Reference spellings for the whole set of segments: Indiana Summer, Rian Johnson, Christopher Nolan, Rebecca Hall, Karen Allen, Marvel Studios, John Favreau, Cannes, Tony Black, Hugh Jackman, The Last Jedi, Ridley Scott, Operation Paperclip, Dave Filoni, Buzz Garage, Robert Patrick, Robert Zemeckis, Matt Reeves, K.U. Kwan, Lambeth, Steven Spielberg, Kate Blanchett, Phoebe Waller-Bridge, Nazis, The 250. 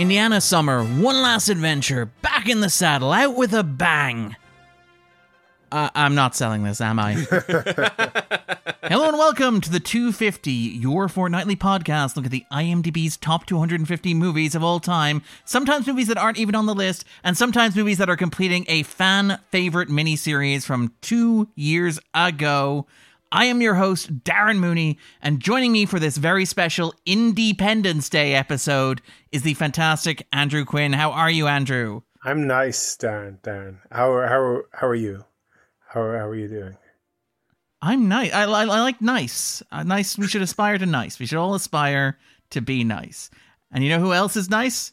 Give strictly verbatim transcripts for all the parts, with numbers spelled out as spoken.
Indiana summer, one last adventure, back in the saddle, out with a bang. Uh, I'm not selling this, am I? Hello and welcome to the two fifty, your fortnightly podcast. Look at the IMDb's top two hundred fifty movies of all time. Sometimes movies that aren't even on the list, and sometimes movies that are completing a fan favorite miniseries from two years ago. I am your host, Darren Mooney, and joining me for this very special Independence Day episode is the fantastic Andrew Quinn. How are you, Andrew? I'm nice, Darren. Darren, how how how are you? How how are you doing? I'm nice. I, I, I like nice. Uh, nice. We should aspire to nice. We should all aspire to be nice. And you know who else is nice?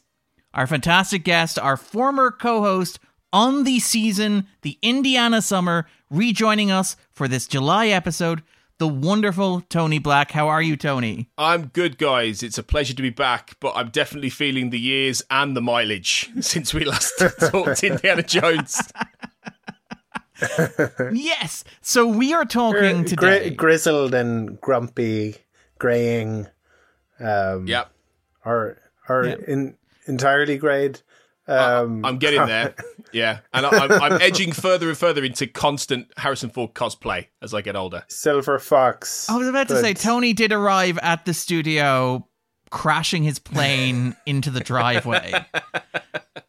Our fantastic guest, our former co-host on the season, the Indiana summer, rejoining us for this July episode, the wonderful Tony Black. How are you, Tony? I'm good, guys. It's a pleasure to be back, but I'm definitely feeling the years and the mileage since we last talked Indiana Jones. Yes. So we are talking Gr- today. Gri- grizzled and grumpy, graying. Um, yep. Are are yep. in entirely grayed. Um, I'm getting there, yeah, and I'm, I'm edging further and further into constant Harrison Ford cosplay as I get older. Silver Fox. I was about but... to say, Tony did arrive at the studio, crashing his plane into the driveway.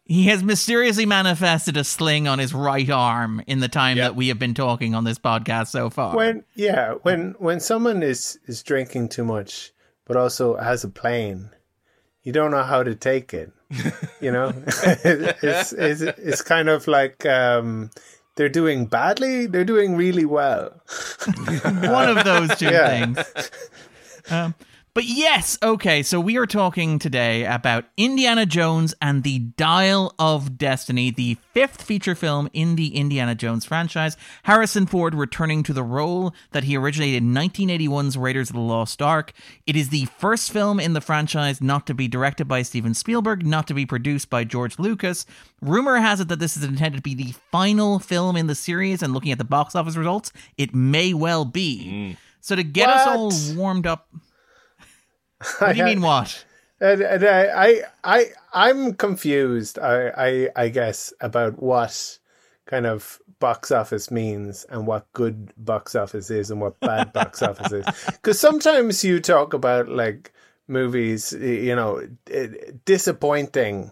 He has mysteriously manifested a sling on his right arm in the time yep. that we have been talking on this podcast so far. When yeah, when when someone is, is drinking too much, but also has a plane, you don't know how to take it. You know, it's, it's it's kind of like um, they're doing badly, they're doing really well. One of those two yeah. things. Um, but yes, okay, so we are talking today about Indiana Jones and the Dial of Destiny, the fifth feature film in the Indiana Jones franchise. Harrison Ford returning to the role that he originated in nineteen eighty-one's Raiders of the Lost Ark. It is the first film in the franchise not to be directed by Steven Spielberg, not to be produced by George Lucas. Rumor has it that this is intended to be the final film in the series, and looking at the box office results, it may well be. Mm. So to get what? us all warmed up... What do you mean what? And, and I, I, I, I'm confused, I, I, I guess, about what kind of box office means and what good box office is and what bad box office is. Because sometimes you talk about, like, movies, you know, disappointing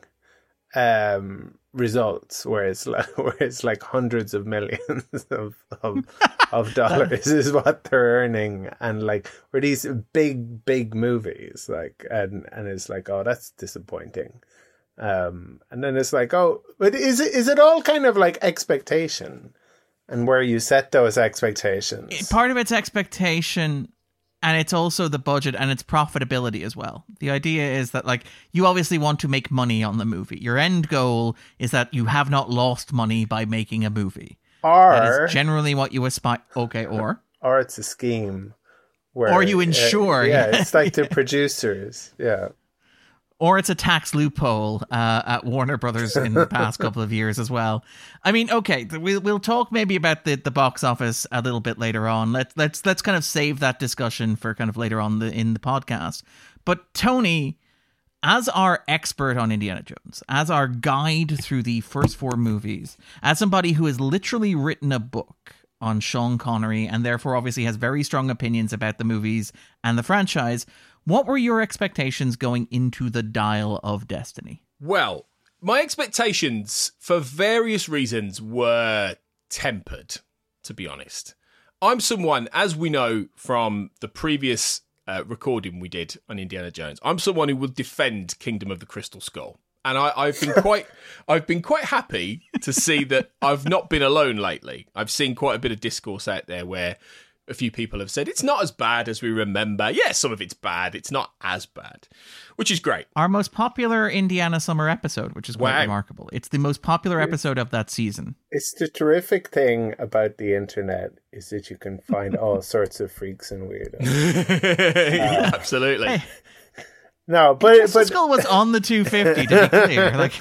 um, results where it's, like, where it's like hundreds of millions of of of dollars is what they're earning, and like were these big big movies, like and and it's like, oh, that's disappointing, um and then it's like, oh, but is it is it all kind of like expectation and where you set those expectations? It, part of it's expectation, and it's also the budget and its profitability as well. The idea is that, like, you obviously want to make money on the movie. Your end goal is that you have not lost money by making a movie. Or that is generally what you aspire. Okay, or or it's a scheme where, or you insure. Uh, yeah, it's like the producers. Yeah, or it's a tax loophole uh, at Warner Brothers in the past couple of years as well. I mean, okay, we'll we'll talk maybe about the, the box office a little bit later on. Let's let's let's kind of save that discussion for kind of later on the, in the podcast. But Tony, as our expert on Indiana Jones, as our guide through the first four movies, as somebody who has literally written a book on Sean Connery and therefore obviously has very strong opinions about the movies and the franchise, what were your expectations going into the Dial of Destiny? Well, my expectations, for various reasons, were tempered, to be honest. I'm someone, as we know from the previous Uh, recording we did on Indiana Jones, I'm someone who will defend Kingdom of the Crystal Skull, and I, I've been quite, I've been quite happy to see that I've not been alone lately. I've seen quite a bit of discourse out there where a few people have said it's not as bad as we remember. Yeah, some of it's bad. It's not as bad, which is great. Our most popular Indiana summer episode, which is quite wow. remarkable. It's the most popular episode of that season. It's the terrific thing about the internet is that you can find all sorts of freaks and weirdos. yeah, uh, absolutely. Hey, no, but but Skull was on the two fifty. To be clear, like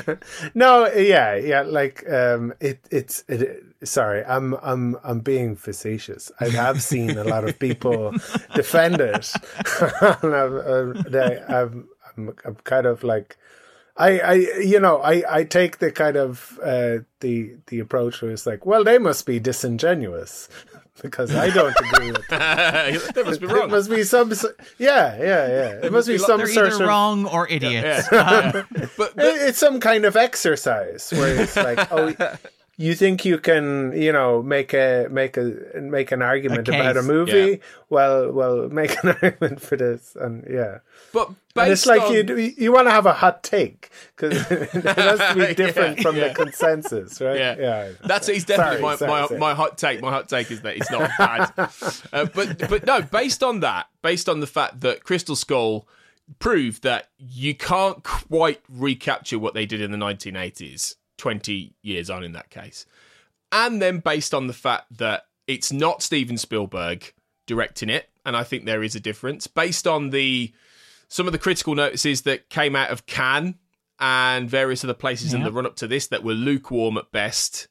no, yeah, yeah, like um, it, it's. It, Sorry, I'm I'm I'm being facetious. I have seen a lot of people defend it. I'm, I'm, I'm I'm kind of like, I, I, you know, I, I take the kind of uh, the the approach where it's like, well, they must be disingenuous because I don't agree with them. They must be wrong. It must be some, yeah, yeah, yeah. It, it must be, be some sort of wrong or idiots. Yeah, yeah. Uh, but, but it's some kind of exercise where it's like, oh, you think you can, you know, make a make a make an argument a about a movie? Yeah. Well, well, make an argument for this, and yeah, but. And it's like you you want to have a hot take because it has to be different yeah, from yeah. the consensus, right? Yeah, yeah. That's it's definitely sorry, my sorry, my, sorry. my hot take. My hot take is that it's not bad, uh, but but no, based on that, based on the fact that Crystal Skull proved that you can't quite recapture what they did in the nineteen eighties, twenty years on in that case, and then based on the fact that it's not Steven Spielberg directing it, and I think there is a difference based on the. Some of the critical notices that came out of Cannes and various other places yeah. in the run-up to this that were lukewarm at best.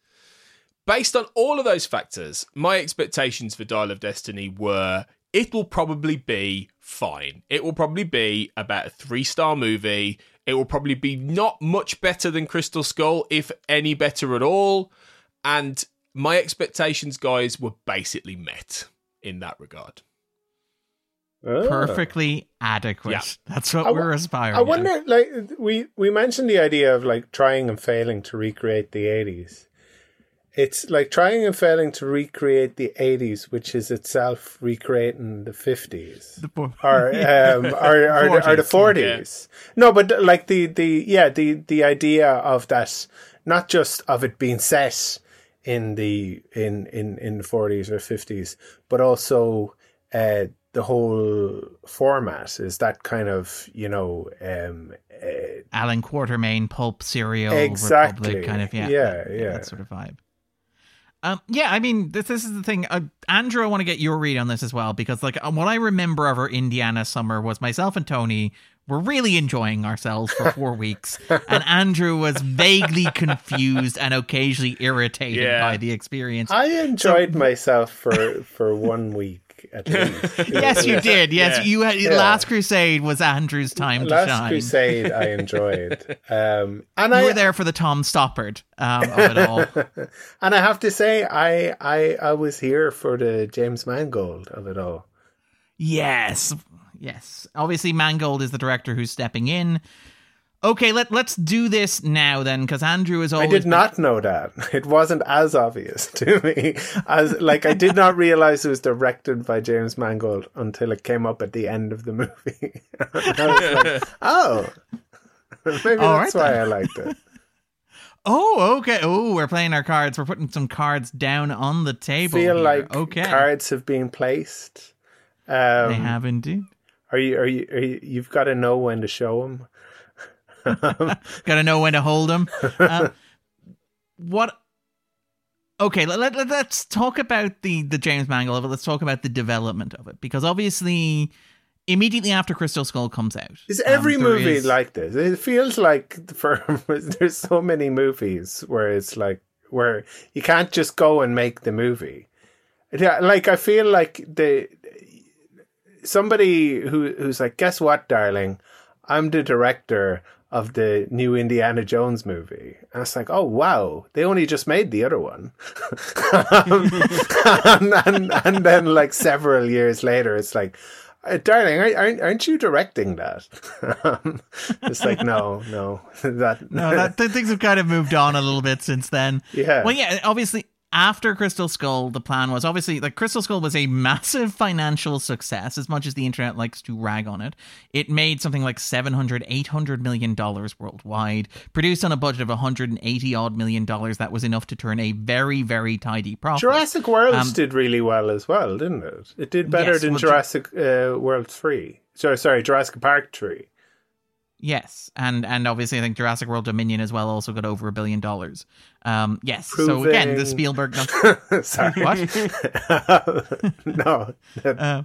Based on all of those factors, my expectations for Dial of Destiny were it will probably be fine. It will probably be about a three-star movie. It will probably be not much better than Crystal Skull, if any better at all. And my expectations, guys, were basically met in that regard. Oh. Perfectly adequate. Yeah. That's what I, we're aspiring. I wonder, at. like we, we mentioned the idea of like trying and failing to recreate the eighties. It's like trying and failing to recreate the eighties, which is itself recreating the fifties the po- or um, or, or, or the forties. Yeah. No, but like the, the yeah the the idea of that, not just of it being set in the in in in the forties or fifties, but also. Uh, The whole format is that kind of, you know, um, uh, Alan Quatermain pulp serial, exactly. Republic kind of yeah, yeah, that, yeah, that sort of vibe. Um, yeah, I mean, this this is the thing, uh, Andrew. I want to get your read on this as well because, like, um, what I remember of our Indiana summer was myself and Tony were really enjoying ourselves for four weeks, and Andrew was vaguely confused and occasionally irritated yeah. by the experience. I enjoyed so, myself for for one week. At least. yes, you did. Yes, yeah. you. Had, yeah. Last Crusade was Andrew's time to Last shine. Last Crusade, I enjoyed, um, and you I were there for the Tom Stoppard um, of it all. And I have to say, I, I, I was here for the James Mangold of it all. Yes, yes. Obviously, Mangold is the director who's stepping in. Okay, let, let's do this now then, because Andrew is always... I did not know that. It wasn't as obvious to me. as Like, I did not realise it was directed by James Mangold until it came up at the end of the movie. I was like, oh, maybe all that's right, why then. I liked it. Oh, okay. Oh, we're playing our cards. We're putting some cards down on the table. I feel here. like okay. cards have been placed. Um, they have indeed. Are you, are you, are you, you've got to know when to show them. Gotta know when to hold them. Uh, what? Okay, let, let, let's talk about the, the James Mangold of it. Let's talk about the development of it. Because obviously, immediately after Crystal Skull comes out... Is every um, movie is... like this? It feels like for, there's so many movies where it's like, where you can't just go and make the movie. Yeah, like, I feel like the somebody who who's like, guess what, darling? I'm the director of the new Indiana Jones movie. And I was like, oh, wow. They only just made the other one. um, and, and, and then like several years later, it's like, darling, aren't, aren't you directing that? um, it's like, no, no. that No, that, things have kind of moved on a little bit since then. Yeah. Well, yeah, obviously... After Crystal Skull, the plan was obviously like Crystal Skull was a massive financial success, as much as the internet likes to rag on it. It made something like seven hundred, eight hundred million dollars worldwide, produced on a budget of one hundred eighty odd million dollars. That was enough to turn a very, very tidy profit. Jurassic World um, did really well as well, didn't it? It did better yes, than well, Jurassic uh, World three. Sorry, sorry, Jurassic Park three. Yes, and and obviously I think Jurassic World Dominion as well also got over a billion dollars. Um, yes, Proving. so again, the Spielberg... No- Sorry. What? no. Uh,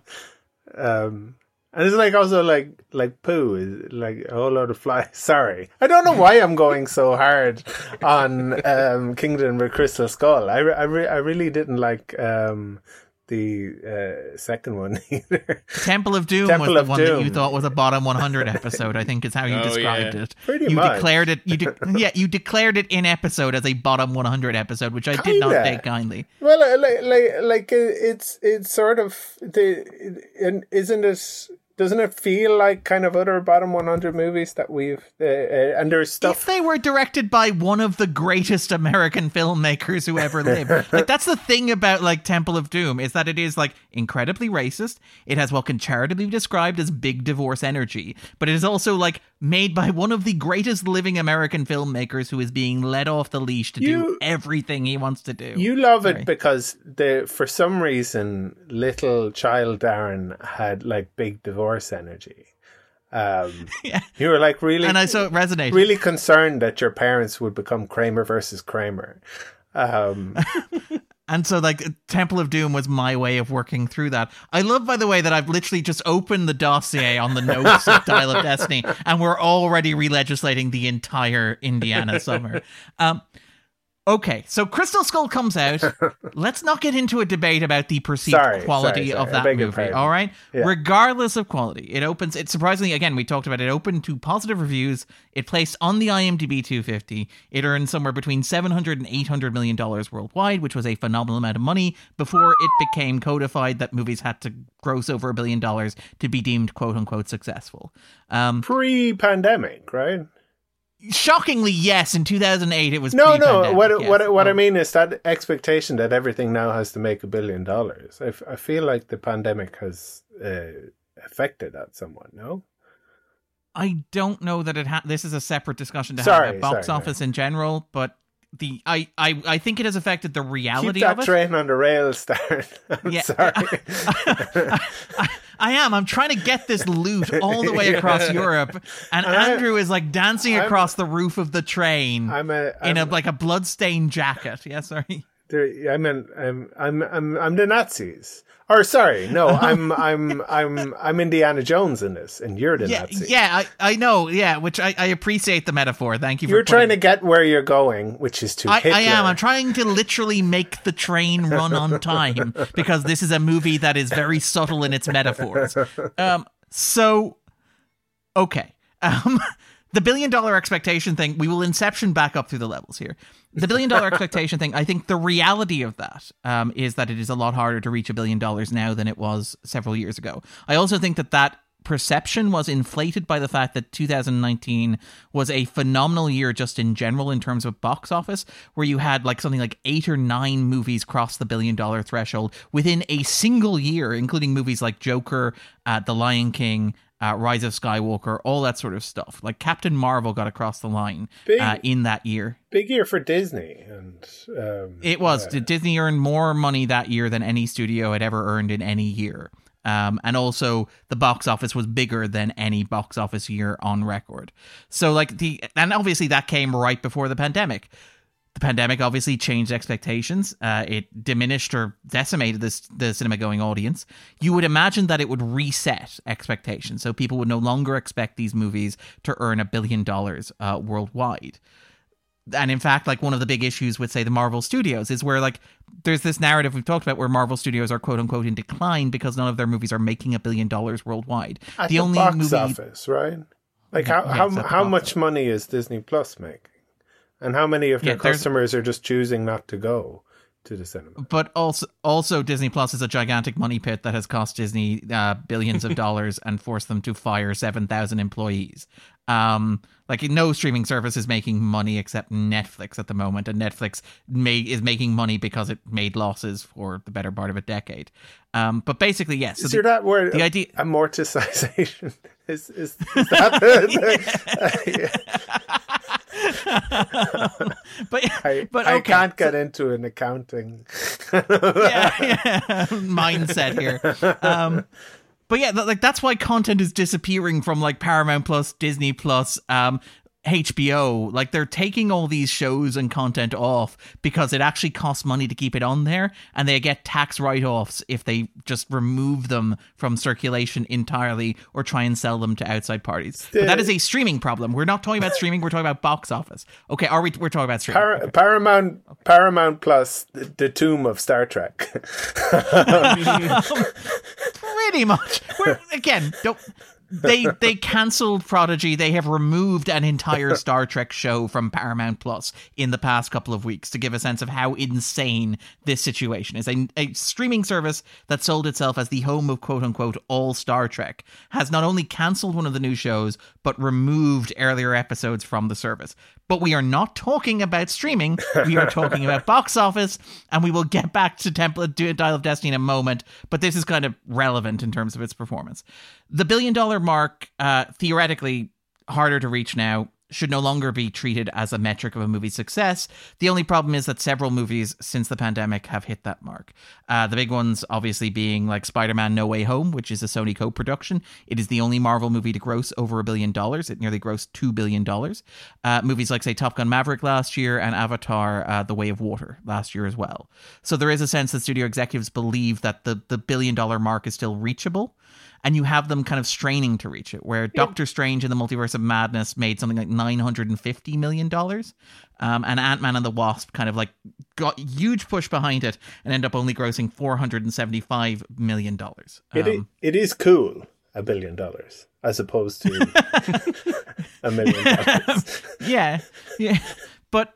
um, and it's like also like, like poo, like a whole lot of flies. Sorry. I don't know why I'm going so hard on um, Kingdom of Crystal Skull. I, re- I, re- I really didn't like... Um, the uh, second one either. Temple of Doom Temple was the of one Doom. that you thought was a bottom one hundred episode, I think is how you oh, described yeah. it. Pretty you much. Declared it, you de- yeah, you declared it in episode as a bottom one hundred episode, which I Kinda. did not take kindly. Well, like, like, like it's it's sort of, the, isn't it... Doesn't it feel like kind of other bottom one hundred movies that we've... Uh, uh, and there's stuff... If they were directed by one of the greatest American filmmakers who ever lived. Like, that's the thing about, like, Temple of Doom, is that it is, like, incredibly racist. It has what can charitably be described as big divorce energy. But it is also, like, made by one of the greatest living American filmmakers who is being let off the leash to you, do everything he wants to do. You love Sorry. it because, the for some reason, little child Darren had, like, big divorce energy. Um, yeah. You were like really, and I so it resonated. Really concerned that your parents would become Kramer versus Kramer. Um, and so, like, Temple of Doom was my way of working through that. I love, by the way, that I've literally just opened the dossier on the notes of Dial of Destiny, and we're already re-legislating the entire Indiana summer. Um, Okay, so Crystal Skull comes out. Let's not get into a debate about the perceived sorry, quality sorry, sorry. of that movie, pardon. all right? Yeah. Regardless of quality, it opens... It surprisingly, again, we talked about it, it opened to positive reviews. It placed on the IMDb two fifty. It earned somewhere between seven hundred and eight hundred million dollars worldwide, which was a phenomenal amount of money, before it became codified that movies had to gross over a billion dollars to be deemed quote-unquote successful. Um, Pre-pandemic, right? Shockingly, yes. In two thousand eight, it was no, no. What yes. what what oh. I mean is that expectation that everything now has to make a billion dollars. I, f- I feel like the pandemic has uh, affected that somewhat. No, I don't know that it. Ha- this is a separate discussion to sorry, have about box sorry, office no. in general, but the I, I I think it has affected the reality Keep that of it. Train on the rails, Darren. I'm yeah. sorry. I, I, I, I am. I'm trying to get this loot all the way across yeah. Europe, and, and Andrew I, is like dancing I'm, across the roof of the train I'm a, I'm, in a like a bloodstained jacket. Yeah, sorry. I mean, I'm I'm I'm I'm the Nazis. Or sorry, no, I'm I'm I'm I'm Indiana Jones in this, and you're the yeah, Nazi. Yeah, I, I know. Yeah, which I, I appreciate the metaphor. Thank you. You're for trying putting... to get where you're going, which is to I, Hitler. I am. I'm trying to literally make the train run on time because this is a movie that is very subtle in its metaphors. Um. So, okay. Um. The billion-dollar expectation thing, we will inception back up through the levels here. The billion-dollar expectation thing, I think the reality of that um, is that it is a lot harder to reach a billion dollars now than it was several years ago. I also think that that perception was inflated by the fact that two thousand nineteen was a phenomenal year just in general in terms of box office, where you had like something like eight or nine movies cross the billion-dollar threshold within a single year, including movies like Joker, uh, The Lion King, Uh, Rise of Skywalker, all that sort of stuff. Like Captain Marvel got across the line big, uh, in that year. Big year for Disney. and um, It was. Uh, Disney earned more money that year than any studio had ever earned in any year. Um, and also the box office was bigger than any box office year on record. So like the, and obviously that came right before the pandemic. The pandemic obviously changed expectations. Uh, it diminished or decimated this, the cinema-going audience. You would imagine that it would reset expectations, so people would no longer expect these movies to earn a billion dollars uh, worldwide. And in fact, like one of the big issues with, say, the Marvel Studios is where, like, there's this narrative we've talked about where Marvel Studios are quote-unquote in decline because none of their movies are making a billion dollars worldwide. At the, the only box movie... office, right? Like, yeah, how yeah, how, how much money is Disney Plus making? And how many of their yeah, customers are just choosing not to go to the cinema? But also, also Disney Plus is a gigantic money pit that has cost Disney uh, billions of dollars and forced them to fire seven thousand employees. Um, like no streaming service is making money except Netflix at the moment, and Netflix may, is making money because it made losses for the better part of a decade. Um, but basically, yes. Yeah, so is the, that word the idea amortization is is, is that the, uh, yeah. but I, but okay. I can't get into an accounting yeah, yeah. mindset here. Um, but yeah, like that's why content is disappearing from like Paramount Plus, Disney Plus. Um, H B O, like, they're taking all these shows and content off because it actually costs money to keep it on there, and they get tax write-offs if they just remove them from circulation entirely or try and sell them to outside parties. But that is a streaming problem. We're not talking about streaming. We're talking about box office. Okay, are we? We're talking about streaming. Par- okay. Paramount, okay. Paramount Plus, the, the tomb of Star Trek. um, pretty much. We're, again, don't. They they cancelled Prodigy. They have removed an entire Star Trek show from Paramount Plus in the past couple of weeks to give a sense of how insane this situation is. A, a streaming service that sold itself as the home of quote-unquote all Star Trek has not only cancelled one of the new shows, but removed earlier episodes from the service. But we are not talking about streaming. We are talking about box office, and we will get back to Temple to Dial of Destiny in a moment, but this is kind of relevant in terms of its performance. The billion-dollar mark, uh, theoretically harder to reach now, should no longer be treated as a metric of a movie's success. The only problem is that several movies since the pandemic have hit that mark. Uh, the big ones obviously being like Spider-Man No Way Home, which is a Sony co-production. It is the only Marvel movie to gross over a billion dollars. It nearly grossed two billion dollars. Uh, movies like, say, Top Gun Maverick last year and Avatar uh, The Way of Water last year as well. So there is a sense that studio executives believe that the, the billion dollar mark is still reachable. And you have them kind of straining to reach it, where yeah. Doctor Strange in the Multiverse of Madness made something like nine hundred fifty million dollars. Um, and Ant-Man and the Wasp kind of like got huge push behind it and end up only grossing four hundred seventy-five million dollars. Um, it, is, it is cool, a billion dollars, as opposed to a million dollars. Yeah, yeah. But...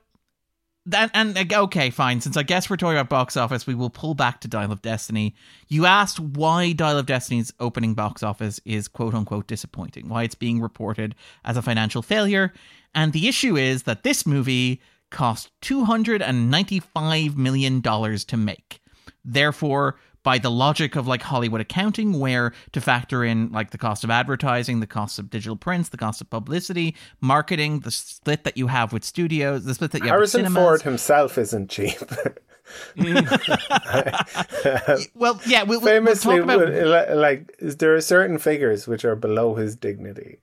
And, and okay, fine. Since I guess we're talking about box office, we will pull back to Dial of Destiny. You asked why Dial of Destiny's opening box office is quote-unquote disappointing, why it's being reported as a financial failure. And the issue is that this movie cost two hundred ninety-five million dollars to make. Therefore, by the logic of like Hollywood accounting, where to factor in like the cost of advertising, the cost of digital prints, the cost of publicity, marketing, the split that you have with studios, the split that you have with cinemas. Harrison Ford himself isn't cheap. Well, yeah, we'll, famously, we'll talk about... like there are certain figures which are below his dignity.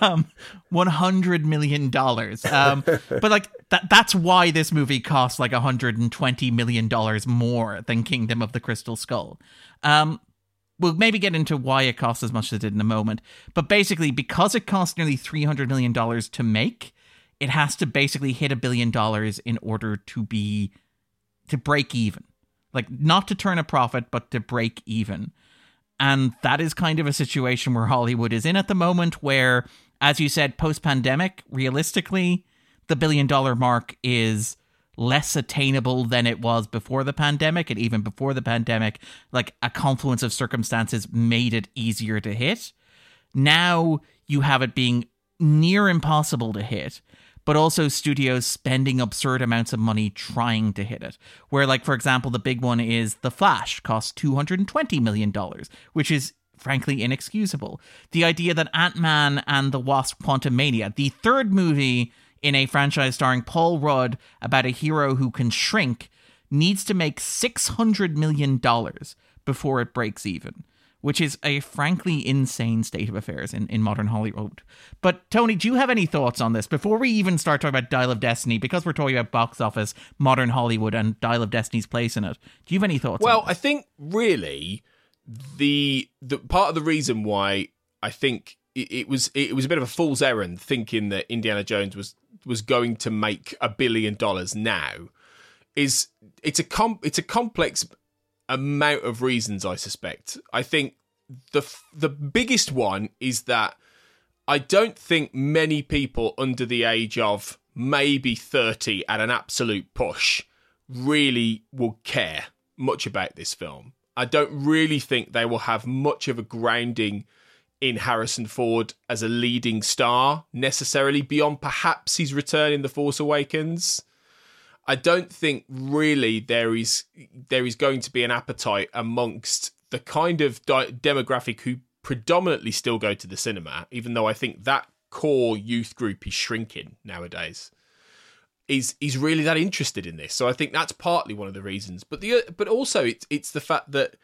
um, one hundred million dollars, um, but like that that's why this movie costs like one hundred twenty million dollars more than Kingdom of the Crystal Skull. Um, we'll maybe get into why it costs as much as it did in a moment, but basically because it cost nearly three hundred million dollars to make, it has to basically hit a billion dollars in order to be, to break even. Like, not to turn a profit, but to break even. And that is kind of a situation where Hollywood is in at the moment where, as you said, post-pandemic, realistically, the billion-dollar mark is less attainable than it was before the pandemic. And even before the pandemic, like, a confluence of circumstances made it easier to hit. Now you have it being near impossible to hit, but also studios spending absurd amounts of money trying to hit it. Where, like, for example, the big one is The Flash costs two hundred twenty million dollars, which is frankly inexcusable. The idea that Ant-Man and the Wasp Quantumania, the third movie in a franchise starring Paul Rudd about a hero who can shrink, needs to make six hundred million dollars before it breaks even, which is a frankly insane state of affairs in, in modern Hollywood. But Tony, do you have any thoughts on this? Before we even start talking about Dial of Destiny, because we're talking about box office, modern Hollywood, and Dial of Destiny's place in it, do you have any thoughts well, on this? Well, I think really the the part of the reason why I think it, it was it was a bit of a fool's errand thinking that Indiana Jones was was going to make a billion dollars now is it's a com- it's a complex... amount of reasons, I suspect. I think the the biggest one is that I don't think many people under the age of maybe thirty at an absolute push really will care much about this film. I don't really think they will have much of a grounding in Harrison Ford as a leading star necessarily beyond perhaps his return in The Force Awakens. I don't think really there is there is going to be an appetite amongst the kind of di- demographic who predominantly still go to the cinema, even though I think that core youth group is shrinking nowadays, is is really that interested in this. So I think that's partly one of the reasons. But the but also it's it's the fact that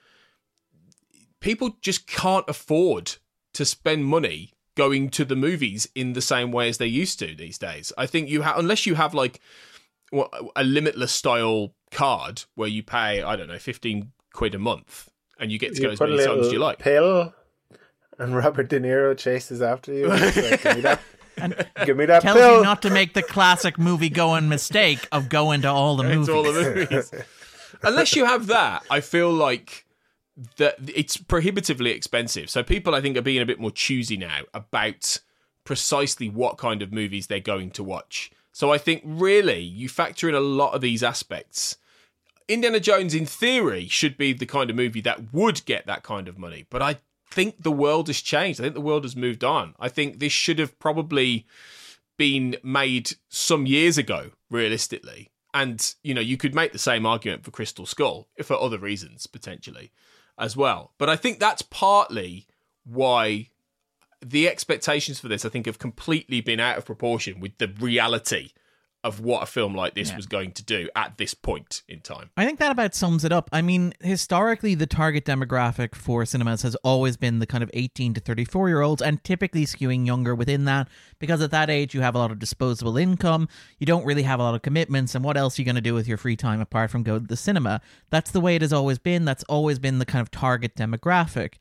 people just can't afford to spend money going to the movies in the same way as they used to these days. I think you have, unless you have like a limitless style card where you pay, I don't know, fifteen quid a month and you get to you go as many times as you like. Pill and Robert De Niro chases after you. Like, give me that, and give me that tells pill. You not to make the classic movie going mistake of going to all the movies. All the movies. Unless you have that, I feel like that it's prohibitively expensive. So people, I think, are being a bit more choosy now about precisely what kind of movies they're going to watch. So I think really you factor in a lot of these aspects. Indiana Jones, in theory, should be the kind of movie that would get that kind of money. But I think the world has changed. I think the world has moved on. I think this should have probably been made some years ago, realistically. And, you know, you could make the same argument for Crystal Skull, for other reasons, potentially, as well. But I think that's partly why the expectations for this, I think, have completely been out of proportion with the reality of what a film like this yeah. was going to do at this point in time. I think that about sums it up. I mean, historically, the target demographic for cinemas has always been the kind of eighteen to thirty-four-year-olds and typically skewing younger within that, because at that age, you have a lot of disposable income, you don't really have a lot of commitments, and what else are you going to do with your free time apart from go to the cinema? That's the way it has always been. That's always been the kind of target demographic.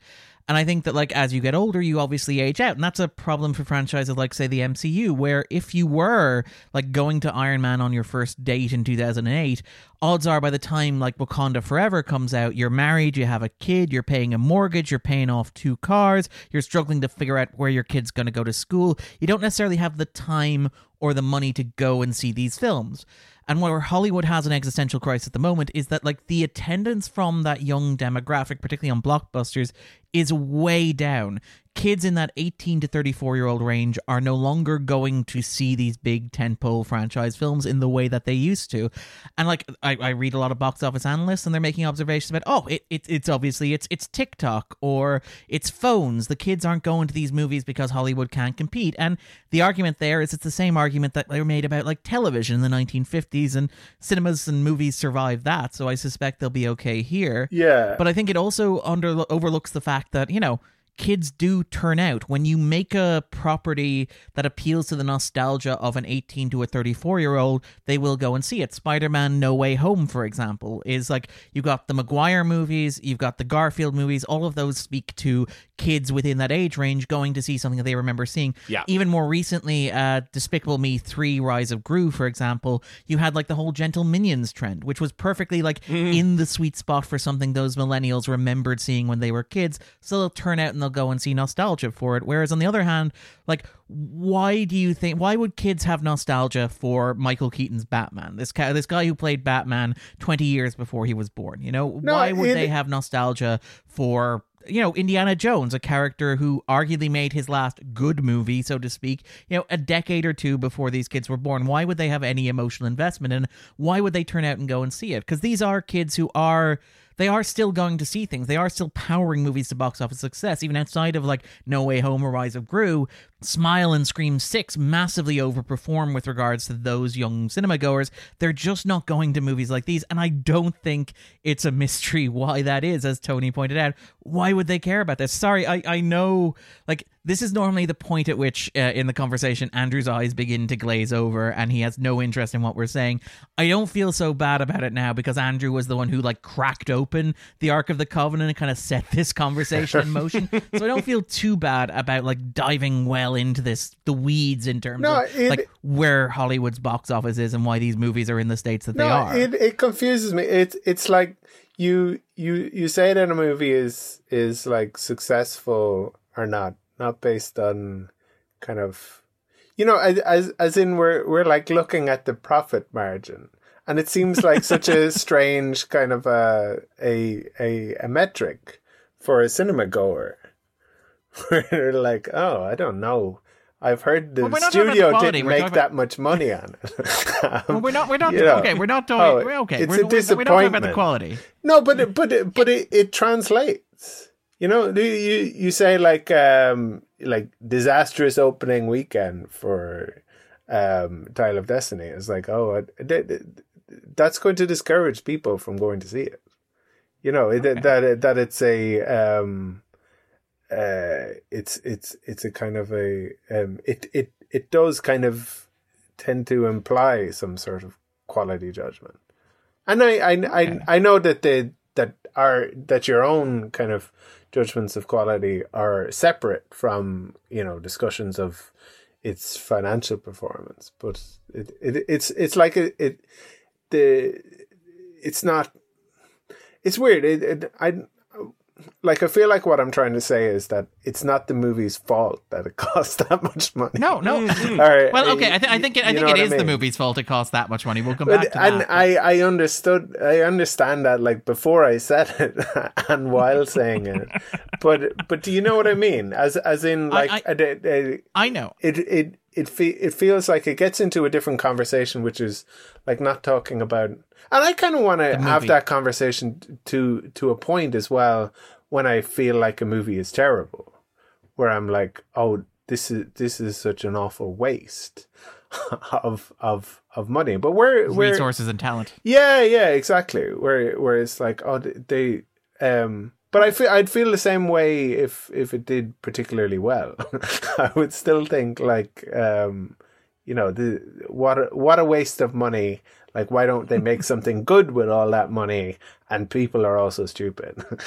And I think that, like, as you get older, you obviously age out. And that's a problem for franchises like, say, the M C U, where if you were, like, going to Iron Man on your first date in two thousand eight, odds are by the time, like, Wakanda Forever comes out, you're married, you have a kid, you're paying a mortgage, you're paying off two cars, you're struggling to figure out where your kid's going to go to school. You don't necessarily have the time or the money to go and see these films. And where Hollywood has an existential crisis at the moment is that, like, the attendance from that young demographic, particularly on blockbusters, is way down. Kids in that eighteen to thirty-four-year-old range are no longer going to see these big tentpole franchise films in the way that they used to. And, like, I, I read a lot of box office analysts, and they're making observations about, oh, it, it it's obviously, it's it's TikTok, or it's phones. The kids aren't going to these movies because Hollywood can't compete. And the argument there is it's the same argument that they were made about, like, television in the nineteen fifties, and cinemas and movies survived that, so I suspect they'll be okay here. Yeah. But I think it also under overlooks the fact that, you know, kids do turn out. When you make a property that appeals to the nostalgia of an eighteen to a thirty-four-year-old, they will go and see it. Spider-Man No Way Home, for example, is like, you've got the Maguire movies, you've got the Garfield movies, all of those speak to kids within that age range going to see something that they remember seeing. Yeah. Even more recently, uh, Despicable Me three, Rise of Gru, for example, you had like the whole Gentle Minions trend, which was perfectly like mm. in the sweet spot for something those millennials remembered seeing when they were kids, so they'll turn out and they'll go and see nostalgia for it. Whereas on the other hand, like, why do you think, why would kids have nostalgia for Michael Keaton's Batman? This guy, this guy who played Batman twenty years before he was born, you know, no, why would it, they have nostalgia for, you know, Indiana Jones, a character who arguably made his last good movie, so to speak, you know, a decade or two before these kids were born? Why would they have any emotional investment? And why would they turn out and go and see it? Because these are kids who are, they are still going to see things. They are still powering movies to box office success, even outside of, like, No Way Home or Rise of Gru. Smile and Scream six massively overperform with regards to those young cinemagoers. They're just not going to movies like these, and I don't think it's a mystery why that is, as Tony pointed out. Why would they care about this? Sorry, I, I know, like, this is normally the point at which, uh, in the conversation, Andrew's eyes begin to glaze over and he has no interest in what we're saying. I don't feel so bad about it now because Andrew was the one who, like, cracked open the Ark of the Covenant and kind of set this conversation in motion. So I don't feel too bad about, like, diving well into this, the weeds in terms no, of, it, like, where Hollywood's box office is and why these movies are in the states that no, they are. It, it confuses me. It's, it's like you, you, you say that a movie is, is like, successful or not. Not based on kind of, you know, as as in we're we're like looking at the profit margin, and it seems like such a strange kind of a a a, a metric for a cinema goer. Where they're like, oh, I don't know. I've heard the well, studio didn't we're make about... that much money on it. um, well, we're not. We're not. You know, okay, we're not doing. Oh, we're okay, it's we're, a we're, disappointment. We're not talking about the quality. No, but it, but it, but it, it translates. You know, you you say like um, like disastrous opening weekend for um, Dial of Destiny. It's like, oh, that's going to discourage people from going to see it. You know, okay. that that it's a um, uh, it's it's it's a kind of a um, it it it does kind of tend to imply some sort of quality judgment. And I I I, I know that they that are that your own kind of judgments of quality are separate from, you know, discussions of its financial performance, but it, it it's it's like it, it the it's not it's weird. It, it I like I feel like what I'm trying to say is that it's not the movie's fault that it cost that much money. No, no. Mm-hmm. Or, well, okay. I, th- I think it, I think it is I mean? the movie's fault it cost that much money. We'll come but, back to and that. And I, I understood. I understand that. Like before, I said it and while saying it. But but do you know what I mean? As as in like I, I, a, a, I know it it it fe- it feels like it gets into a different conversation, which is like not talking about. And I kind of want to have that conversation to to a point as well when I feel like a movie is terrible, where I'm like, oh, this is this is such an awful waste of of of money. But where resources and talent. Yeah, yeah, exactly. Where where it's like, oh, they. Um, but I feel I'd feel the same way if if it did particularly well. I would still think like, um, you know, the what what a waste of money. Like, why don't they make something good with all that money? And people are also stupid. um,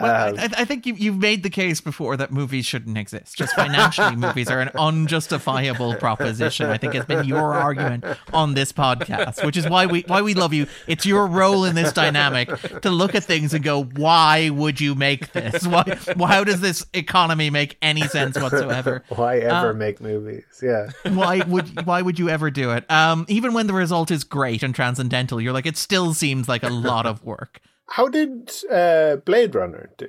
well, I, I think you, you've made the case before that movies shouldn't exist. Just financially, movies are an unjustifiable proposition. I think it's been your argument on this podcast, which is why we why we love you. It's your role in this dynamic to look at things and go, why would you make this? Why? How does this economy make any sense whatsoever? Why ever um, make movies? Yeah. Why would Why would you ever do it? Um, even when the result is great and transcendental, you're like, it still seems like a lot of work. How did uh, Blade Runner do?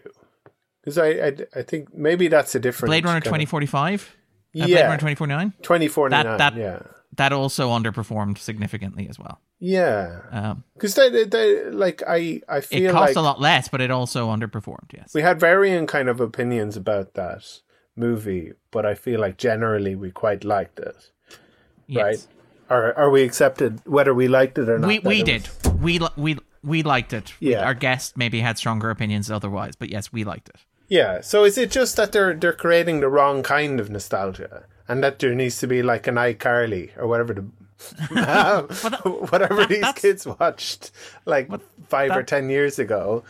Because I, I, I think maybe that's a different Blade Runner twenty forty-five? Of... Yeah. Blade Runner twenty forty-nine? twenty forty-nine, that, that, yeah. That also underperformed significantly as well. Yeah. Because um, they, they, they, like, I, I feel like... It cost like a lot less, but it also underperformed, yes. We had varying kind of opinions about that movie, but I feel like generally we quite liked it. Yes. Right? Or are we accepted whether we liked it or not? We we did. Was... We we we liked it. Yeah. Our guest maybe had stronger opinions otherwise, but yes, we liked it. Yeah. So is it just that they're they're creating the wrong kind of nostalgia, and that there needs to be like an iCarly or whatever the well, that, whatever that, these that's... kids watched like what, five that... or ten years ago?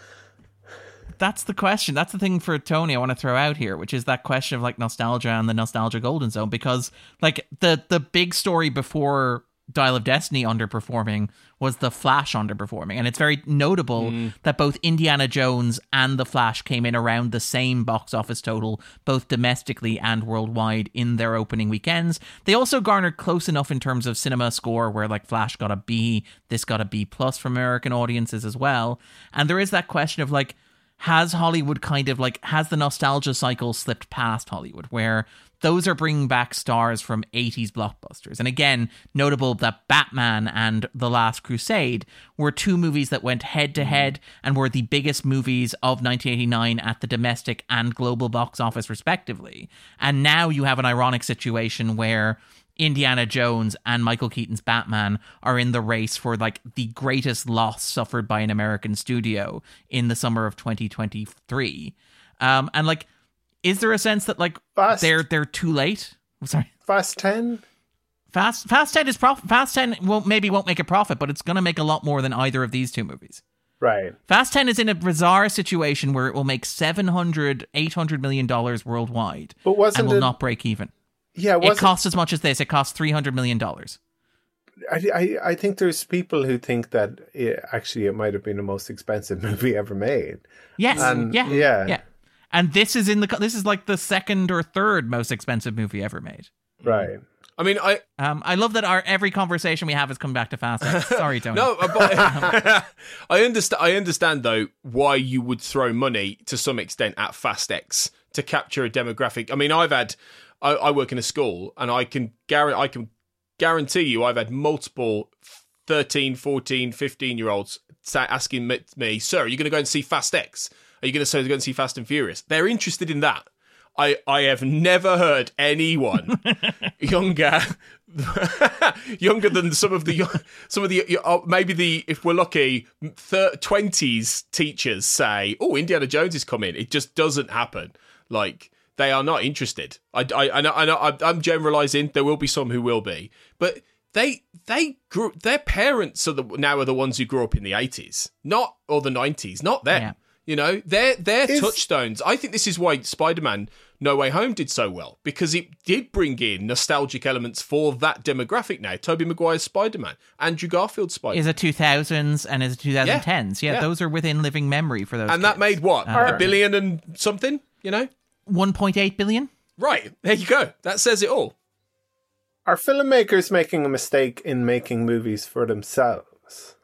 That's the question. That's the thing for Tony I want to throw out here, which is that question of like nostalgia and the nostalgia golden zone, because like the the big story before Dial of Destiny underperforming was The Flash underperforming, and it's very notable mm. that both Indiana Jones and The Flash came in around the same box office total, both domestically and worldwide, in their opening weekends. They also garnered close enough in terms of cinema score where like Flash got a B, this got a B plus from American audiences as well. And there is that question of like, has Hollywood kind of like, has the nostalgia cycle slipped past Hollywood, where those are bringing back stars from eighties blockbusters? And again, notable that Batman and The Last Crusade were two movies that went head to head and were the biggest movies of nineteen eighty-nine at the domestic and global box office respectively. And now you have an ironic situation where Indiana Jones and Michael Keaton's Batman are in the race for like the greatest loss suffered by an American studio in the summer of twenty twenty-three. Um, and like, is there a sense that like Fast. they're they're too late? I'm sorry. Fast ten? Fast Fast ten is prof- Fast ten won't maybe won't make a profit, but it's going to make a lot more than either of these two movies. Right. Fast ten is in a bizarre situation where it will make seven hundred, eight hundred million dollars worldwide, but wasn't and will it- not break even. Yeah, it, it costs as much as this. It costs three hundred million dollars. I, I, I think there's people who think that it, actually it might have been the most expensive movie ever made. Yes. And, yeah, yeah. Yeah. And this is in the this is like the second or third most expensive movie ever made. Right. I mean, I um, I love that our every conversation we have has come back to Fast X. Sorry, Tony. No, but I understand. I understand though why you would throw money to some extent at Fast X to capture a demographic. I mean, I've had. I work in a school, and I can guarantee, I can guarantee you I've had multiple thirteen, fourteen, fifteen-year-olds asking me, sir, are you going to go and see Fast X? Are you going to go and see Fast and Furious? They're interested in that. I, I have never heard anyone younger younger than some of the some of the maybe the if we're lucky twenties teachers say, oh, Indiana Jones is coming. It just doesn't happen. Like, they are not interested. I, I, I know, I know, I'm generalizing. There will be some who will be, but they, they grew. Their parents are the now are the ones who grew up in the eighties, not or the nineties, not them. Yeah. You know, they're they're is- touchstones. I think this is why Spider-Man No Way Home did so well, because it did bring in nostalgic elements for that demographic now. Tobey Maguire's Spider-Man, Andrew Garfield's Spider-Man. Is a two thousands and is a twenty tens. Yeah, yeah, yeah. Those are within living memory for those And kids. That made what? Uh, a billion and something, you know? one point eight billion. Right. There you go. That says it all. Are filmmakers making a mistake in making movies for themselves?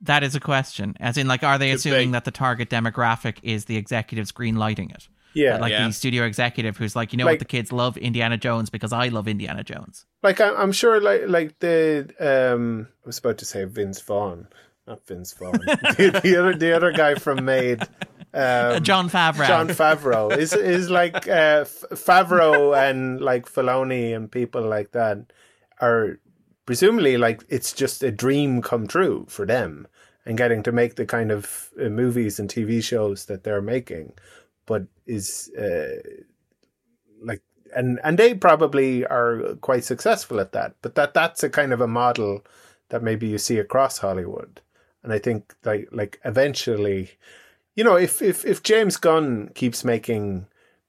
That is a question. As in, like, are they Could assuming be. that the target demographic is the executives greenlighting it? Yeah. That, like, yeah. the studio executive who's like, you know, like, what, the kids love Indiana Jones because I love Indiana Jones. Like, I'm sure, like, like the, um, I was about to say Vince Vaughn. Not Vince Vaughn. the, the, other, the other guy from Made. Um, John Favreau. John Favreau. is is like uh, Favreau and, like, Filoni and people like that are presumably, like, it's just a dream come true for them and getting to make the kind of uh, movies and T V shows that they're making. But is uh, like, and and they probably are quite successful at that. But that that's a kind of a model that maybe you see across Hollywood. And I think like like eventually, you know, if if if James Gunn keeps making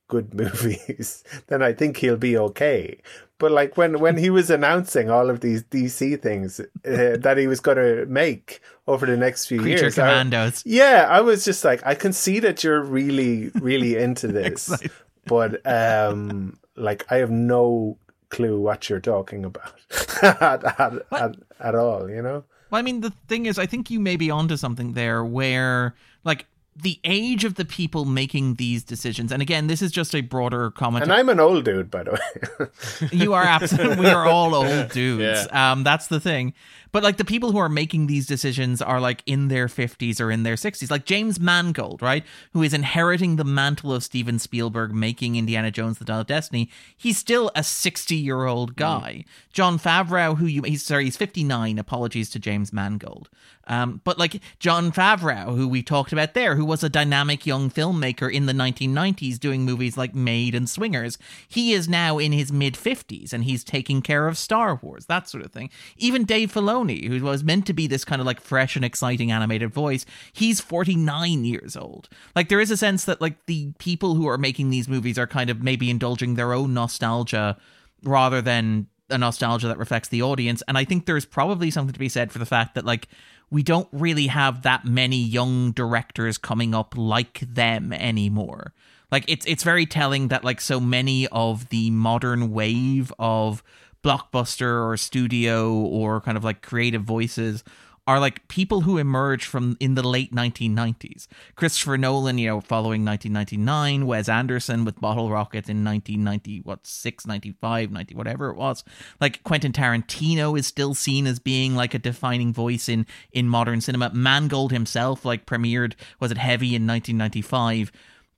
good movies, then I think he'll be okay. But like when, when he was announcing all of these D C things uh, that he was going to make over the next few Creature years, Commandos. I, yeah, I was just like, I can see that you're really, really into this, but um, like I have no clue what you're talking about at, at, at, at all, you know? Well, I mean, the thing is, I think you may be onto something there where like, the age of the people making these decisions. And again, this is just a broader comment. And I'm an old dude, by the way. You are absolutely, we are all old dudes. Yeah. Um, that's the thing. But like the people who are making these decisions are like in their fifties or in their sixties, like James Mangold, right? Who is inheriting the mantle of Steven Spielberg, making Indiana Jones, The Dial of Destiny. He's still a sixty year old guy. Mm. John Favreau, who you, he's sorry, he's fifty-nine. Apologies to James Mangold. Um, but like John Favreau, who we talked about there, who was a dynamic young filmmaker in the nineteen nineties doing movies like Maid and Swingers. He is now in his mid-fifties and he's taking care of Star Wars, that sort of thing. Even Dave Filoni, who was meant to be this kind of like fresh and exciting animated voice, he's forty-nine years old. Like there is a sense that like the people who are making these movies are kind of maybe indulging their own nostalgia rather than a nostalgia that reflects the audience. And I think there's probably something to be said for the fact that like we don't really have that many young directors coming up like them anymore. Like it's it's very telling that like so many of the modern wave of blockbuster or studio or kind of like creative voices are like people who emerged from in the late nineteen nineties. Christopher Nolan, you know, following nineteen ninety-nine, Wes Anderson with Bottle Rocket in nineteen ninety, what, six, ninety-five, ninety, whatever it was. Like Quentin Tarantino is still seen as being like a defining voice in, in modern cinema. Mangold himself, like premiered, was it Heavy in nineteen ninety-five.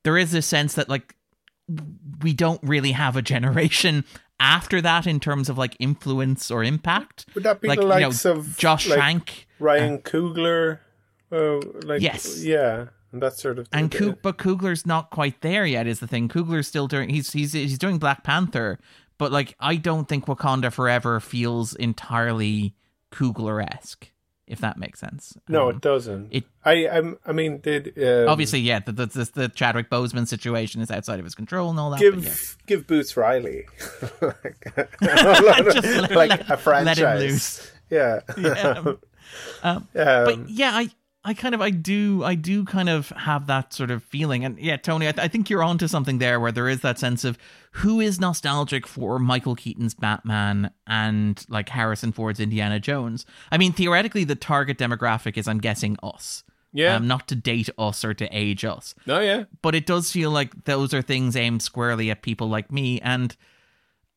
There is this sense that like, we don't really have a generation after that in terms of like influence or impact. Would that be like, the likes you know, of Josh like Trank, Ryan Coogler, uh, like yes, yeah, and that sort of thing. And Coog- but Coogler's not quite there yet is the thing. Coogler's still doing he's he's he's doing Black Panther, but like I don't think Wakanda Forever feels entirely Coogler-esque, if that makes sense. No, um, it doesn't. It, I I'm, I mean did um, obviously yeah the, the the Chadwick Boseman situation is outside of his control and all that. Give yeah. give Boots Riley like, of, like let, a franchise. Let him loose. Yeah. yeah. Um, um, but yeah, I, I kind of I do I do kind of have that sort of feeling. And yeah, Tony, I, th- I think you're onto something there where there is that sense of who is nostalgic for Michael Keaton's Batman and like Harrison Ford's Indiana Jones. I mean, theoretically, the target demographic is, I'm guessing, us. Yeah. Um, not to date us or to age us. No, yeah. But it does feel like those are things aimed squarely at people like me. And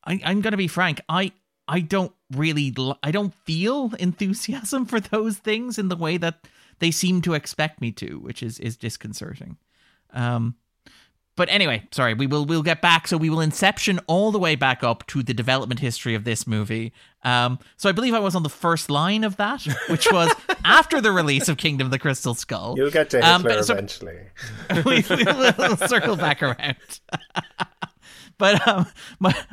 I, I'm going to be frank, I I don't really I don't feel enthusiasm for those things in the way that they seem to expect me to, which is, is disconcerting. Um, But anyway, sorry, we will we'll get back. So we will inception all the way back up to the development history of this movie. Um, so I believe I was on the first line of that, which was after the release of Kingdom of the Crystal Skull. You'll get to Hitler um, so eventually. we, we will circle back around. But um,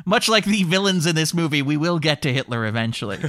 much like the villains in this movie, we will get to Hitler eventually.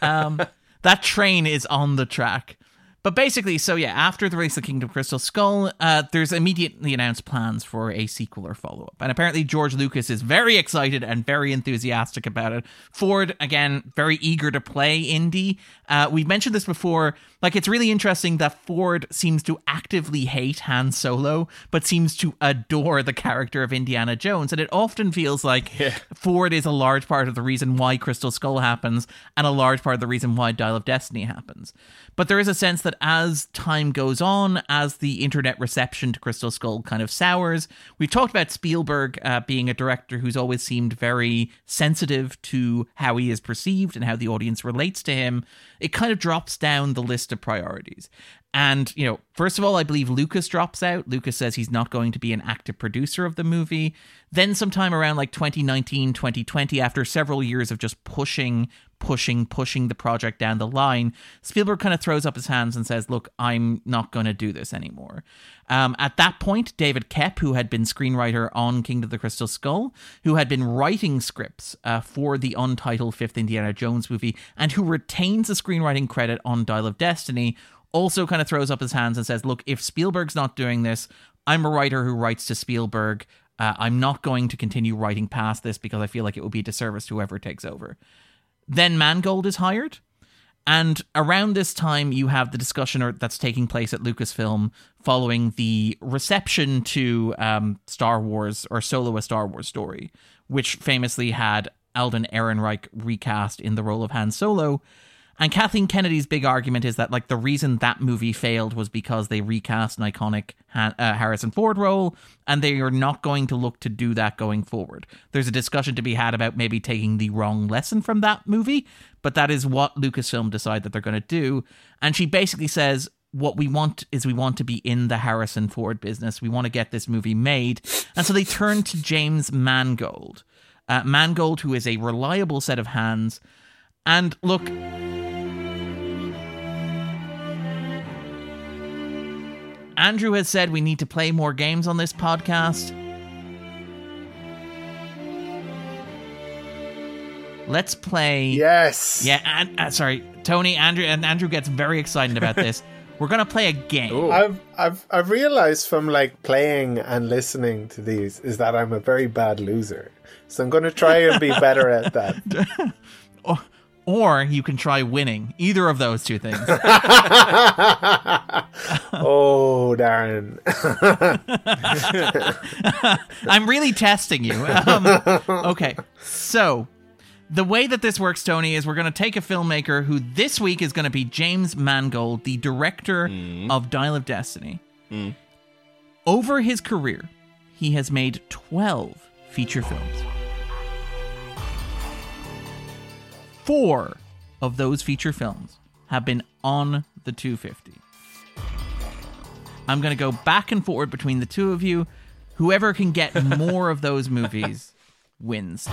Um, that train is on the track. But basically, so yeah, after the release of Kingdom Crystal Skull, uh, there's immediately announced plans for a sequel or follow-up. And apparently George Lucas is very excited and very enthusiastic about it. Ford, again, very eager to play Indy. Uh, we've mentioned this before. Like, it's really interesting that Ford seems to actively hate Han Solo, but seems to adore the character of Indiana Jones. And it often feels like yeah. Ford is a large part of the reason why Crystal Skull happens and a large part of the reason why Dial of Destiny happens. But there is a sense that as time goes on, as the internet reception to Crystal Skull kind of sours, we've talked about Spielberg uh, being a director who's always seemed very sensitive to how he is perceived and how the audience relates to him. It kind of drops down the list of priorities. And, you know, first of all, I believe Lucas drops out. Lucas says he's not going to be an active producer of the movie. Then sometime around like twenty nineteen, twenty twenty, after several years of just pushing, pushing, pushing the project down the line, Spielberg kind of throws up his hands and says, look, I'm not going to do this anymore. Um, at that point, David Koepp, who had been screenwriter on Kingdom of the Crystal Skull, who had been writing scripts uh, for the untitled fifth Indiana Jones movie, and who retains a screenwriting credit on Dial of Destiny, also kind of throws up his hands and says, look, if Spielberg's not doing this, I'm a writer who writes to Spielberg. Uh, I'm not going to continue writing past this because I feel like it will be a disservice to whoever takes over. Then Mangold is hired. And around this time, you have the discussion that's taking place at Lucasfilm following the reception to um, Star Wars or Solo: A Star Wars Story, which famously had Alden Ehrenreich recast in the role of Han Solo. And Kathleen Kennedy's big argument is that, like, the reason that movie failed was because they recast an iconic Han- uh, Harrison Ford role, and they are not going to look to do that going forward. There's a discussion to be had about maybe taking the wrong lesson from that movie, but that is what Lucasfilm decide that they're going to do. And she basically says, what we want is we want to be in the Harrison Ford business. We want to get this movie made. And so they turn to James Mangold. Uh, Mangold, who is a reliable set of hands. And look... Andrew has said we need to play more games on this podcast. Let's play. Yes. Yeah. And, uh, sorry, Tony, Andrew, and Andrew gets very excited about this. We're gonna play a game. Ooh. I've I've I've realized from like playing and listening to these is that I'm a very bad loser. So I'm gonna try and be better at that. or, or you can try winning. Either of those two things. Oh, Darren. I'm really testing you. Um, okay, so the way that this works, Tony, is we're going to take a filmmaker who this week is going to be James Mangold, the director mm. of Dial of Destiny. Mm. Over his career, he has made twelve feature films. Four of those feature films have been on the two fifty. I'm going to go back and forward between the two of you. Whoever can get more of those movies wins.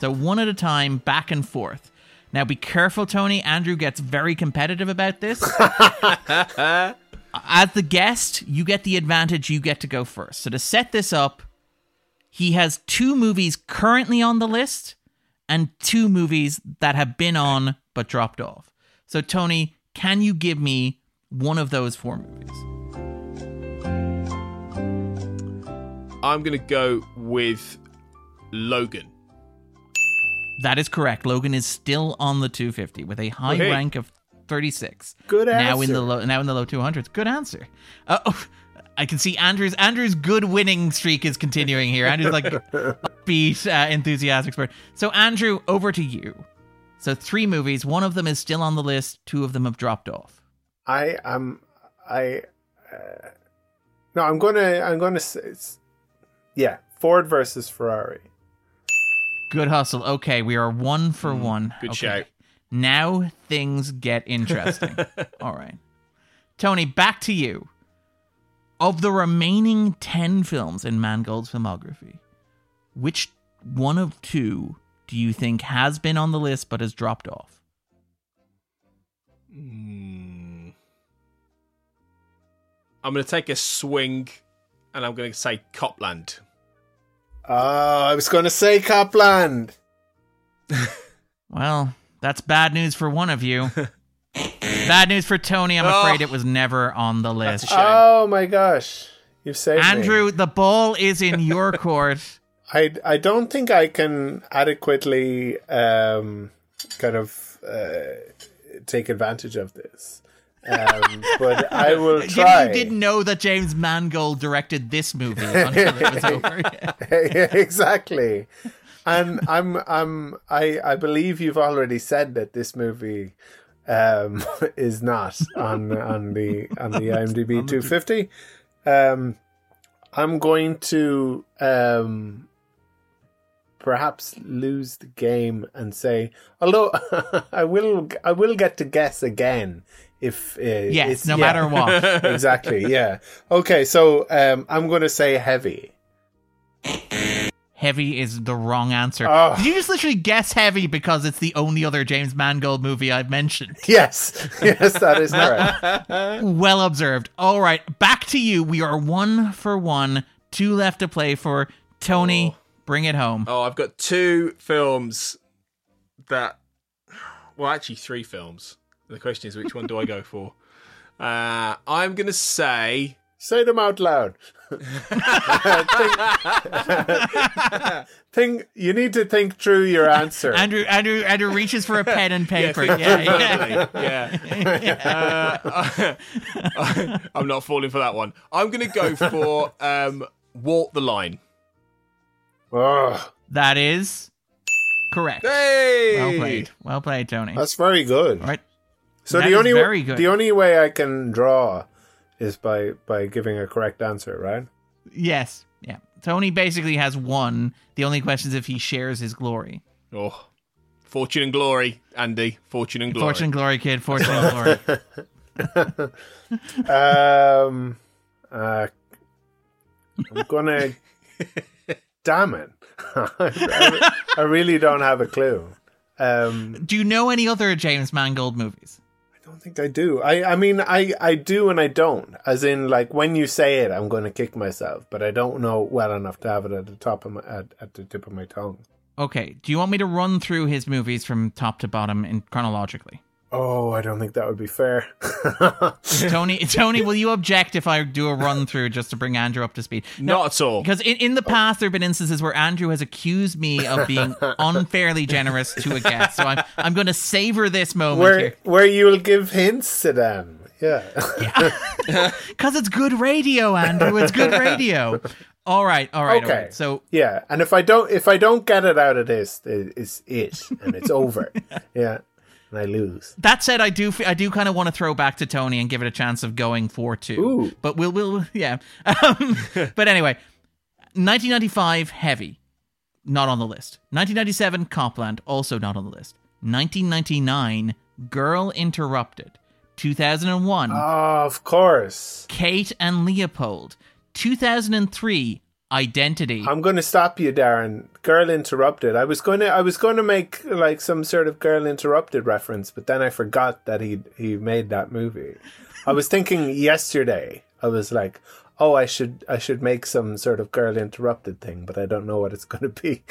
So one at a time, back and forth. Now be careful, Tony. Andrew gets very competitive about this. As the guest, you get the advantage. You get to go first. So to set this up, he has two movies currently on the list and two movies that have been on but dropped off. So, Tony, can you give me one of those four movies? I'm going to go with Logan. That is correct. Logan is still on the two fifty with a high okay. rank of thirty-six. Good answer. Now in the low, now in the low two hundreds. Good answer. Uh, oh, I can see Andrew's Andrew's good winning streak is continuing here. Andrew's like upbeat, uh, enthusiastic spirit. So, Andrew, over to you. So, three movies. One of them is still on the list. Two of them have dropped off. I am, um, I, uh, no, I'm going to, I'm going to say, it's, yeah, Ford versus Ferrari. Good hustle. Okay, we are one for mm, one. Good okay. shout. Now things get interesting. All right. Tony, back to you. Of the remaining ten films in Mangold's filmography, which one of two do you think has been on the list but has dropped off? Mm. I'm going to take a swing, and I'm going to say Copland. Oh, I was going to say Copland. Well, that's bad news for one of you. Bad news for Tony. I'm oh, afraid it was never on the list. Oh my gosh. You've saved Andrew, me. The ball is in your court. I, I don't think I can adequately um, kind of uh, take advantage of this. Um, but I will try. You didn't know that James Mangold directed this movie until it was over. Yeah. Exactly. And I'm I'm I, I believe you've already said that this movie um, is not on on the on the IMDb two fifty. Um, I'm going to um, perhaps lose the game and say, although I will I will get to guess again if uh, yes, it's, no yeah. matter what. Exactly. Yeah. Okay. So um, I'm going to say Heavy. Heavy is the wrong answer. Oh. Did you just literally guess Heavy because it's the only other James Mangold movie I've mentioned? Yes. Yes, that is correct. Well observed. All right, back to you. We are one for one. Two left to play for. Tony, oh. bring it home. Oh, I've got two films that... Well, actually three films. The question is, which one do I go for? Uh, I'm going to say... Say them out loud. think, think you need to think through your answer. Andrew Andrew Andrew reaches for a pen and paper. yeah, yeah, yeah. yeah. yeah. Uh, I, I'm not falling for that one. I'm going to go for um, Walk the Line. Oh. That is correct. Hey! Well played. Well played, Tony. That's very good. All right. So that the only very good. the only way I can draw is by, by giving a correct answer, right? Yes. Yeah. Tony basically has won. The only question is if he shares his glory. Oh. Fortune and glory, Andy. Fortune and glory. Fortune and glory, kid. Fortune and glory. um, uh, I'm going to... Damn it. I, I really don't have a clue. Um, Do you know any other James Mangold movies? I don't think I do. I, I mean, I, I do and I don't. As in, like, when you say it, I'm going to kick myself. But I don't know well enough to have it at the top of my, at, at the tip of my tongue. Okay. Do you want me to run through his movies from top to bottom in chronologically? Oh, I don't think that would be fair. Tony, Tony, will you object if I do a run through just to bring Andrew up to speed? No, not at all. Because in, in the past, there have been instances where Andrew has accused me of being unfairly generous to a guest. So I'm I'm going to savor this moment where, here. Where you'll give hints to them. Yeah. Because it's good radio, Andrew. It's good radio. All right, all right, okay. All right. So yeah, and if I don't if I don't get it out of this, it's it and it's over. Yeah. And I lose. That said, I do I do kind of want to throw back to Tony and give it a chance of going four two. Ooh. But we'll, we'll yeah. Um, but anyway, nineteen ninety-five, Heavy. Not on the list. nineteen ninety-seven, Copland. Also not on the list. nineteen ninety-nine, Girl Interrupted. two thousand one. Oh, of course. Kate and Leopold. two thousand three, Identity. I'm going to stop you, Darren. Girl Interrupted. I was going to I was going to make like some sort of Girl Interrupted reference, but then I forgot that he he made that movie. I was thinking yesterday. I was like, "Oh, I should I should make some sort of Girl Interrupted thing, but I don't know what it's going to be."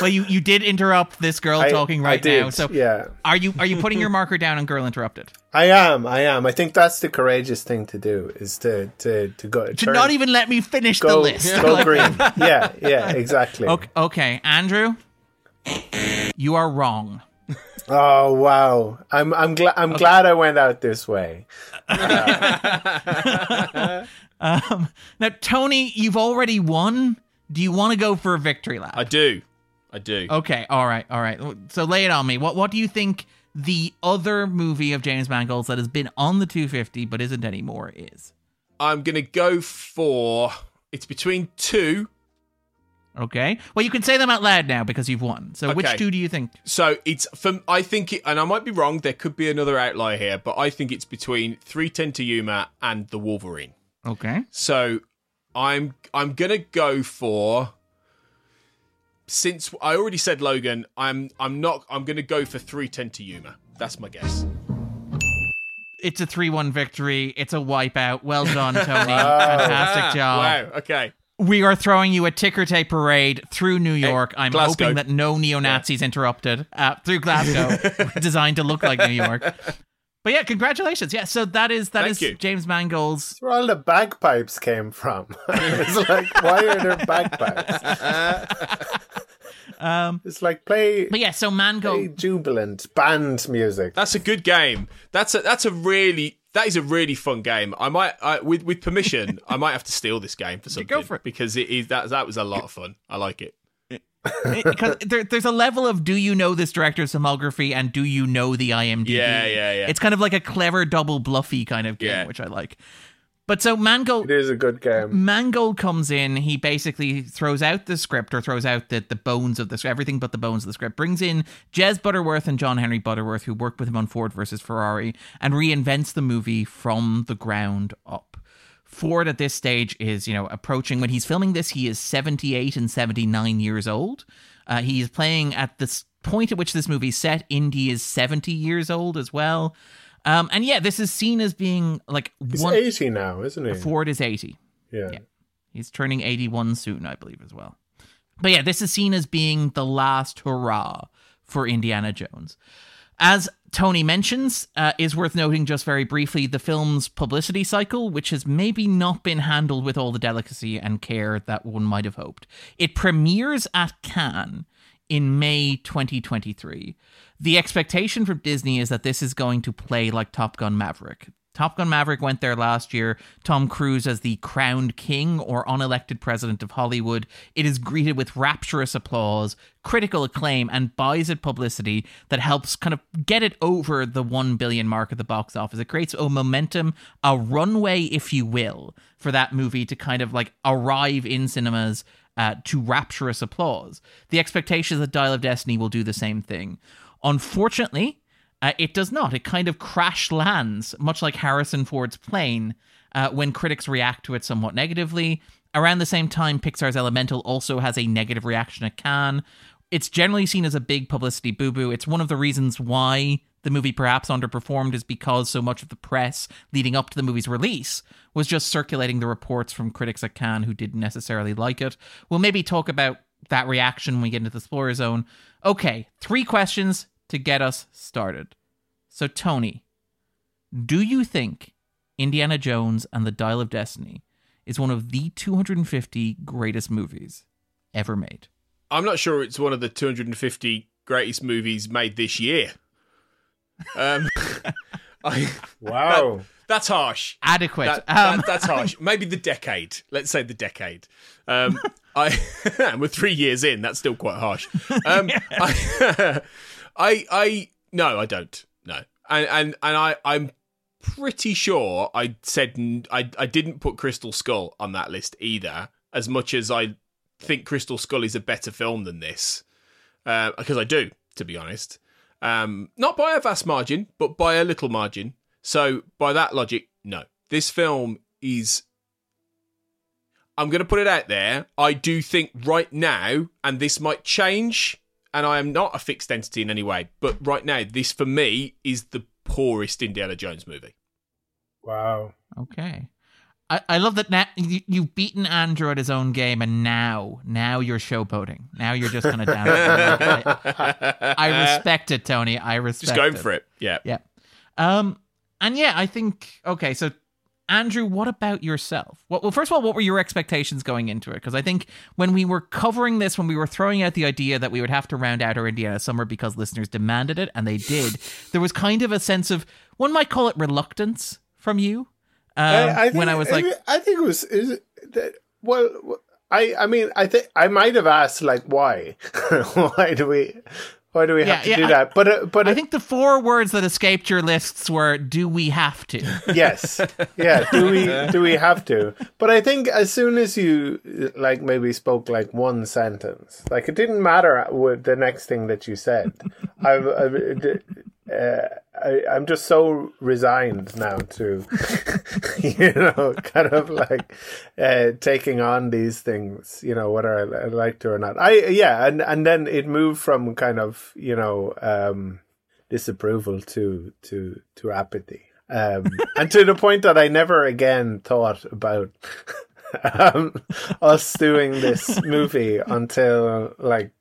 Well, you, you did interrupt this girl I, talking right I did, now. So yeah. Are you are you putting your marker down on Girl Interrupted? I am. I am. I think that's the courageous thing to do is to to, to go to turn, not even let me finish go, the list. Go green. Yeah, yeah, exactly. Okay, okay, Andrew. You are wrong. Oh, wow. I'm I'm glad I'm okay. glad I went out this way. Uh. um, now Tony, you've already won. Do you want to go for a victory lap? I do. I do. Okay, all right, all right. So lay it on me. What What do you think the other movie of James Mangold's that has been on the two fifty but isn't anymore is? I'm going to go for... It's between two. Okay. Well, you can say them out loud now because you've won. So okay. Which two do you think? So it's... From, I think... It, and I might be wrong. There could be another outlier here. But I think it's between three ten to Yuma and The Wolverine. Okay. So I'm I'm gonna go for, since I already said Logan, I'm I'm not I'm gonna go for three ten to Yuma. That's my guess. It's a three one victory. It's a wipeout. Well done, Tony. Fantastic job. Wow. Okay. We are throwing you a ticker tape parade through New York. I'm Glasgow. Hoping that no neo-Nazis yeah. interrupted uh, through Glasgow, designed to look like New York. But yeah, congratulations. Yeah, so that is that Thank is you. James Mangold's. That's where all the bagpipes came from. It's like, why are there bagpipes? Um, it's like play, but yeah. So Mangold, play jubilant band music. That's a good game. That's a that's a really that is a really fun game. I might I, with with permission, I might have to steal this game for something. Go for it, because it is that that was a lot of fun. I like it. Because there, there's a level of, do you know this director's filmography and do you know the I M D B? Yeah, yeah, yeah. It's kind of like a clever double bluffy kind of game, yeah. which I like. But so Mangold... It is a good game. Mangold comes in, he basically throws out the script, or throws out the, the bones of the script, everything but the bones of the script, brings in Jez Butterworth and John Henry Butterworth, who worked with him on Ford versus Ferrari, and reinvents the movie from the ground up. Ford at this stage is, you know, approaching... When he's filming this, he is seventy-eight and seventy-nine years old. Uh, he is playing at the point at which this movie is set. Indy is seventy years old as well. Um, and yeah, this is seen as being like... He's one... eighty now, isn't he? Ford is eighty. Yeah. yeah. He's turning eighty-one soon, I believe, as well. But yeah, this is seen as being the last hurrah for Indiana Jones. As Tony mentions, uh, is worth noting just very briefly the film's publicity cycle, which has maybe not been handled with all the delicacy and care that one might have hoped. It premieres at Cannes in May twenty twenty-three. The expectation from Disney is that this is going to play like Top Gun Maverick. Top Gun Maverick went there last year. Tom Cruise as the crowned king or unelected president of Hollywood. It is greeted with rapturous applause, critical acclaim, and buys it publicity that helps kind of get it over the one billion mark at the box office. It creates a momentum, a runway, if you will, for that movie to kind of like arrive in cinemas uh, to rapturous applause. The expectation is that Dial of Destiny will do the same thing. Unfortunately, Uh, it does not. It kind of crash lands, much like Harrison Ford's plane, uh, when critics react to it somewhat negatively. Around the same time, Pixar's Elemental also has a negative reaction at Cannes. It's generally seen as a big publicity boo-boo. It's one of the reasons why the movie perhaps underperformed, is because so much of the press leading up to the movie's release was just circulating the reports from critics at Cannes who didn't necessarily like it. We'll maybe talk about that reaction when we get into the Explorer Zone. Okay, three questions to get us started. So, Tony, do you think Indiana Jones and the Dial of Destiny is one of the two hundred fifty greatest movies ever made? I'm not sure it's one of the two hundred fifty greatest movies made this year. Um, I, wow. That, that's harsh. Adequate. That, um, that, that's harsh. Maybe the decade. Let's say the decade. Um, I, we're three years in. That's still quite harsh. Um, yeah. I... I, I no, I don't. No, and and and I I'm pretty sure I said I I didn't put Crystal Skull on that list either. As much as I think Crystal Skull is a better film than this, uh, because I do, to be honest. Um, not by a vast margin, but by a little margin. So by that logic, no, this film is. I'm going to put it out there. I do think right now, and this might change. And I am not a fixed entity in any way, but right now, this for me is the poorest Indiana Jones movie. Wow. Okay. I, I love that now you, you've beaten Andrew at his own game, and now, now you're showboating. Now you're just kind of down. I, I respect it, Tony. I respect it. Just going it. for it. Yeah. Yeah. Um, and yeah, I think, okay, so Andrew, what about yourself? Well, well, first of all, what were your expectations going into it? Because I think when we were covering this, when we were throwing out the idea that we would have to round out our Indiana summer because listeners demanded it, and they did, there was kind of a sense of, one might call it reluctance from you. Um, I, I think, when I was like... I think it was... Is it that, well, I, I mean, I think I might have asked, like, why? Why do we... Why do we yeah, have to yeah, do that? I, but uh, but I uh, think the four words that escaped your lists were "do we have to?" Yes, yeah. Do we do we have to? But I think as soon as you like maybe spoke like one sentence, like it didn't matter what the next thing that you said. I, I, uh, I, I'm just so resigned now to, you know, kind of like uh, taking on these things, you know, whether I, I like to or not. I yeah, and, and then it moved from kind of, you know, um, disapproval to to to apathy, um, and to the point that I never again thought about um, us doing this movie until like.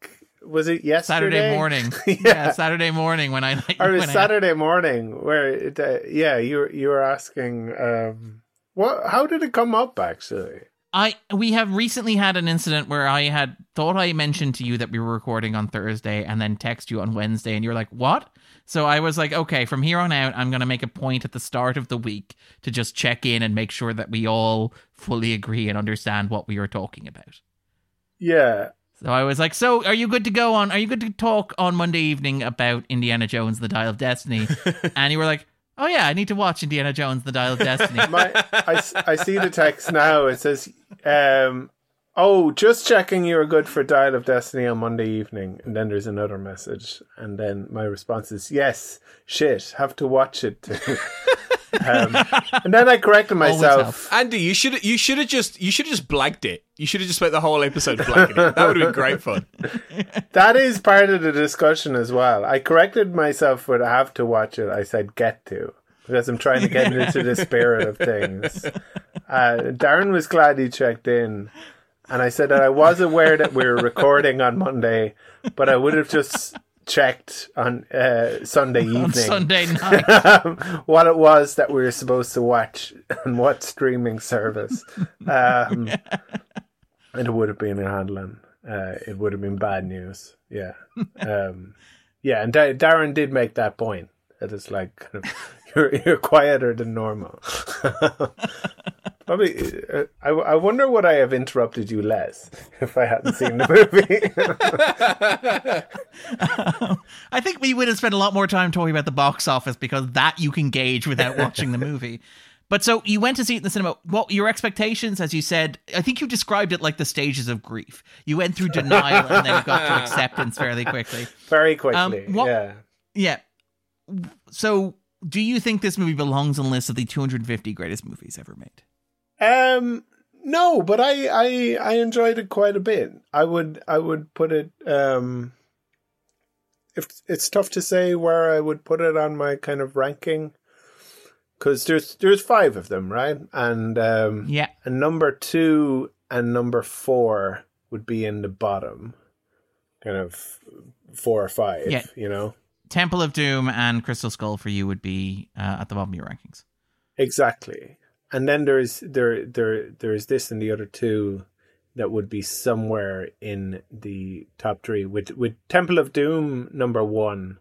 Was it yesterday? Saturday morning. yeah. yeah, Saturday morning when I... Like, or it was Saturday I... morning where, it, uh, yeah, you were, you were asking, um, what? How did it come up, actually? I We have recently had an incident where I had thought I mentioned to you that we were recording on Thursday and then text you on Wednesday, and you were like, what? So I was like, okay, from here on out, I'm going to make a point at the start of the week to just check in and make sure that we all fully agree and understand what we were talking about. Yeah. So I was like, so are you good to go on? Are you good to talk on Monday evening about Indiana Jones and the Dial of Destiny? And you were like, oh, yeah, I need to watch Indiana Jones and the Dial of Destiny. My, I, I see the text now. It says, um, oh, just checking you are good for Dial of Destiny on Monday evening. And then there's another message. And then my response is, yes, shit, have to watch it too. Um, and then I corrected myself. Andy, you should you should have just you should have just blanked it. You should have just spent the whole episode blanking it. That would have been great fun. That is part of the discussion as well. I corrected myself with I have to watch it. I said get to, because I'm trying to get into the spirit of things. Uh, Darren was glad he checked in, and I said that I was aware that we were recording on Monday, but I would have just checked on uh, Sunday evening, on Sunday night, um, what it was that we were supposed to watch and what streaming service, um, yeah. And it would have been in Handlin. Uh, it would have been bad news. Yeah, um, yeah. And D- Darren did make that point. That it's like kind of, you're you're quieter than normal. Probably, uh, I, I wonder would I have interrupted you less if I hadn't seen the movie. um, I think we would have spent a lot more time talking about the box office, because that you can gauge without watching the movie. But so you went to see it in the cinema. What your expectations, as you said, I think you described it like the stages of grief. You went through denial and then got to acceptance fairly quickly. Very quickly, um, what, yeah. Yeah. So do you think this movie belongs on the list of the two hundred fifty greatest movies ever made? Um, no, but I, I, I enjoyed it quite a bit. I would, I would put it, um, if it's tough to say where I would put it on my kind of ranking, because there's, there's five of them, right? And, um, yeah. And number two and number four would be in the bottom, kind of four or five, yeah. You know? Temple of Doom and Crystal Skull for you would be uh, at the bottom of your rankings. Exactly. And then there is there there there is this and the other two that would be somewhere in the top three, with with Temple of Doom number one,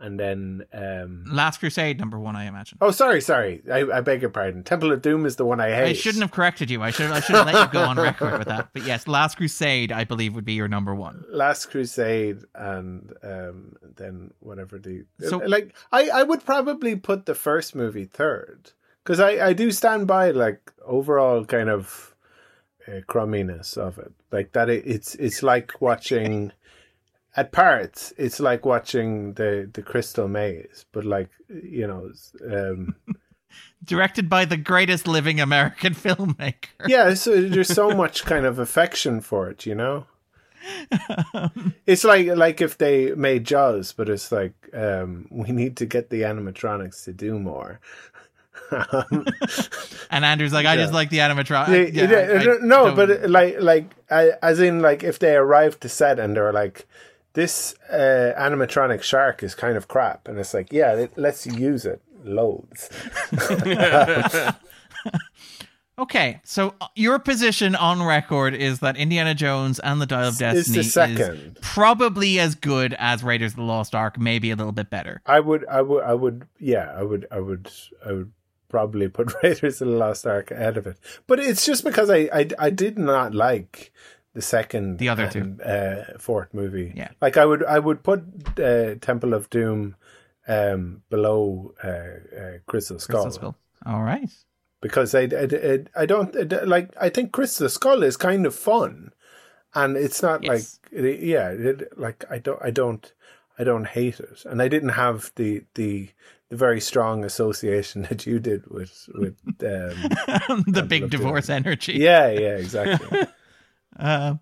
and then um, Last Crusade number one, I imagine. Oh, sorry, sorry, I, I beg your pardon. Temple of Doom is the one I hate. I shouldn't have corrected you. I should I should have let you go on record with that. But yes, Last Crusade, I believe, would be your number one. Last Crusade, and um, then whatever the so, like. I, I would probably put the first movie third. Because I, I do stand by, like, overall kind of uh, crumminess of it. Like, that it, it's it's like watching, at parts, it's like watching the, the Crystal Maze. But, like, you know... Um, directed by the greatest living American filmmaker. Yeah, so there's so much kind of affection for it, you know? Um, it's like like if they made Jaws, but it's like, um, we need to get the animatronics to do more. Um, and Andrew's like, I yeah. just like the animatronic. Yeah, yeah, I, I no, but like, like, I, as in, like, if they arrived to set and they're like, this uh, animatronic shark is kind of crap, and it's like, yeah, let's use it loads. Okay, so your position on record is that Indiana Jones and the Dial of Destiny is, is probably as good as Raiders of the Lost Ark, maybe a little bit better. I would, I would, I would, yeah, I would, I would, I would. probably put Raiders of the Lost Ark ahead of it. But it's just because I, I, I did not like the second the other and, two. Uh, fourth movie. Yeah. Like I would I would put uh, Temple of Doom um, below uh, uh, Crystal Skull. Crystal Skull. All right. Because I, I, I, I don't I, like I think Crystal Skull is kind of fun, and it's not yes. like yeah it, like I don't I don't I don't hate it. And I didn't have the the, the very strong association that you did with... with um, the big divorce energy. Yeah, yeah, exactly. uh,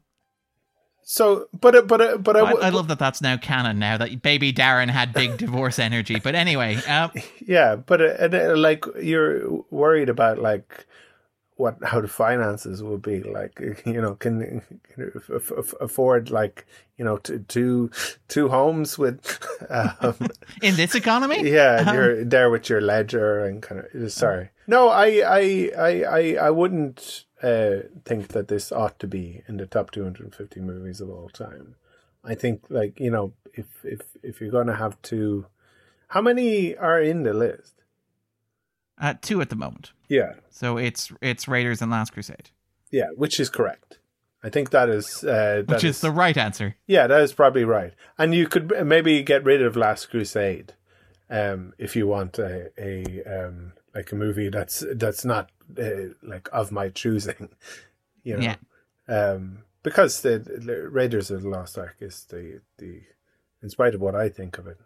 so, but... but but I, I, I love that that's now canon now, that baby Darren had big divorce energy. But anyway... Uh, yeah, but uh, like you're worried about like... what how the finances will be like, you know, can, can afford like, you know, two two, two homes with um, in this economy. Yeah, um, you're there with your ledger and kind of sorry. No, I I I I, I wouldn't uh, think that this ought to be in the top two hundred fifty movies of all time. I think like, you know, if if if you're going to have to, how many are in the list? Uh, two at the moment. Yeah. So it's it's Raiders and Last Crusade. Yeah, which is correct. I think that is... Uh, that which is, is the right answer. Yeah, that is probably right. And you could maybe get rid of Last Crusade um, if you want a, a um, like a movie that's that's not uh, like of my choosing. You know? Yeah. Um, because the, the Raiders of the Lost Ark is the, the... In spite of what I think of it...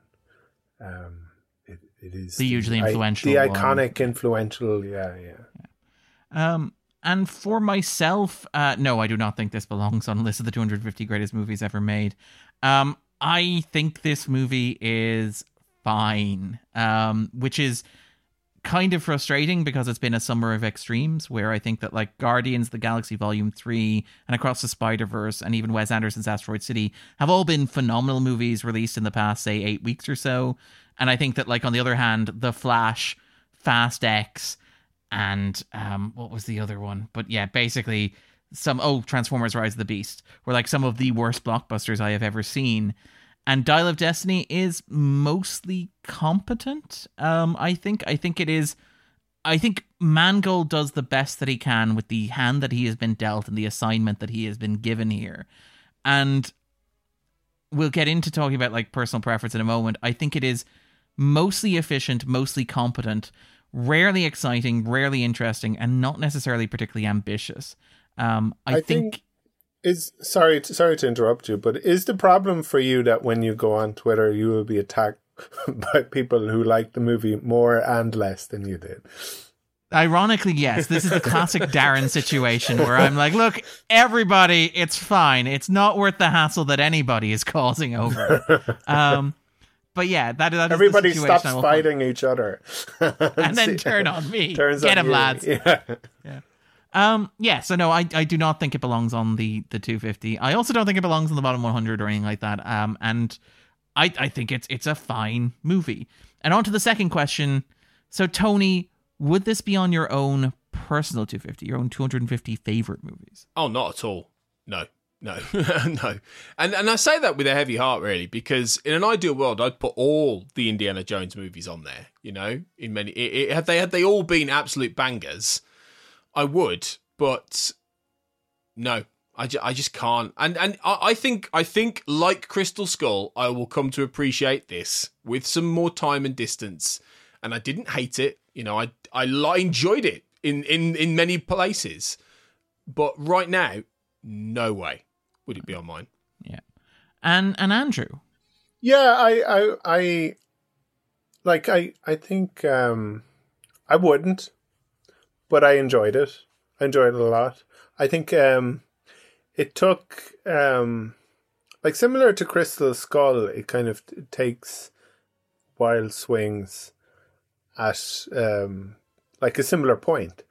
Um, It, it is the hugely influential, the iconic, one. influential, yeah, yeah, yeah. Um, and for myself, uh, no, I do not think this belongs on a list of the two hundred fifty greatest movies ever made. Um, I think this movie is fine, um, which is kind of frustrating because it's been a summer of extremes where I think that like Guardians of the Galaxy Volume three and Across the Spider-Verse and even Wes Anderson's Asteroid City have all been phenomenal movies released in the past, say, eight weeks or so. And I think that, like, on the other hand, The Flash, Fast X, and um, what was the other one? But yeah, basically some, oh, Transformers Rise of the Beast were like some of the worst blockbusters I have ever seen. And Dial of Destiny is mostly competent, um, I think. I think it is, I think Mangold does the best that he can with the hand that he has been dealt and the assignment that he has been given here. And we'll get into talking about, like, personal preference in a moment. I think it is mostly efficient, mostly competent, rarely exciting, rarely interesting, and not necessarily particularly ambitious. Um, I, I think, think is sorry, sorry to interrupt you, but is the problem for you that when you go on Twitter, you will be attacked by people who like the movie more and less than you did? Ironically, yes. This is the classic Darren situation where I'm like, look, everybody, it's fine. It's not worth the hassle that anybody is causing over it. Um, But yeah, that, that everybody is everybody stops fighting find. each other, and then turn on me. Turns Get on him, you. lads. Yeah. yeah. Um. Yeah. So no, I, I do not think it belongs on the the two hundred fifty. I also don't think it belongs on the bottom one hundred or anything like that. Um. And I I think it's it's a fine movie. And on to the second question. So Tony, would this be on your own personal two hundred fifty, your own two hundred fifty favorite movies? Oh, not at all. No. No, no. And and I say that with a heavy heart, really, because in an ideal world, I'd put all the Indiana Jones movies on there, you know, in many, it, it, had they had they all been absolute bangers, I would, but no, I, ju- I just can't. And and I, I think, I think like Crystal Skull, I will come to appreciate this with some more time and distance. And I didn't hate it. You know, I, I, I enjoyed it in, in, in many places, but right now, no way. Would it be on mine? Yeah, and and Andrew, yeah, I I, I like I I think um, I wouldn't, but I enjoyed it. I enjoyed it a lot. I think um, it took um, like similar to Crystal Skull. It kind of it takes wild swings at um, like a similar point.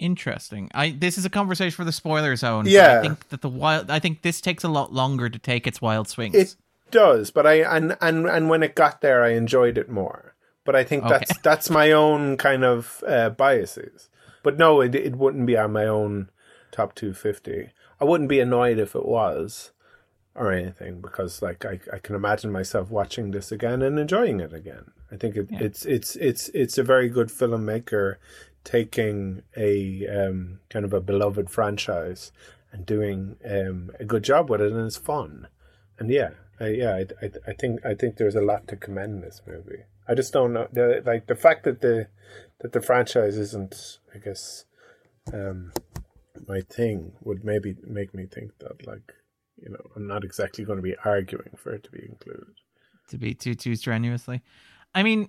Interesting. I this is a conversation for the spoiler zone. Yeah, I think that the wild. I think this takes a lot longer to take its wild swings. It does, but I and and, and when it got there, I enjoyed it more. But I think okay. that's that's my own kind of uh, biases. But no, it it wouldn't be on my own top two hundred fifty. I wouldn't be annoyed if it was or anything because, like, I, I can imagine myself watching this again and enjoying it again. I think it, yeah. it's it's it's it's a very good filmmaker taking a um, kind of a beloved franchise and doing um, a good job with it, and it's fun. And yeah, I, yeah, I, I, I think I think there's a lot to commend in this movie. I just don't know, the, like the fact that the that the franchise isn't, I guess, um, my thing would maybe make me think that like you know, I'm not exactly going to be arguing for it to be included. To be too, too strenuously. I mean,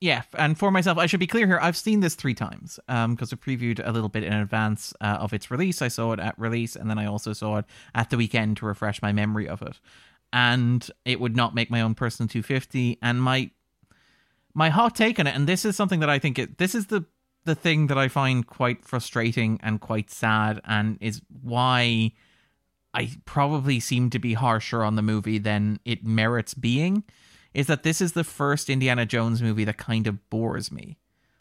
yeah, and for myself, I should be clear here, I've seen this three times um, because I previewed a little bit in advance uh, of its release. I saw it at release, and then I also saw it at the weekend to refresh my memory of it. And it would not make my own personal two fifty. And my my hot take on it, and this is something that I think, it, this is the, the thing that I find quite frustrating and quite sad, and is why I probably seem to be harsher on the movie than it merits being, is that this is the first Indiana Jones movie that kind of bores me.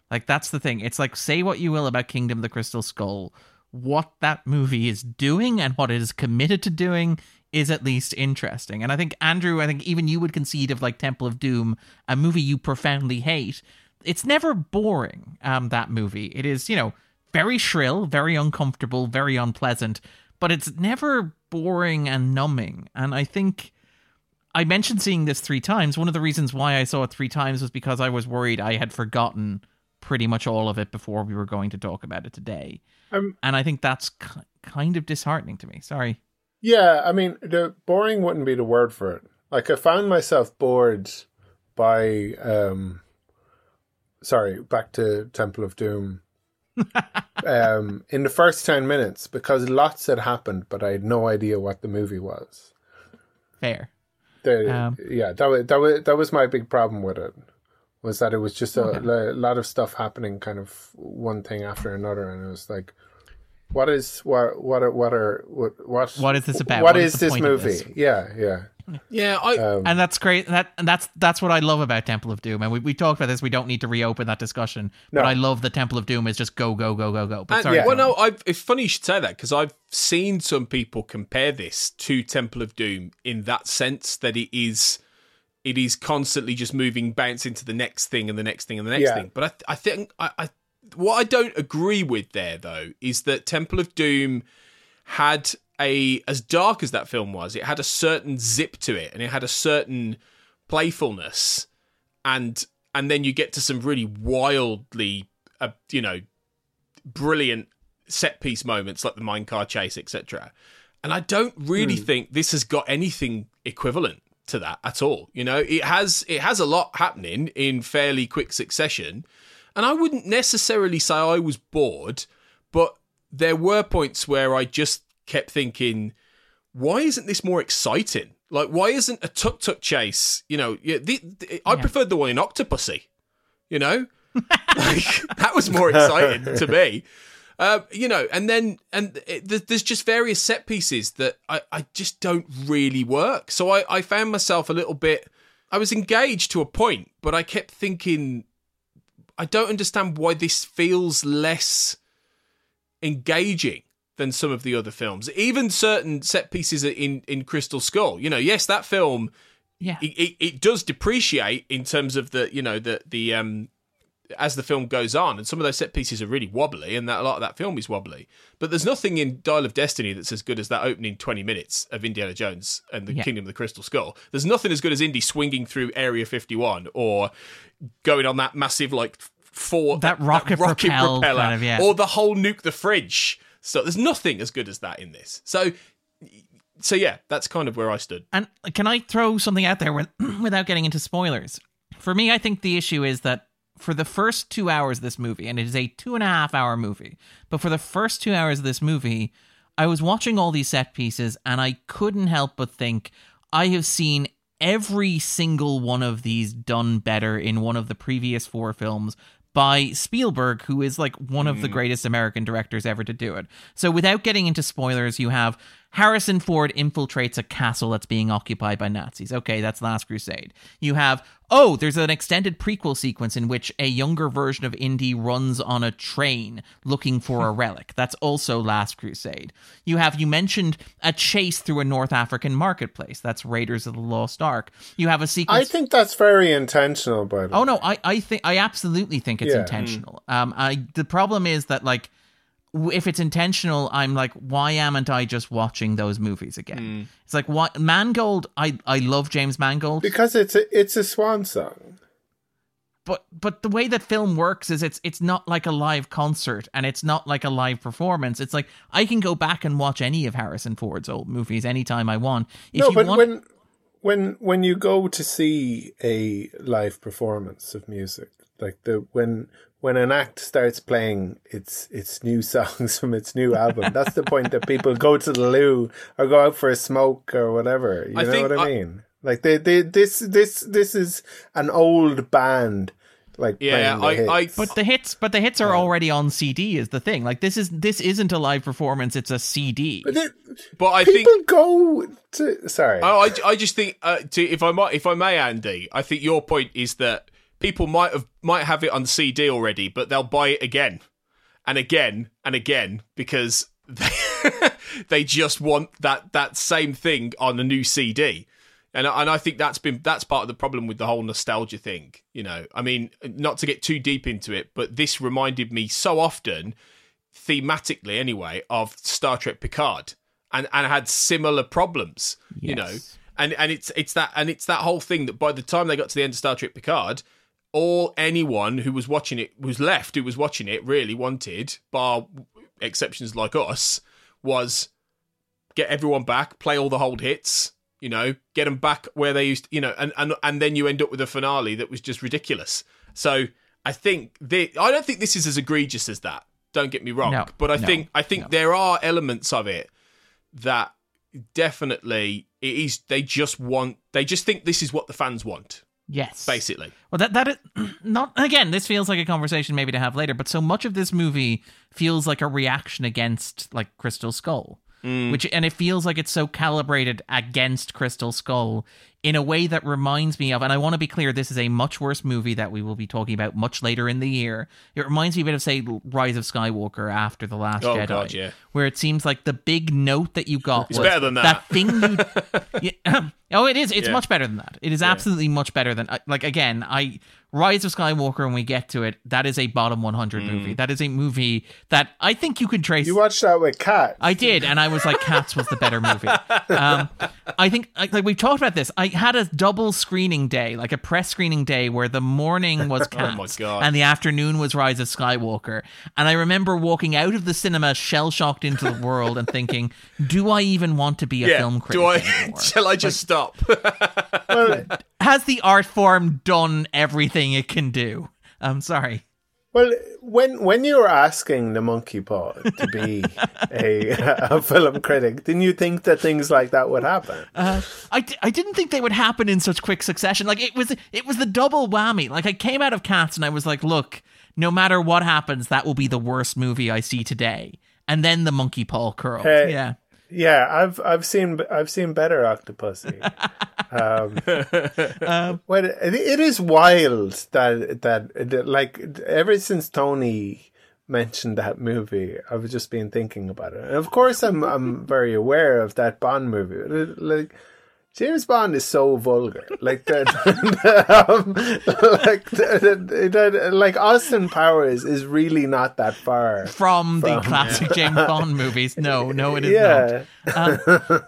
Like, that's the thing. It's like, say what you will about Kingdom of the Crystal Skull, what that movie is doing and what it is committed to doing is at least interesting. And I think, Andrew, I think even you would concede of, like, Temple of Doom, a movie you profoundly hate, it's never boring, um, that movie. It is, you know, very shrill, very uncomfortable, very unpleasant, but it's never boring and numbing. And I think... I mentioned seeing this three times. One of the reasons why I saw it three times was because I was worried I had forgotten pretty much all of it before we were going to talk about it today. Um, and I think that's k- kind of disheartening to me. Sorry. Yeah, I mean, the boring wouldn't be the word for it. Like, I found myself bored by... Um, sorry, back to Temple of Doom. um, in the first ten minutes, because lots had happened, but I had no idea what the movie was. Fair. The, um, yeah, that was, that was that was my big problem with it, was that it was just a, okay. a lot of stuff happening, kind of one thing after another, and it was like, what is what what are, what are what what what is this about? What, what is, is this movie? This? Yeah, yeah, yeah. I, um, and that's great. That and that's that's what I love about Temple of Doom. And we we talked about this. We don't need to reopen that discussion. No. But I love the Temple of Doom is just go go go go go. But and, sorry, yeah. Well, no, I've, it's funny you should say that, because I've seen some people compare this to Temple of Doom in that sense that it is it is constantly just moving, bouncing to the next thing and the next thing and the next yeah. thing. But I I think I, I what I don't agree with there though is that Temple of Doom had a, as dark as that film was, it had a certain zip to it and it had a certain playfulness, and and then you get to some really wildly uh, you know brilliant set piece moments like the minecar chase, et cetera. And I don't really mm. think this has got anything equivalent to that at all. You know, it has it has a lot happening in fairly quick succession, and I wouldn't necessarily say I was bored, but there were points where I just kept thinking, why isn't this more exciting? Like, why isn't a tuk-tuk chase? You know, the, the, I yeah. preferred the one in Octopussy. You know, like, that was more exciting to me. Uh, you know, and then and it, there's just various set pieces that I, I just don't really work. So I, I found myself a little bit, I was engaged to a point, but I kept thinking, I don't understand why this feels less engaging than some of the other films. Even certain set pieces in, in Crystal Skull. You know, yes, that film, yeah, it, it, it does depreciate in terms of the, you know, the, the, um, as the film goes on, and some of those set pieces are really wobbly, and that a lot of that film is wobbly, but there's nothing in Dial of Destiny that's as good as that opening twenty minutes of Indiana Jones and the yeah. Kingdom of the Crystal Skull. There's nothing as good as Indy swinging through Area fifty-one or going on that massive, like, four that rocket, that rocket propel propeller kind of, yeah. or the whole nuke the fridge. So there's nothing as good as that in this. So so yeah, that's kind of where I stood. And can I throw something out there with, without getting into spoilers? For me, I think the issue is that for the first two hours of this movie, and it is a two and a half hour movie, but for the first two hours of this movie, I was watching all these set pieces and I couldn't help but think, I have seen every single one of these done better in one of the previous four films by Spielberg, who is like one mm. of the greatest American directors ever to do it. So without getting into spoilers, you have Harrison Ford infiltrates a castle that's being occupied by Nazis. Okay, that's Last Crusade. You have, oh, there's an extended prequel sequence in which a younger version of Indy runs on a train looking for a relic. That's also Last Crusade. You have, you mentioned a chase through a North African marketplace. That's Raiders of the Lost Ark. You have a sequence... I think that's very intentional, by the way. Oh, no, I, I, think, I absolutely think it's yeah. intentional. Mm. Um, I, the problem is that, like, if it's intentional, I'm like, why haven't I just watching those movies again? Mm. It's like, why Mangold? I, I love James Mangold because it's a, it's a swan song. But but the way that film works is it's it's not like a live concert, and it's not like a live performance. It's like I can go back and watch any of Harrison Ford's old movies anytime I want. If no, you but want... when when when you go to see a live performance of music, like the when when an act starts playing its its new songs from its new album, that's the point that people go to the loo or go out for a smoke or whatever. You I know what I, I mean? Like they, they, this, this, this is an old band. Like yeah, I, I, but the hits, but the hits are yeah. already on C D. Is the thing? Like this is this isn't a live performance; it's a C D. But, it, but I people think people go to. Sorry, I, I, I just think uh, to, if I might, if I may, Andy, I think your point is that people might have might have it on C D already, but they'll buy it again and again and again because they they just want that that same thing on a new C D. And and I think that's been that's part of the problem with the whole nostalgia thing, you know. I mean, not to get too deep into it, but this reminded me so often, thematically anyway, of Star Trek Picard, and and had similar problems, yes. you know. And and it's it's that and it's that whole thing that by the time they got to the end of Star Trek Picard, all anyone who was watching it was left who was watching it really wanted, bar exceptions like us, was get everyone back, play all the old hits. You know, get them back where they used to, you know, and, and, and then you end up with a finale that was just ridiculous. So I think they, I don't think this is as egregious as that. Don't get me wrong, no, but I no, think I think no. there are elements of it that definitely it is. They just want. They just think this is what the fans want. Yes, basically. Well, that that is not again. This feels like a conversation maybe to have later. But so much of this movie feels like a reaction against like Crystal Skull. Mm. Which and it feels like it's so calibrated against Crystal Skull in a way that reminds me of, and I want to be clear, this is a much worse movie that we will be talking about much later in the year. It reminds me a bit of, say, Rise of Skywalker after The Last oh, Jedi, God, yeah. where it seems like the big note that you got it's was better than that. that thing you, yeah, oh, it is. It's yeah. much better than that. It is absolutely yeah. much better than like again, I. Rise of Skywalker, when we get to it, that is a bottom one hundred mm. movie. That is a movie that I think you can trace. You watched that with Cats. I did, and I was like, Cats was the better movie. Um, I think, like, we've talked about this. I had a double screening day, like a press screening day, where the morning was Cats, oh my God. And the afternoon was Rise of Skywalker. And I remember walking out of the cinema shell-shocked into the world and thinking, do I even want to be a yeah, film critic? Do I? Shall I just like, stop? Well, has the art form done everything it can do? I'm sorry. Well, when when you were asking the monkey paw to be a, a film critic, didn't you think that things like that would happen? Uh, I, I didn't think they would happen in such quick succession. Like it was it was the double whammy. Like I came out of Cats and I was like, look, no matter what happens, that will be the worst movie I see today. And then the monkey paw curled. Uh, yeah. Yeah, I've I've seen I've seen better Octopussy. Um, um, well, it, it is wild that, that that like ever since Tony mentioned that movie, I've just been thinking about it, and of course I'm I'm very aware of that Bond movie. Like James Bond is so vulgar, like that, um, like that, that, like Austin Powers is really not that far from, from the classic yeah. James Bond movies. No, no, it is yeah. not. Um,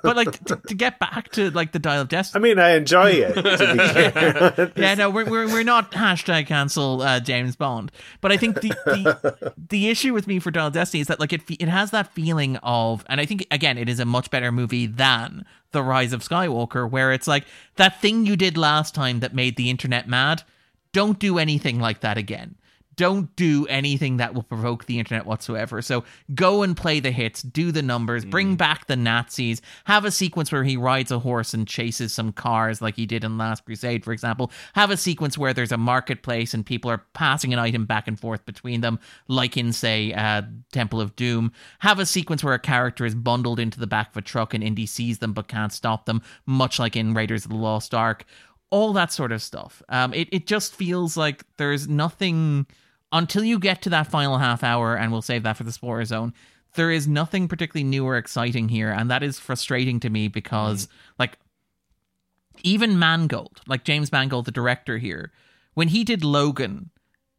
but like to, to get back to like the Dial of Destiny. I mean, I enjoy it. To be clear. yeah, no, we're we're we're not hashtag cancel uh, James Bond. But I think the, the the issue with me for Dial of Destiny is that like it it has that feeling of, and I think again, it is a much better movie than The Rise of Skywalker, where it's like that thing you did last time that made the internet mad. Don't do anything like that again. Don't do anything that will provoke the internet whatsoever. So go and play the hits, do the numbers, mm. bring back the Nazis, have a sequence where he rides a horse and chases some cars like he did in Last Crusade, for example. Have a sequence where there's a marketplace and people are passing an item back and forth between them, like in, say, uh, Temple of Doom. Have a sequence where a character is bundled into the back of a truck and Indy sees them but can't stop them, much like in Raiders of the Lost Ark. All that sort of stuff. Um, it, it just feels like there's nothing... Until you get to that final half hour, and we'll save that for the spoiler zone, there is nothing particularly new or exciting here, and that is frustrating to me because, mm. like, even Mangold, like James Mangold, the director here, when he did Logan,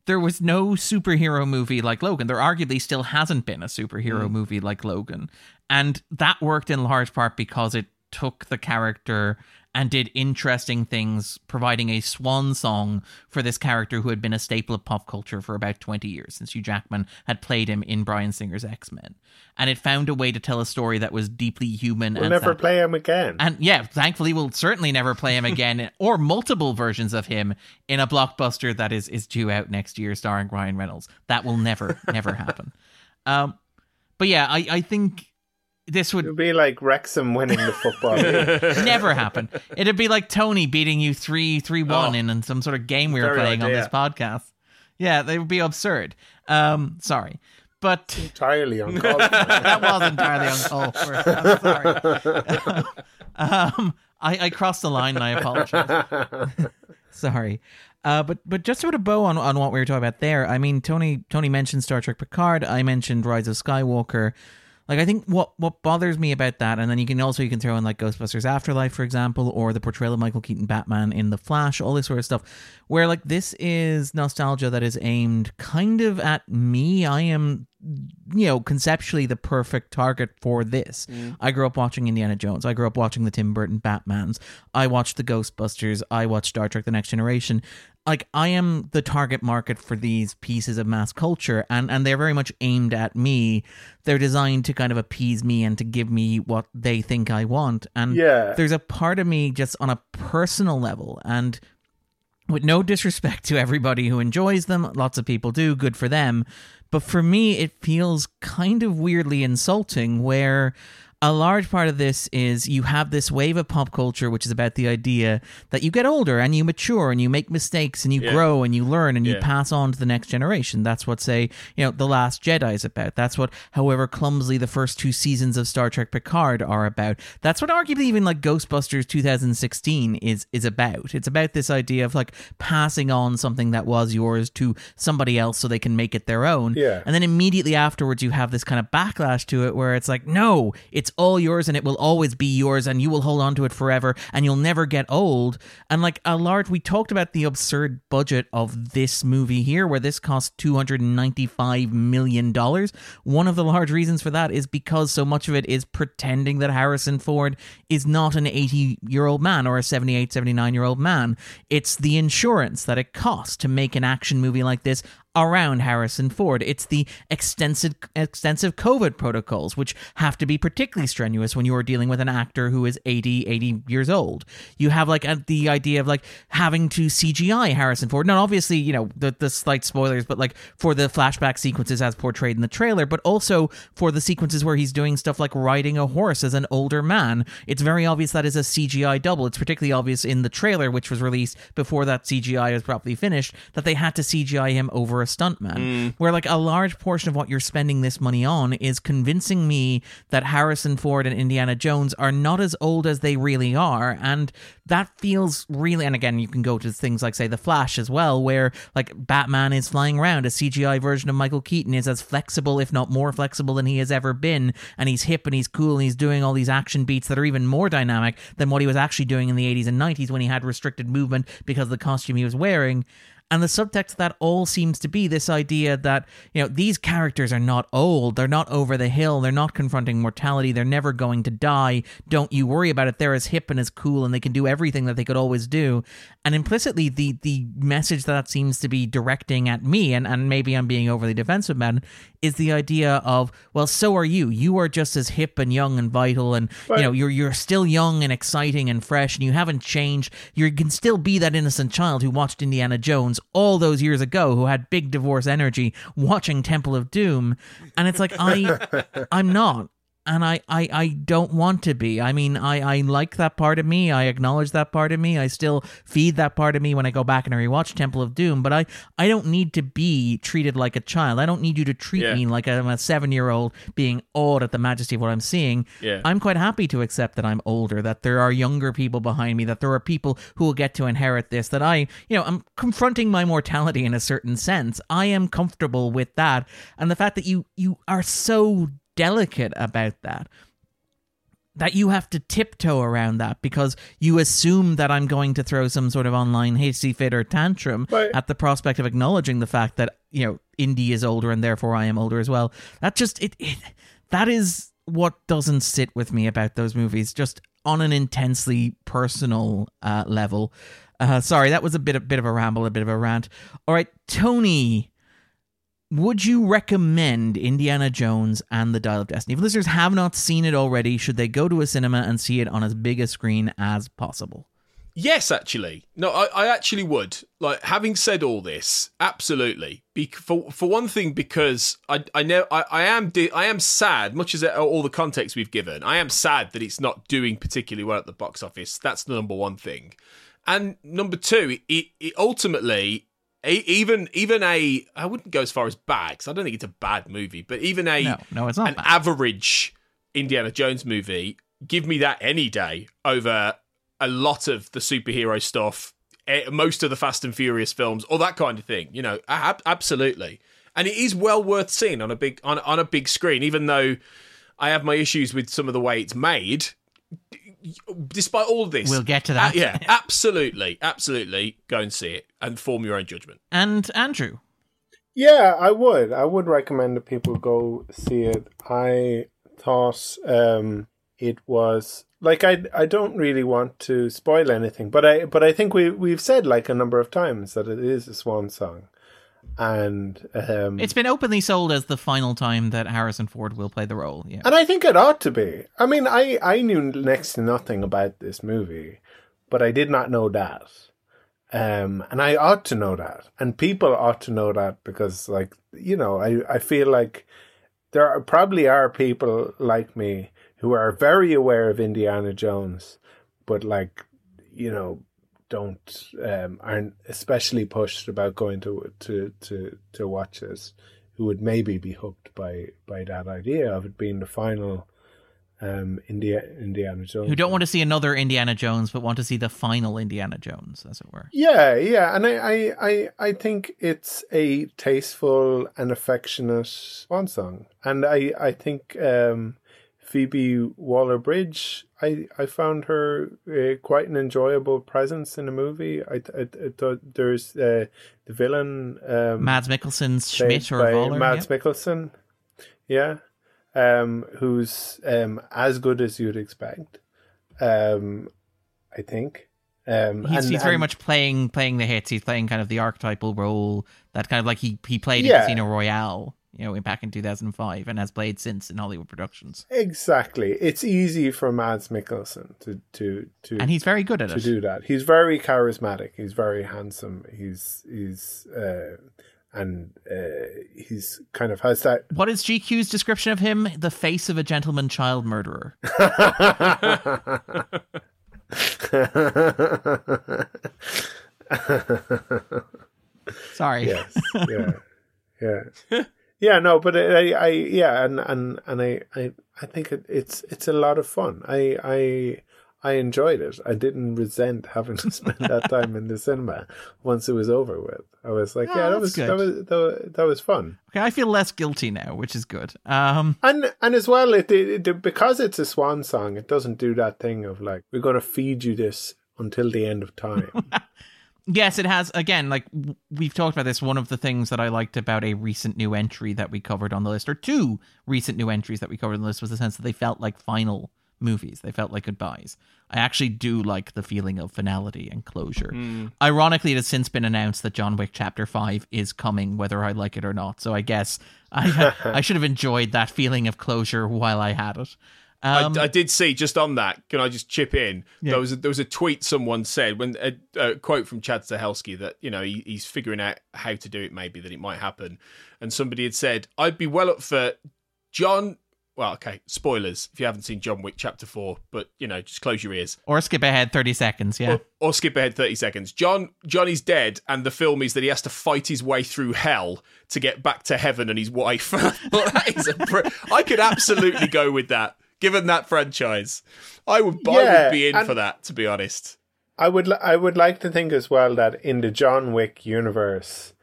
there was no superhero movie like Logan. There arguably still hasn't been a superhero mm. movie like Logan, and that worked in large part because it took the character and did interesting things, providing a swan song for this character who had been a staple of pop culture for about twenty years, since Hugh Jackman had played him in Bryan Singer's X-Men. And it found a way to tell a story that was deeply human. We'll and never sad. play him again. And yeah, thankfully we'll certainly never play him again, or multiple versions of him in a blockbuster that is, is due out next year starring Ryan Reynolds. That will never, never happen. Um, but yeah, I, I think... This would It'd be like Wrexham winning the football league. Never happen. It'd be like Tony beating you three three one in some sort of game we were playing idea. on this podcast. Yeah, they would be absurd. Um, sorry, but entirely on call. That was entirely on call. For I'm sorry. um, I, I crossed the line, and I apologize. Sorry. Uh, but but just to put a bow on, on what we were talking about there. I mean, Tony Tony mentioned Star Trek Picard. I mentioned Rise of Skywalker. Like, I think what, what bothers me about that, and then you can also you can throw in like Ghostbusters Afterlife, for example, or the portrayal of Michael Keaton Batman in The Flash, all this sort of stuff, where like this is nostalgia that is aimed kind of at me. I am, you know, conceptually the perfect target for this. Mm. I grew up watching Indiana Jones. I grew up watching the Tim Burton Batmans. I watched the Ghostbusters. I watched Star Trek The Next Generation. Like, I am the target market for these pieces of mass culture, and, and they're very much aimed at me. They're designed to kind of appease me and to give me what they think I want. And yeah. there's a part of me just on a personal level, and with no disrespect to everybody who enjoys them, lots of people do, good for them. But for me, it feels kind of weirdly insulting where... A large part of this is you have this wave of pop culture, which is about the idea that you get older and you mature and you make mistakes and you yeah. grow and you learn and yeah. you pass on to the next generation. That's what, say, you know, The Last Jedi is about. That's what, however clumsily, the first two seasons of Star Trek Picard are about. That's what arguably even like Ghostbusters twenty sixteen is is about. It's about this idea of like passing on something that was yours to somebody else so they can make it their own. Yeah. And then immediately afterwards, you have this kind of backlash to it where it's like, no, it's all yours and it will always be yours and you will hold on to it forever and you'll never get old. And like a large, we talked about the absurd budget of this movie here, where this cost two hundred ninety-five million dollars. One of the large reasons for that is because so much of it is pretending that Harrison Ford is not an eighty year old man or a seventy-eight, seventy-nine year old man. It's the insurance that it costs to make an action movie like this around Harrison Ford. It's the extensive extensive COVID protocols, which have to be particularly strenuous when you are dealing with an actor who is eighty years old. You have like a, the idea of like having to C G I Harrison Ford. Now, obviously, you know, the, the slight spoilers, but like for the flashback sequences as portrayed in the trailer, but also for the sequences where he's doing stuff like riding a horse as an older man. It's very obvious that is a C G I double. It's particularly obvious in the trailer, which was released before that C G I was properly finished, that they had to C G I him over a stuntman, mm. where like a large portion of what you're spending this money on is convincing me that Harrison Ford and Indiana Jones are not as old as they really are. And that feels really, and again, you can go to things like, say, The Flash as well, where like Batman is flying around. A C G I version of Michael Keaton is as flexible, if not more flexible, than he has ever been. And he's hip and he's cool and he's doing all these action beats that are even more dynamic than what he was actually doing in the eighties and nineties when he had restricted movement because of the costume he was wearing. And the subtext of that all seems to be this idea that, you know, these characters are not old, they're not over the hill, they're not confronting mortality, they're never going to die, don't you worry about it, they're as hip and as cool and they can do everything that they could always do. And implicitly, the the message that seems to be directing at me, and, and maybe I'm being overly defensive, man, is the idea of, well, so are you. You are just as hip and young and vital and, right. you know, you're you're still young and exciting and fresh and you haven't changed. You can still be that innocent child who watched Indiana Jones all those years ago, who had big divorce energy watching Temple of Doom. And it's like, I, I'm not. And I, I, I don't want to be. I mean, I, I like that part of me. I acknowledge that part of me. I still feed that part of me when I go back and I rewatch Temple of Doom. But I, I don't need to be treated like a child. I don't need you to treat yeah. me like I'm a seven-year-old being awed at the majesty of what I'm seeing. Yeah. I'm quite happy to accept that I'm older, that there are younger people behind me, that there are people who will get to inherit this, that I, you know, I'm confronting my mortality in a certain sense. I am comfortable with that. And the fact that you, you are so delicate about that, that you have to tiptoe around that because you assume that I'm going to throw some sort of online hasty fit or tantrum right. at the prospect of acknowledging the fact that, you know, Indy is older and therefore I am older as well. That just, it, it that is what doesn't sit with me about those movies. Just on an intensely personal uh, level. Uh, sorry, that was a bit, a bit of a ramble, a bit of a rant. All right, Tony, would you recommend Indiana Jones and the Dial of Destiny? If listeners have not seen it already, should they go to a cinema and see it on as big a screen as possible? Yes, actually. No, I, I actually would. Like, having said all this, absolutely. Be- for for one thing, because I I know I, I am di- I am sad, much as all the context we've given, I am sad that it's not doing particularly well at the box office. That's the number one thing. And number two, it, it ultimately, even even a, I wouldn't go as far as bad, 'cause I don't think it's a bad movie, but even a no, no, it's not an bad. Average Indiana Jones movie, give me that any day over a lot of the superhero stuff, most of the Fast and Furious films, all that kind of thing. You know, absolutely. And it is well worth seeing on a big on, on a big screen, even though I have my issues with some of the way it's made. Despite all this, we'll get to that. Uh, yeah, absolutely, absolutely. Go and see it and form your own judgment. And Andrew, yeah, I would, I would recommend that people go see it. I thought um, it was like I, I don't really want to spoil anything, but I, but I think we we've said like a number of times that it is a swan song, and um, it's been openly sold as the final time that Harrison Ford will play the role. Yeah. And I think it ought to be. I mean, I, I knew next to nothing about this movie, but I did not know that. Um, and I ought to know that. And people ought to know that because, like, you know, I, I feel like there are, probably are people like me who are very aware of Indiana Jones, but, like, you know, don't um, aren't especially pushed about going to to to to watch it, who would maybe be hooked by by that idea of it being the final um, India, Indiana Jones. Who don't want to see another Indiana Jones, but want to see the final Indiana Jones, as it were. Yeah, yeah, and I I, I, I think it's a tasteful and affectionate swan song, and I I think um, Phoebe Waller-Bridge, I, I found her uh, quite an enjoyable presence in the movie. I, I, I thought there's uh, the villain um, Mads Mikkelsen's Schmidt or Voller, Mads yeah. Mikkelsen, yeah, um, who's um, as good as you'd expect. Um, I think um, he's, and, he's very and, much playing playing the hits. He's playing kind of the archetypal role that kind of like he he played yeah. in Casino Royale, you know, back in two thousand five, and has played since in Hollywood productions. Exactly. It's easy for Mads Mikkelsen to to, to and he's very good at to it. do that. He's very charismatic. He's very handsome. He's he's uh, and uh, he's kind of has that. What is G Q's description of him? The face of a gentleman child murderer. Sorry. Yes. Yeah. Yeah. Yeah, no, but I, I, yeah, and and and I, I, I think it, it's it's a lot of fun. I, I, I enjoyed it. I didn't resent having to spend that time in the cinema once it was over with. I was like, oh, yeah, that was that was, that was that was fun. Okay, I feel less guilty now, which is good. Um, and and as well, it, it, it because it's a swan song, it doesn't do that thing of like we're going to feed you this until the end of time. Yes, it has. Again, like we've talked about this, one of the things that I liked about a recent new entry that we covered on the list, or two recent new entries that we covered on the list, was the sense that they felt like final movies. They felt like goodbyes. I actually do like the feeling of finality and closure. Mm. Ironically, it has since been announced that John Wick Chapter five is coming, whether I like it or not. So I guess I, I should have enjoyed that feeling of closure while I had it. Um, I, I did see, just on that, can I just chip in? Yeah. There was a, there was a tweet someone said, when a, a quote from Chad Stahelski that, you know, he, he's figuring out how to do it, maybe, that it might happen. And somebody had said, I'd be well up for John... Well, okay, spoilers if you haven't seen John Wick Chapter four, but, you know, just close your ears. Or skip ahead thirty seconds, yeah. Or, or skip ahead thirty seconds. John, Johnny's dead, and the film is that he has to fight his way through hell to get back to heaven and his wife. Well, that is a pre- I could absolutely go with that. Given that franchise, I would, yeah, I would be in for that, to be honest. I would I would like to think as well that in the John Wick universe,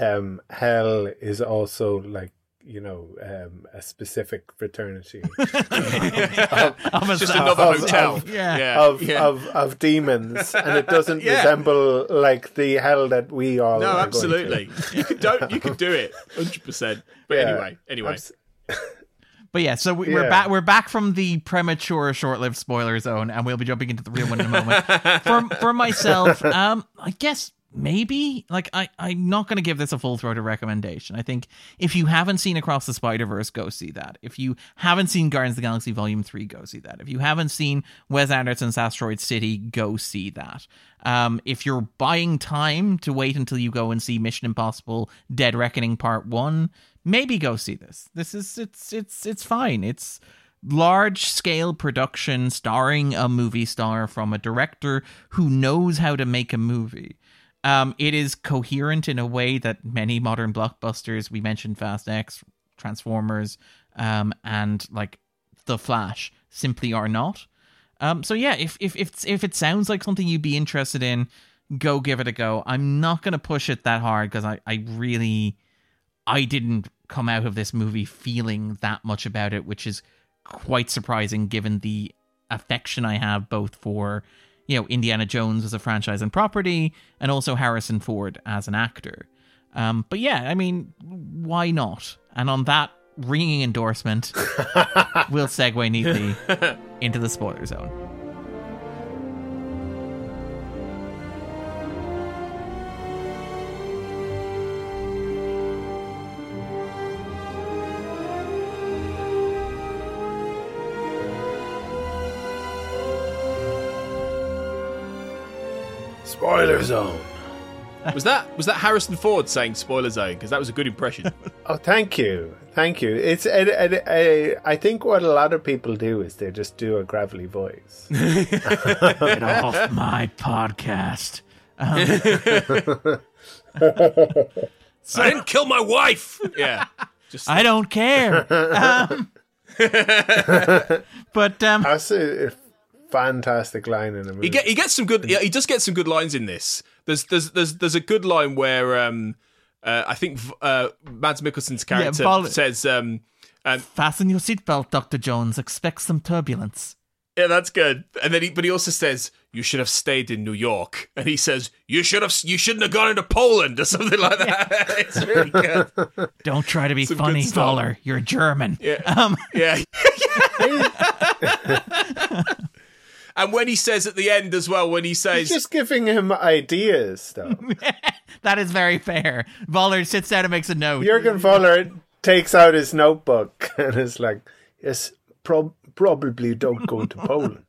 um, hell is also like, you know, um, a specific fraternity of, of, just of, another of, hotel of, yeah. Yeah. Of, yeah. Of, of demons, and it doesn't yeah. resemble like the hell that we all no, are absolutely. Going to. You could don't you could do it one hundred percent. But yeah. anyway, anyway. Abs- But yeah, so we, yeah. we're back. We're back from the premature short-lived spoiler zone, and we'll be jumping into the real one in a moment. for for myself, um, I guess maybe like I I'm not going to give this a full-throated recommendation. I think if you haven't seen Across the Spider-Verse, go see that. If you haven't seen Guardians of the Galaxy Volume Three, go see that. If you haven't seen Wes Anderson's Asteroid City, go see that. Um, if you're buying time to wait until you go and see Mission Impossible: Dead Reckoning Part One, maybe go see this. This is it's it's it's fine. It's large scale production starring a movie star from a director who knows how to make a movie. Um, it is coherent in a way that many modern blockbusters, we mentioned Fast X, Transformers, um, and like The Flash, simply are not. Um, so yeah, if if if if it sounds like something you'd be interested in, go give it a go. I'm not gonna push it that hard because I I really. I didn't come out of this movie feeling that much about it, which is quite surprising given the affection I have both for, you know, Indiana Jones as a franchise and property, and also Harrison Ford as an actor. Um, but yeah, I mean, why not? And on that ringing endorsement, we'll segue neatly into the spoiler zone. Spoiler zone. Was that was that Harrison Ford saying spoiler zone? Because that was a good impression. Oh, thank you, thank you. It's I, I, I think what a lot of people do is they just do a gravelly voice. Get off my podcast. Um, so, I didn't kill my wife. Yeah, just I don't care. Um, but um, I see. Fantastic line in the movie. He, get, he gets some good. He does get some good lines in this. There's there's there's there's a good line where um, uh, I think uh, Mads Mikkelsen's character yeah, Paul, says, um, um, "Fasten your seatbelt, Doctor Jones. Expect some turbulence." Yeah, that's good. And then, he, but he also says, "You should have stayed in New York." And he says, "You should have. You shouldn't have gone into Poland or something like that." Yeah. It's really good. Don't try to be some funny, Fowler. You're German. Yeah. Um. Yeah. And when he says at the end as well, when he says... He's just giving him ideas, though. That is very fair. Voller sits down and makes a note. Jürgen Voller takes out his notebook and is like, yes, prob- probably don't go to Poland.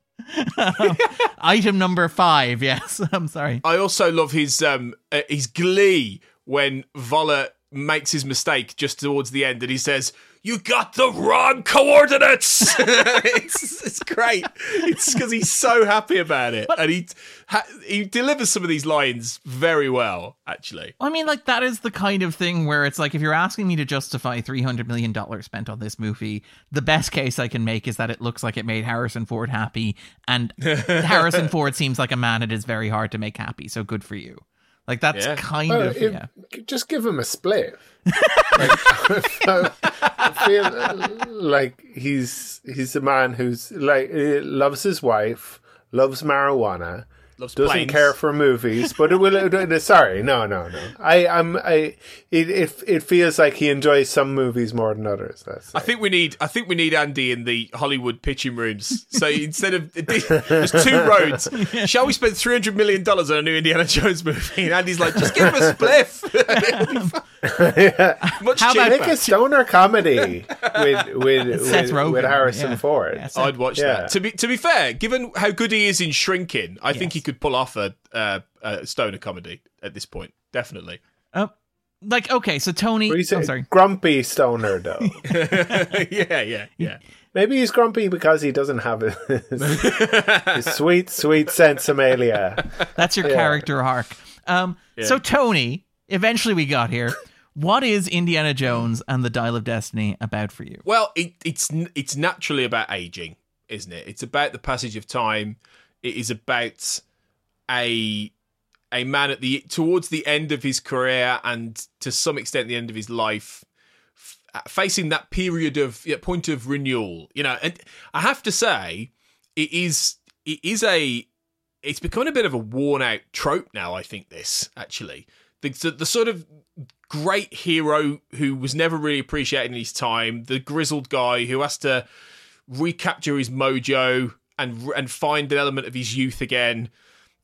um, item number five, yes. I'm sorry. I also love his um, uh, his glee when Voller makes his mistake just towards the end and he says... You got the wrong coordinates. it's, it's great. It's because he's so happy about it, and he ha, he delivers some of these lines very well, actually. I mean, like that is the kind of thing where it's like, if you're asking me to justify three hundred million dollars spent on this movie, the best case I can make is that it looks like it made Harrison Ford happy, and Harrison Ford seems like a man it is very hard to make happy. So good for you. Like, that's yeah. kind oh, of, it, yeah. Just give him a split. Like, I, I feel like he's he's a man who's, like, loves his wife, loves marijuana, loves doesn't planes. care for movies, but it will, it, sorry, no, no, no. I, I'm, I, it, it, it feels like he enjoys some movies more than others. That's I it. think we need, I think we need Andy in the Hollywood pitching rooms. So instead of, there's two roads. Shall we spend three hundred million dollars on a new Indiana Jones movie? And Andy's like, just give us a spliff. yeah. Much How cheaper. About make a stoner comedy with, with, with, Rogen, with Harrison yeah. Ford. Yeah, I'd watch yeah. that. To be, to be fair, given how good he is in Shrinking, I yes. think he could pull off a, uh, a stoner comedy at this point, definitely. Uh, like, okay, so Tony... I'm oh, sorry. Grumpy stoner, though. yeah, yeah, yeah. Maybe he's grumpy because he doesn't have his, his sweet, sweet sensimalia. That's your yeah. character arc. Um, yeah. So, Tony, eventually we got here. What is Indiana Jones and the Dial of Destiny about for you? Well, it, it's it's naturally about aging, isn't it? It's about the passage of time. It is about... A a man at the towards the end of his career and to some extent the end of his life, f- facing that period of yeah, point of renewal, you know. And I have to say, it is it is a it's becoming a bit of a worn out trope now. I think this actually The, the sort of great hero who was never really appreciated in his time, the grizzled guy who has to recapture his mojo and and find an element of his youth again.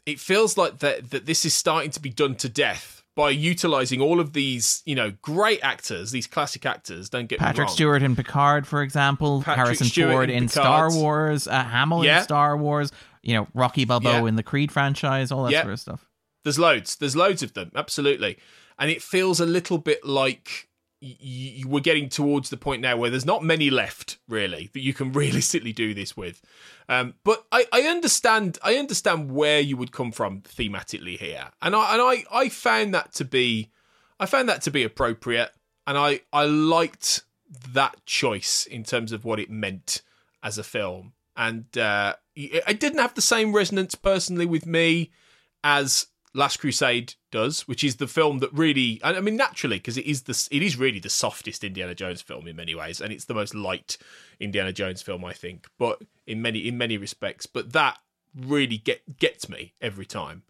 It feels like that that this is starting to be done to death by utilising all of these, you know, great actors, these classic actors. Don't get Patrick me wrong. Stewart in Picard, for example. Patrick Harrison Stewart Ford in, in Star Wars. Uh, Hamill yeah. in Star Wars. You know, Rocky Balboa yeah. in the Creed franchise. All that yeah. sort of stuff. There's loads. There's loads of them. Absolutely. And it feels a little bit like y- y- we're getting towards the point now where there's not many left, really, that you can realistically do this with. Um, but I, I understand I understand where you would come from thematically here. And I and I, I found that to be I found that to be appropriate. And I, I liked that choice in terms of what it meant as a film. And uh, it didn't have the same resonance personally with me as Last Crusade does, which is the film that really, I mean, naturally, because it is the, it is really the softest Indiana Jones film in many ways, and it's the most light Indiana Jones film, I think, but in many in many respects. But that really get gets me every time.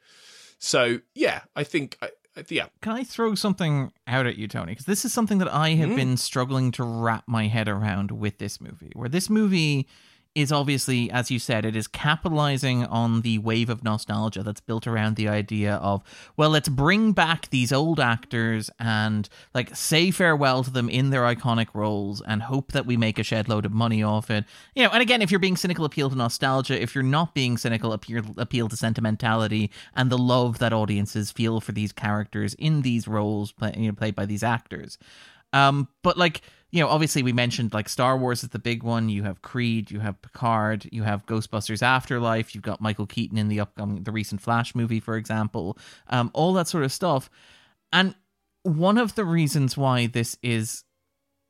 So yeah, I think, I, I, yeah. Can I throw something out at you, Tony? Because this is something that I have mm. been struggling to wrap my head around with this movie, where this movie is obviously, as you said, it is capitalizing on the wave of nostalgia that's built around the idea of, well, let's bring back these old actors and like say farewell to them in their iconic roles and hope that we make a shed load of money off it. You know, and again, if you're being cynical, appeal to nostalgia. If you're not being cynical, appeal, appeal to sentimentality and the love that audiences feel for these characters in these roles play, you know, played by these actors. Um, but like, you know, obviously we mentioned like Star Wars is the big one. You have Creed, you have Picard, you have Ghostbusters Afterlife. You've got Michael Keaton in the upcoming, the recent Flash movie, for example, um, all that sort of stuff. And one of the reasons why this is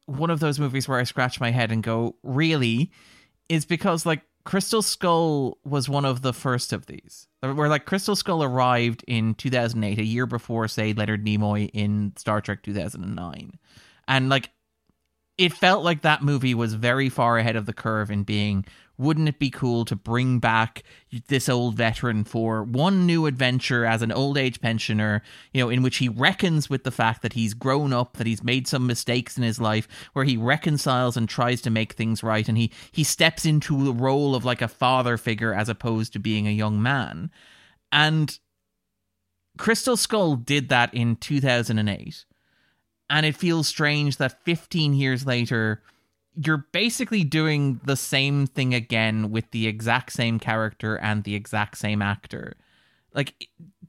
one of those movies where I scratch my head and go, really, is because like Crystal Skull was one of the first of these, where like Crystal Skull arrived in two thousand eight, a year before, say, Leonard Nimoy in Star Trek two thousand nine. And like, it felt like that movie was very far ahead of the curve in being, wouldn't it be cool to bring back this old veteran for one new adventure as an old age pensioner, you know, in which he reckons with the fact that he's grown up, that he's made some mistakes in his life, where he reconciles and tries to make things right. And he, he steps into the role of like a father figure as opposed to being a young man. And Crystal Skull did that in two thousand eight. And it feels strange that fifteen years later, you're basically doing the same thing again with the exact same character and the exact same actor. Like,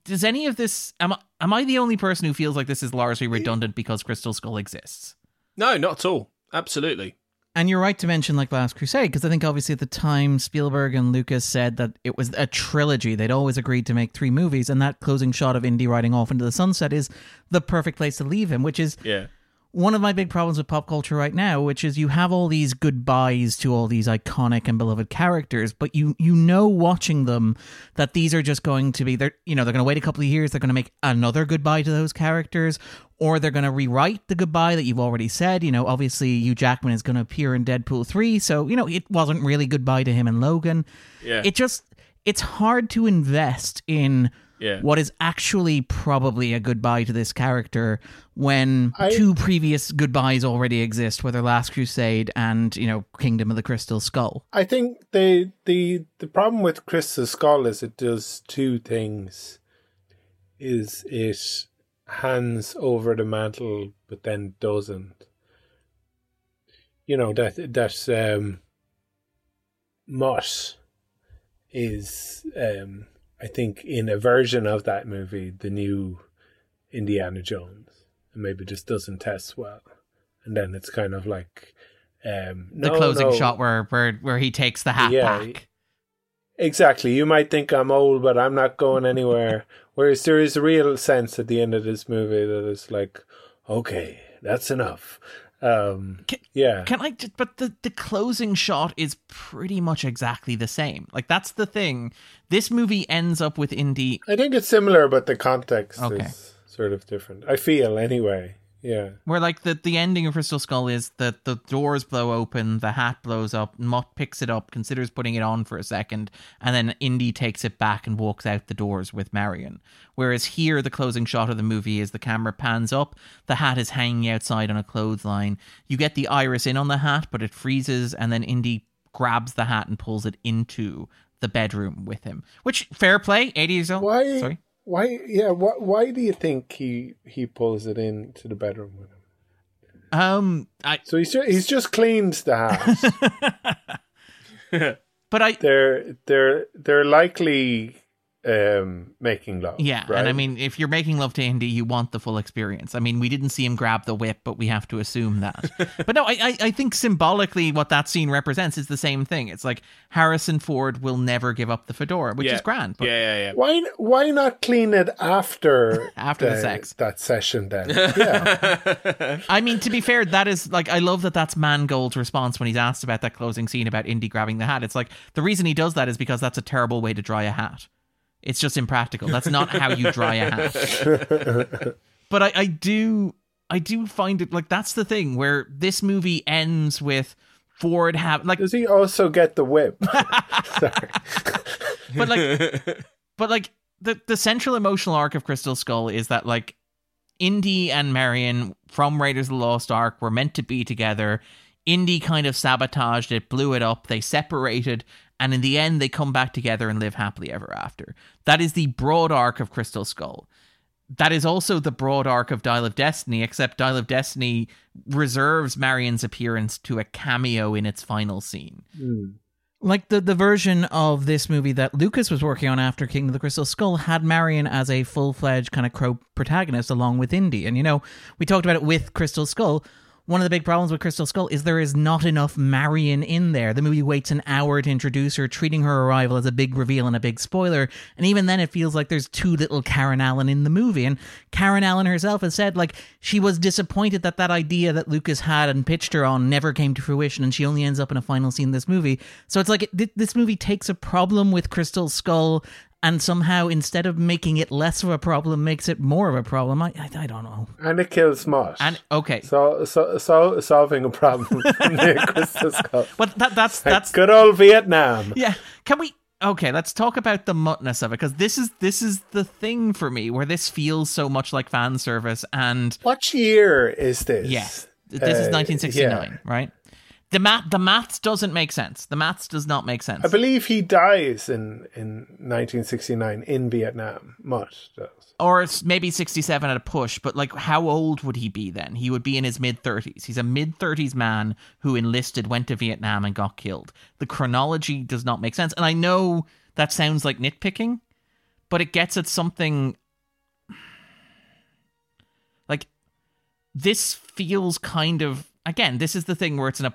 does any of this... Am I, am I the only person who feels like this is largely redundant because Crystal Skull exists? No, not at all. Absolutely. And you're right to mention, like, Last Crusade, because I think, obviously, at the time, Spielberg and Lucas said that it was a trilogy. They'd always agreed to make three movies, and that closing shot of Indy riding off into the sunset is the perfect place to leave him, which is yeah. one of my big problems with pop culture right now, which is you have all these goodbyes to all these iconic and beloved characters, but you you know watching them that these are just going to be, they're you know, they're going to wait a couple of years, they're going to make another goodbye to those characters, or they're going to rewrite the goodbye that you've already said. You know, obviously, Hugh Jackman is going to appear in Deadpool three, so, you know, it wasn't really goodbye to him in Logan. Yeah. It just, it's hard to invest in yeah. what is actually probably a goodbye to this character when I... two previous goodbyes already exist, whether Last Crusade and, you know, Kingdom of the Crystal Skull. I think the the, the problem with Crystal Skull is it does two things. Is it... hands over the mantle, but then doesn't. You know, that that um, Mutt is, um, I think, in a version of that movie, the new Indiana Jones, and maybe just doesn't test well. And then it's kind of like um, no, the closing no. shot where, where where he takes the hat yeah, back. Exactly. You might think I'm old, but I'm not going anywhere. Whereas there is a real sense at the end of this movie that it's like, okay, that's enough. Um, can, yeah. Can I? But the, the closing shot is pretty much exactly the same. Like, that's the thing. This movie ends up with Indy. I think it's similar, but the context okay. is sort of different. I feel, anyway. Yeah. Where, like, the, the ending of Crystal Skull is that the doors blow open, the hat blows up, Mutt picks it up, considers putting it on for a second, and then Indy takes it back and walks out the doors with Marion. Whereas here, the closing shot of the movie is the camera pans up, the hat is hanging outside on a clothesline, you get the iris in on the hat, but it freezes, and then Indy grabs the hat and pulls it into the bedroom with him. Which, fair play, eighty years old. Why? Sorry. Why? Yeah. Why? Why do you think he he pulls it into the bedroom with him? Um. I, so he's just, he's just cleaned the house. But I. They're they're they're likely um, making love. Yeah, right? And I mean, if you're making love to Indy, you want the full experience. I mean, we didn't see him grab the whip, but we have to assume that. But no, I, I I think symbolically what that scene represents is the same thing. It's like Harrison Ford will never give up the fedora, which yeah. is grand. But yeah, yeah, yeah. Why why not clean it after after the, the sex that session then? Yeah. I mean, to be fair, that is like I love that that's Mangold's response when he's asked about that closing scene about Indy grabbing the hat. It's like the reason he does that is because that's a terrible way to dry a hat. It's just impractical. That's not how you dry a hat. But I, I do I do find it, like, that's the thing where this movie ends with Ford have like. Does he also get the whip? Sorry. But like but like the, the central emotional arc of Crystal Skull is that, like, Indy and Marion from Raiders of the Lost Ark were meant to be together. Indy kind of sabotaged it, blew it up, they separated. And in the end, they come back together and live happily ever after. That is the broad arc of Crystal Skull. That is also the broad arc of Dial of Destiny, except Dial of Destiny reserves Marion's appearance to a cameo in its final scene. Mm. Like the, the version of this movie that Lucas was working on after King of the Crystal Skull had Marion as a full-fledged kind of crow protagonist along with Indy. And, you know, we talked about it with Crystal Skull. One of the big problems with Crystal Skull is there is not enough Marion in there. The movie waits an hour to introduce her, treating her arrival as a big reveal and a big spoiler. And even then, it feels like there's too little Karen Allen in the movie. And Karen Allen herself has said, like, she was disappointed that that idea that Lucas had and pitched her on never came to fruition, and she only ends up in a final scene in this movie. So it's like it, this movie takes a problem with Crystal Skull and somehow, instead of making it less of a problem, makes it more of a problem. I I, I don't know. And it kills Mott. And okay, so so so solving a problem from the Crystal Skull. Well, that, that's like that's good old Vietnam. Yeah, can we? Okay, let's talk about the muttness of it, because this is this is the thing for me where this feels so much like fan service. And what year is this? Yes, yeah, this uh, is nineteen sixty-nine, yeah. Right? The math, the maths doesn't make sense. The maths does not make sense. I believe he dies in, in nineteen sixty-nine in Vietnam. Much does. Or it's maybe sixty-seven at a push, but like, how old would he be then? He would be in his mid-thirties. He's a mid-thirties man who enlisted, went to Vietnam and got killed. The chronology does not make sense. And I know that sounds like nitpicking, but it gets at something. Like, this feels kind of, again, this is the thing where it's an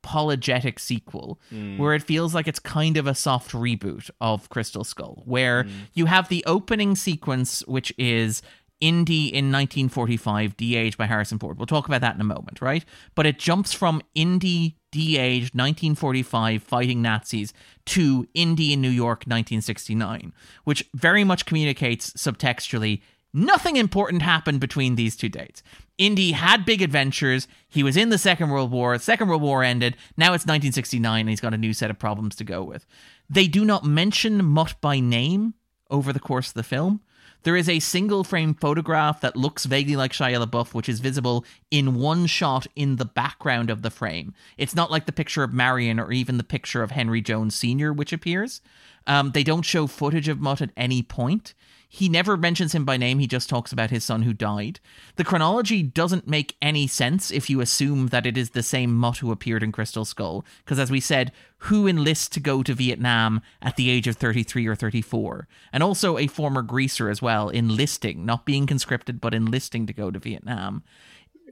apologetic sequel, mm. where it feels like it's kind of a soft reboot of Crystal Skull, where mm. you have the opening sequence, which is Indy in nineteen forty-five, de-aged by Harrison Ford. We'll talk about that in a moment, right? But it jumps from Indy de-aged nineteen forty-five fighting Nazis to Indy in New York nineteen sixty-nine, which very much communicates subtextually nothing important happened between these two dates. Indy had big adventures. He was in the Second World War. The Second World War ended. Now it's nineteen sixty-nine and he's got a new set of problems to go with. They do not mention Mutt by name over the course of the film. There is a single frame photograph that looks vaguely like Shia LaBeouf, which is visible in one shot in the background of the frame. It's not like the picture of Marion or even the picture of Henry Jones Senior, which appears. Um, they don't show footage of Mutt at any point. He never mentions him by name. He just talks about his son who died. The chronology doesn't make any sense if you assume that it is the same Mutt who appeared in Crystal Skull. Because as we said, who enlists to go to Vietnam at the age of thirty-three or thirty-four? And also a former greaser as well, enlisting, not being conscripted, but enlisting to go to Vietnam.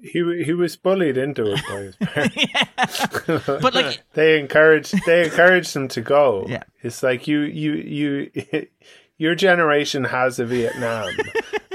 He he was bullied into it by his parents. But like they encouraged they encouraged him to go. Yeah. It's like you you you. Your generation has a Vietnam,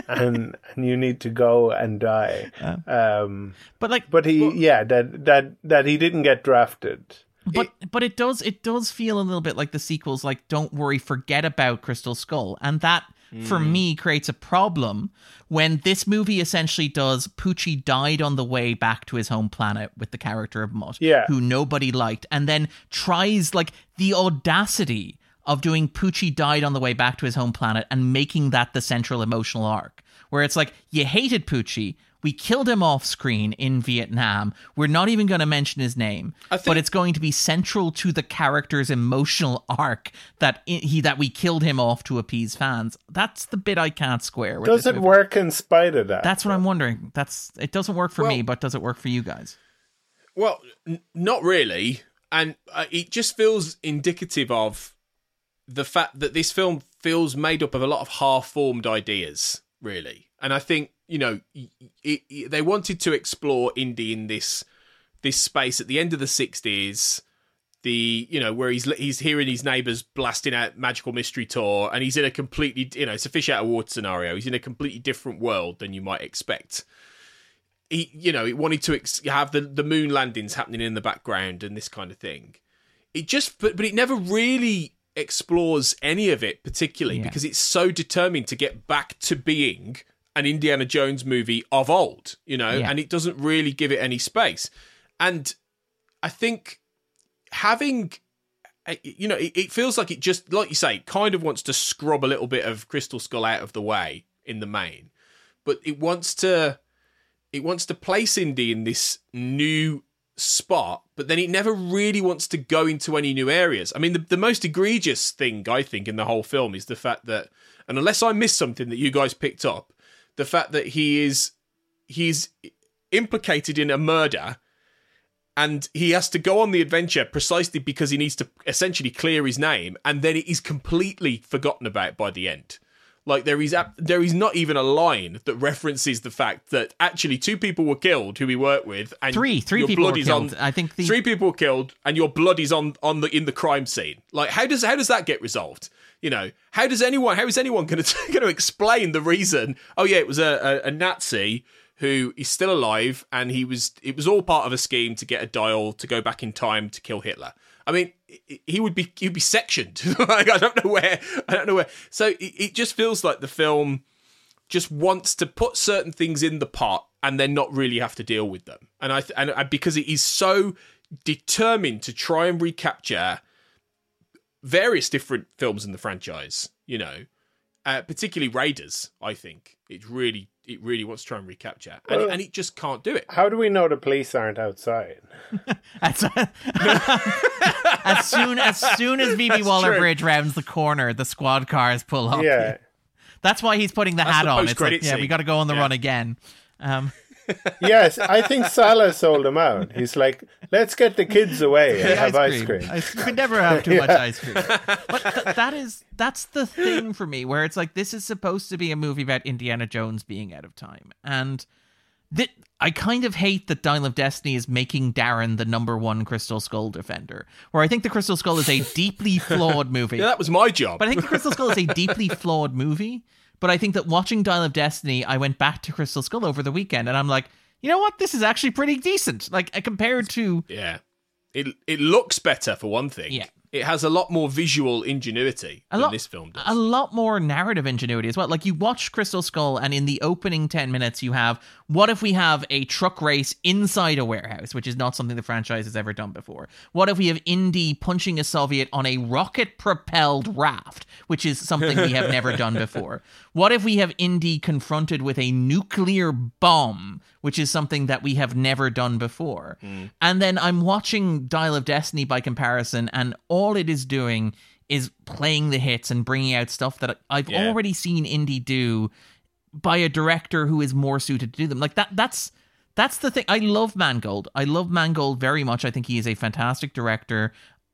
and and you need to go and die. Yeah. Um, but like, but he, well, yeah, that that that he didn't get drafted. But it, but it does it does feel a little bit like the sequels. Like, don't worry, forget about Crystal Skull, and that mm. for me, creates a problem when this movie essentially does Poochie died on the way back to his home planet with the character of Mutt, yeah. who nobody liked, and then tries, like, the audacity of doing Poochie died on the way back to his home planet and making that the central emotional arc, where it's like, you hated Poochie, we killed him off screen in Vietnam, we're not even going to mention his name, think, but it's going to be central to the character's emotional arc that he that we killed him off to appease fans. That's the bit I can't square with. Does it work in spite of that? That's what I'm wondering. That's It doesn't work for well, me, but does it work for you guys? Well, n- not really. And uh, it just feels indicative of the fact that this film feels made up of a lot of half-formed ideas, really. And I think, you know, it, it, they wanted to explore indie in this this space at the end of the sixties, the, you know, where he's he's hearing his neighbours blasting out Magical Mystery Tour, and he's in a completely, you know, it's a fish out of water scenario. He's in a completely different world than you might expect. He, you know, it wanted to ex- have the, the moon landings happening in the background and this kind of thing. It just, but, but it never really explores any of it particularly yeah. because it's so determined to get back to being an Indiana Jones movie of old, you know, yeah. and it doesn't really give it any space. And I think having, you know, it, it feels like it just, like you say, kind of wants to scrub a little bit of Crystal Skull out of the way in the main, but it wants to, it wants to place indie in this new spot, but then it never really wants to go into any new areas. I mean, the, the most egregious thing, I think, in the whole film is the fact that, and unless I missed something that you guys picked up, the fact that he is he's implicated in a murder and he has to go on the adventure precisely because he needs to essentially clear his name, and then it is completely forgotten about by the end. Like, there is there is not even a line that references the fact that actually two people were killed who we worked with, and three three your people blood were is killed. On. I think the... three people were killed, and your blood is on, on the in the crime scene. Like, how does how does that get resolved? You know, how does anyone how is anyone going to going to explain the reason? Oh yeah, it was a, a a Nazi who is still alive, and he was it was all part of a scheme to get a dial to go back in time to kill Hitler. I mean, he would be he'd be sectioned. Like, I don't know where. I don't know where. So it, it just feels like the film just wants to put certain things in the pot and then not really have to deal with them. And I and I, because it is so determined to try and recapture various different films in the franchise, you know, uh, particularly Raiders. I think it really it really wants to try and recapture, and, well, it, and it just can't do it. How do we know the police aren't outside? as, as soon as soon as Phoebe Waller-Bridge rounds the corner, the squad cars pull up. Yeah, that's why he's putting the that's hat the on. It's like, yeah, scene. We got to go on the yeah. run again. Um. Yes, I think Salah sold him out. He's like, let's get the kids away and have ice cream. Ice cream. I could never have too yeah. much ice cream. But th- that is, that's the thing for me, where it's like, this is supposed to be a movie about Indiana Jones being out of time. And th- I kind of hate that Dial of Destiny is making Darren the number one Crystal Skull defender, where I think the Crystal Skull is a deeply flawed movie. Yeah, that was my job. But I think the Crystal Skull is a deeply flawed movie. But I think that watching Dial of Destiny, I went back to Crystal Skull over the weekend, and I'm like, you know what? This is actually pretty decent. Like, compared to... Yeah. It it looks better, for one thing. Yeah. It has a lot more visual ingenuity a than lot, this film does. A lot more narrative ingenuity as well. Like, you watch Crystal Skull, and in the opening ten minutes, you have, what if we have a truck race inside a warehouse, which is not something the franchise has ever done before? What if we have Indy punching a Soviet on a rocket-propelled raft, which is something we have never done before? What if we have Indy confronted with a nuclear bomb, which is something that we have never done before? Mm. And then I'm watching Dial of Destiny by comparison, and all it is doing is playing the hits and bringing out stuff that I've yeah. already seen Indy do by a director who is more suited to do them. Like, that. that's that's the thing. I love Mangold. I love Mangold very much. I think he is a fantastic director.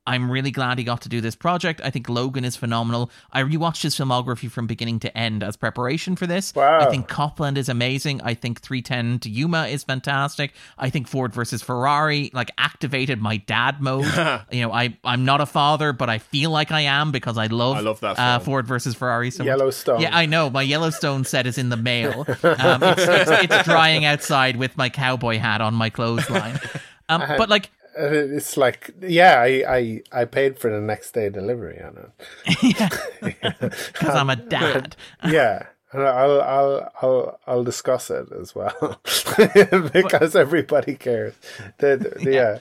I'm really glad he got to do this project. I think Logan is phenomenal. I rewatched his filmography from beginning to end as preparation for this. Wow. I think Copland is amazing. I think three ten to Yuma is fantastic. I think Ford versus Ferrari, like, activated my dad mode. You know, I, I'm not a father, but I feel like I am because I love, I love that uh, Ford versus Ferrari so much. Yellowstone. Yeah, I know. My Yellowstone set is in the mail. Um, it's, it's, it's drying outside with my cowboy hat on my clothesline. Um, but, like... It's like, yeah, I, I, I paid for the next day delivery on it. Yeah, because I'm a dad. Yeah, and I'll I'll I'll I'll discuss it as well because but, everybody cares. The, the, yeah.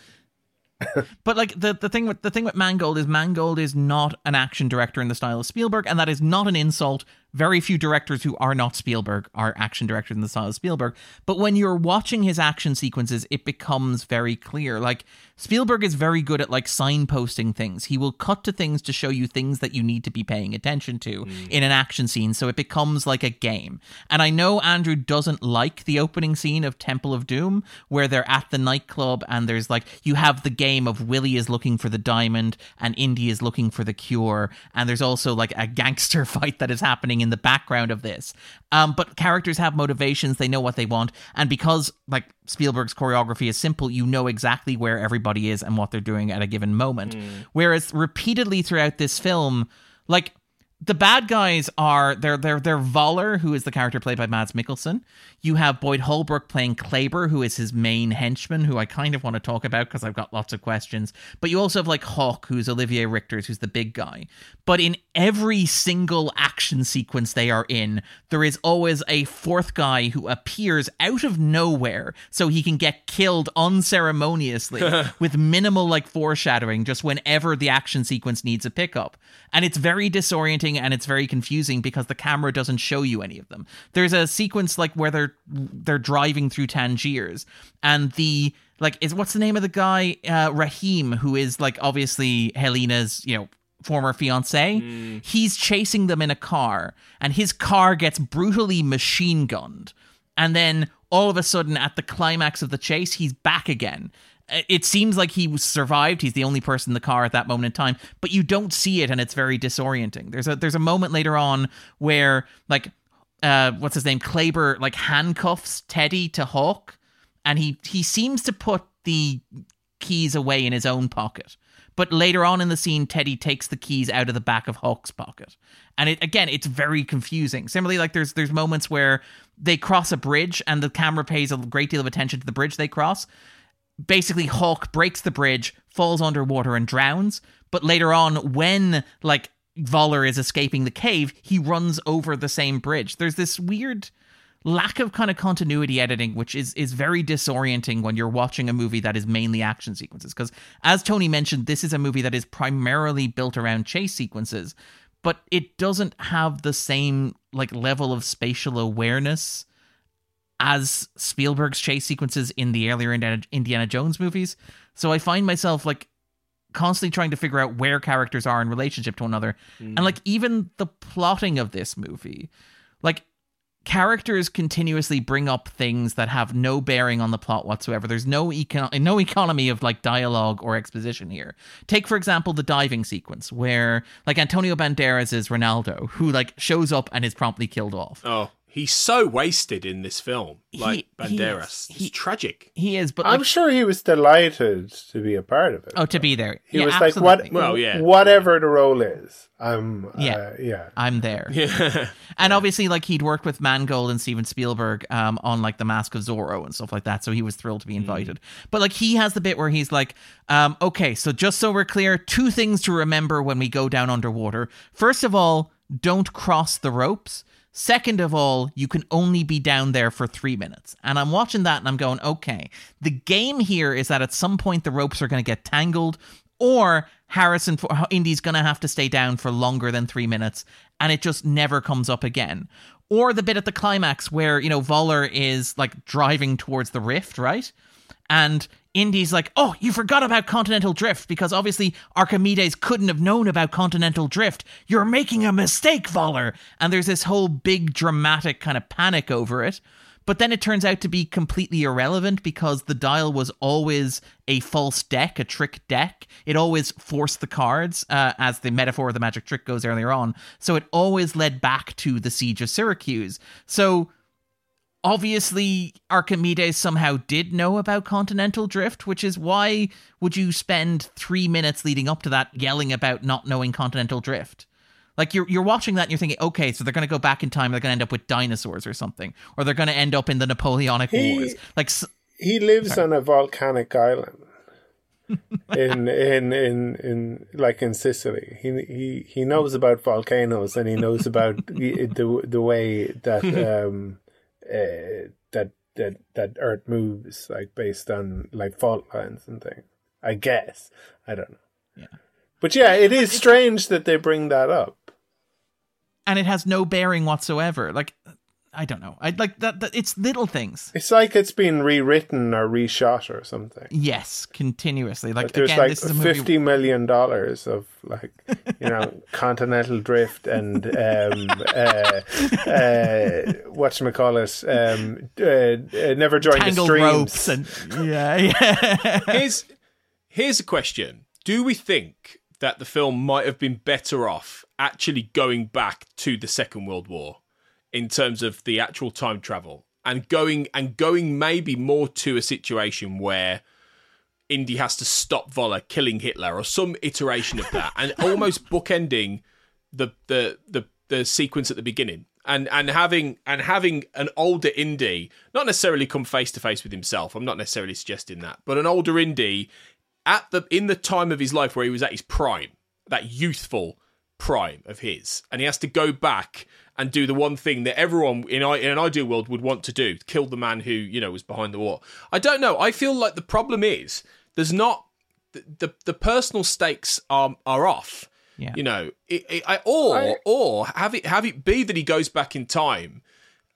yeah. But like the, the thing with the thing with Mangold is Mangold is not an action director in the style of Spielberg, and that is not an insult. Very few directors who are not Spielberg are action directors in the style of Spielberg. But when you're watching his action sequences, it becomes very clear. Like, Spielberg is very good at, like, signposting things. He will cut to things to show you things that you need to be paying attention to mm. in an action scene. So it becomes like a game. And I know Andrew doesn't like the opening scene of Temple of Doom, where they're at the nightclub and there's, like, you have the game of Willie is looking for the diamond and Indy is looking for the cure. And there's also, like, a gangster fight that is happening in in the background of this. Um, but characters have motivations, they know what they want, and because, like, Spielberg's choreography is simple, you know exactly where everybody is and what they're doing at a given moment. Mm. Whereas repeatedly throughout this film, like, the bad guys are, they're, they're, they're Voller, who is the character played by Mads Mikkelsen. You have Boyd Holbrook playing Kleber, who is his main henchman, who I kind of want to talk about because I've got lots of questions. But you also have, like, Hawk, who's Olivier Richters, who's the big guy. But in every single action sequence they are in, there is always a fourth guy who appears out of nowhere so he can get killed unceremoniously with minimal, like, foreshadowing just whenever the action sequence needs a pickup. And it's very disorienting. And it's very confusing because the camera doesn't show you any of them. There's a sequence, like, where they're they're driving through Tangiers, and the, like, is what's the name of the guy, uh, Raheem, who is, like, obviously Helena's, you know, former fiance. Mm. He's chasing them in a car, and his car gets brutally machine gunned, and then all of a sudden, at the climax of the chase, he's back again. It seems like he survived. He's the only person in the car at that moment in time, but you don't see it, and it's very disorienting. There's a there's a moment later on where, like, uh, what's his name? Kleber, like, handcuffs Teddy to Hawk, and he, he seems to put the keys away in his own pocket. But later on in the scene, Teddy takes the keys out of the back of Hawk's pocket. And it, again, it's very confusing. Similarly, like, there's there's moments where they cross a bridge, and the camera pays a great deal of attention to the bridge they cross. Basically, Hawk breaks the bridge, falls underwater, and drowns. But later on, when, like, Voller is escaping the cave, he runs over the same bridge. There's this weird lack of kind of continuity editing, which is, is very disorienting when you're watching a movie that is mainly action sequences. Because, as Tony mentioned, this is a movie that is primarily built around chase sequences, but it doesn't have the same, like, level of spatial awareness as Spielberg's chase sequences in the earlier Indiana Jones movies. So I find myself, like, constantly trying to figure out where characters are in relationship to one another. Mm. And, like, even the plotting of this movie, like, characters continuously bring up things that have no bearing on the plot whatsoever. There's no eco- no economy of, like, dialogue or exposition here. Take, for example, the diving sequence where, like, Antonio Banderas is Ronaldo, who, like, shows up and is promptly killed off. Oh. He's so wasted in this film, like he, Banderas. He is, he, it's tragic. He is, but I'm like, sure he was delighted to be a part of it. Oh, to be there. He yeah, was absolutely. like, what? Well, yeah, whatever yeah. the role is, I'm. Yeah, uh, yeah. I'm there. Yeah. And obviously, like, he'd worked with Mangold and Steven Spielberg um, on, like, The Mask of Zorro and stuff like that, so he was thrilled to be invited. Mm. But, like, he has the bit where he's like, um, "Okay, so just so we're clear, two things to remember when we go down underwater. First of all, don't cross the ropes. Second of all, you can only be down there for three minutes. And I'm watching that and I'm going, okay, the game here is that at some point the ropes are going to get tangled, or Harrison for Indy's going to have to stay down for longer than three minutes, and it just never comes up again. Or the bit at the climax where, you know, Voller is, like, driving towards the rift, right? And Indy's like, oh, you forgot about continental drift, because obviously Archimedes couldn't have known about continental drift. You're making a mistake, Voller. And there's this whole big dramatic kind of panic over it. But then it turns out to be completely irrelevant because the dial was always a false deck, a trick deck. It always forced the cards, uh, as the metaphor of the magic trick goes earlier on. So it always led back to the siege of Syracuse. So obviously, Archimedes somehow did know about continental drift, which is why would you spend three minutes leading up to that yelling about not knowing continental drift? Like, you're you're watching that and you're thinking, okay, so they're going to go back in time, they're going to end up with dinosaurs or something, or they're going to end up in the Napoleonic he, Wars. Like, he lives sorry. on a volcanic island. in, in in in like in Sicily. He he he knows about volcanoes, and he knows about the, the the way that um uh, that that that Earth moves, like based on like fault lines and things. I guess I don't know. Yeah, but yeah, it is strange that they bring that up, and it has no bearing whatsoever. Like. I don't know. I like that, that. It's little things. It's like it's been rewritten or reshot or something. Yes, continuously. Like but there's again, like this is a fifty movie... million dollars of like you know continental drift and um, uh, uh, whatchamacallit, um, uh, uh, never joined the streams. Ropes and yeah, yeah. here's here's a question: do we think that the film might have been better off actually going back to the Second World War? In terms of the actual time travel and going and going maybe more to a situation where Indy has to stop Voller killing Hitler or some iteration of that and almost bookending the, the the the sequence at the beginning and and having and having an older Indy not necessarily come face to face with himself. I'm not necessarily suggesting that, but an older Indy at the in the time of his life where he was at his prime, that youthful prime of his, and he has to go back and do the one thing that everyone in, in an ideal world would want to do, kill the man who, you know, was behind the war. I don't know. I feel like the problem is there's not... The the, the personal stakes are are off, yeah. You know. It, it, I, or I, or have it have it be that he goes back in time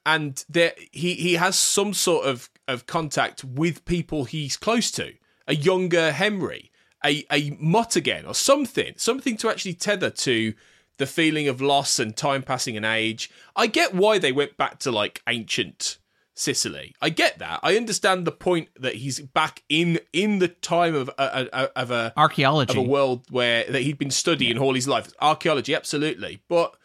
and there he, he has some sort of, of contact with people he's close to, a younger Henry, a, a mutt again, or something, something to actually tether to... the feeling of loss and time passing and age. I get why they went back to like ancient Sicily. I get that. I understand the point that he's back in in the time of a, a, of a archaeology of a world where that he'd been studying yeah. all his life. Archaeology, absolutely. But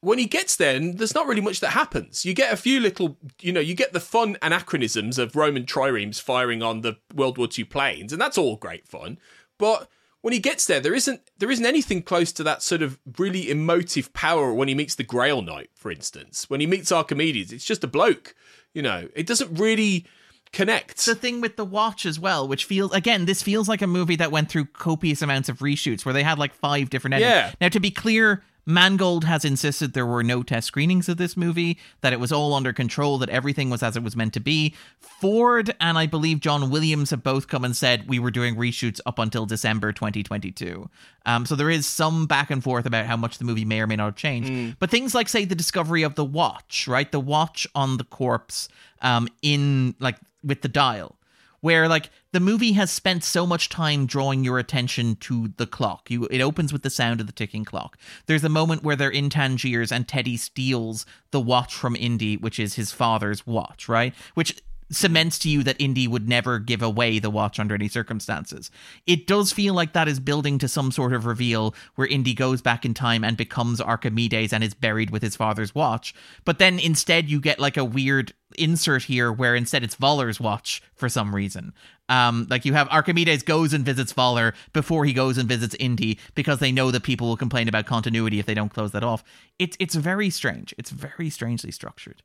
when he gets there, there's not really much that happens. You get a few little, you know, you get the fun anachronisms of Roman triremes firing on the World War Two planes, and that's all great fun. But when he gets there, there isn't there isn't anything close to that sort of really emotive power when he meets the Grail Knight, for instance. When he meets Archimedes, it's just a bloke, you know. It doesn't really connect. It's the thing with the watch as well, which feels, again, this feels like a movie that went through copious amounts of reshoots where they had like five different endings. Yeah. Now, to be clear, Mangold has insisted there were no test screenings of this movie, that it was all under control, that everything was as it was meant to be. Ford and I believe John Williams have both come and said we were doing reshoots up until December twenty twenty-two. Um, so there is some back and forth about how much the movie may or may not have changed. Mm. But things like, say, the discovery of the watch, right? The watch on the corpse um, in like with the dial. Where, like, the movie has spent so much time drawing your attention to the clock. You, it opens with the sound of the ticking clock. There's a moment where they're in Tangiers and Teddy steals the watch from Indy, which is his father's watch, right? Which cements to you that Indy would never give away the watch under any circumstances. It does feel like that is building to some sort of reveal where Indy goes back in time and becomes Archimedes and is buried with his father's watch. But then instead you get like a weird insert here where instead it's Voller's watch for some reason. Um, like you have Archimedes goes and visits Voller before he goes and visits Indy because they know that people will complain about continuity if they don't close that off. It's, it's very strange. It's very strangely structured.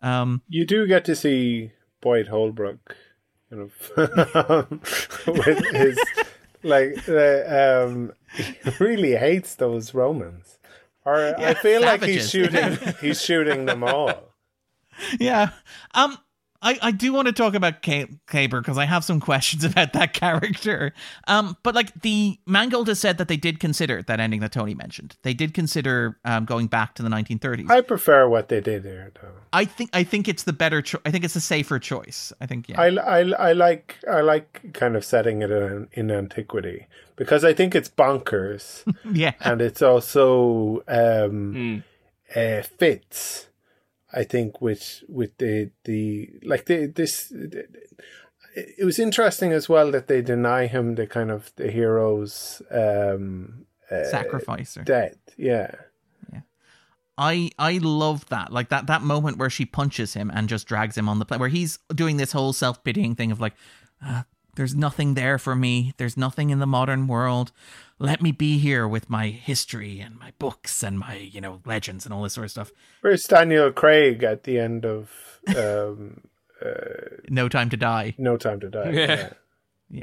Um, you do get to see... Boyd Holbrook, you know, with his like uh, um, he really hates those Romans. Or yeah, I feel savages. Like he's shooting, he's shooting them all. Yeah. Um. I, I do want to talk about Kaber because I have some questions about that character. Um, but like the Mangold has said that they did consider that ending that Tony mentioned. They did consider um, going back to the nineteen thirties. I prefer what they did there, though. I think I think it's the better. Cho- I think it's the safer choice. I think. Yeah. I, I, I like I like kind of setting it in, in antiquity because I think it's bonkers. Yeah, and it's also um, mm. uh, fits. I think with with the the like the, this it was interesting as well that they deny him the kind of the hero's um, uh, sacrifice or death. Yeah, yeah. I I love that like that that moment where she punches him and just drags him on the plane where he's doing this whole self pitying thing of like uh, there's nothing there for me. There's nothing in the modern world. Let me be here with my history and my books and my, you know, legends and all this sort of stuff. Where's Daniel Craig at the end of um, uh, No Time to Die? No Time to Die. Yeah. Yeah.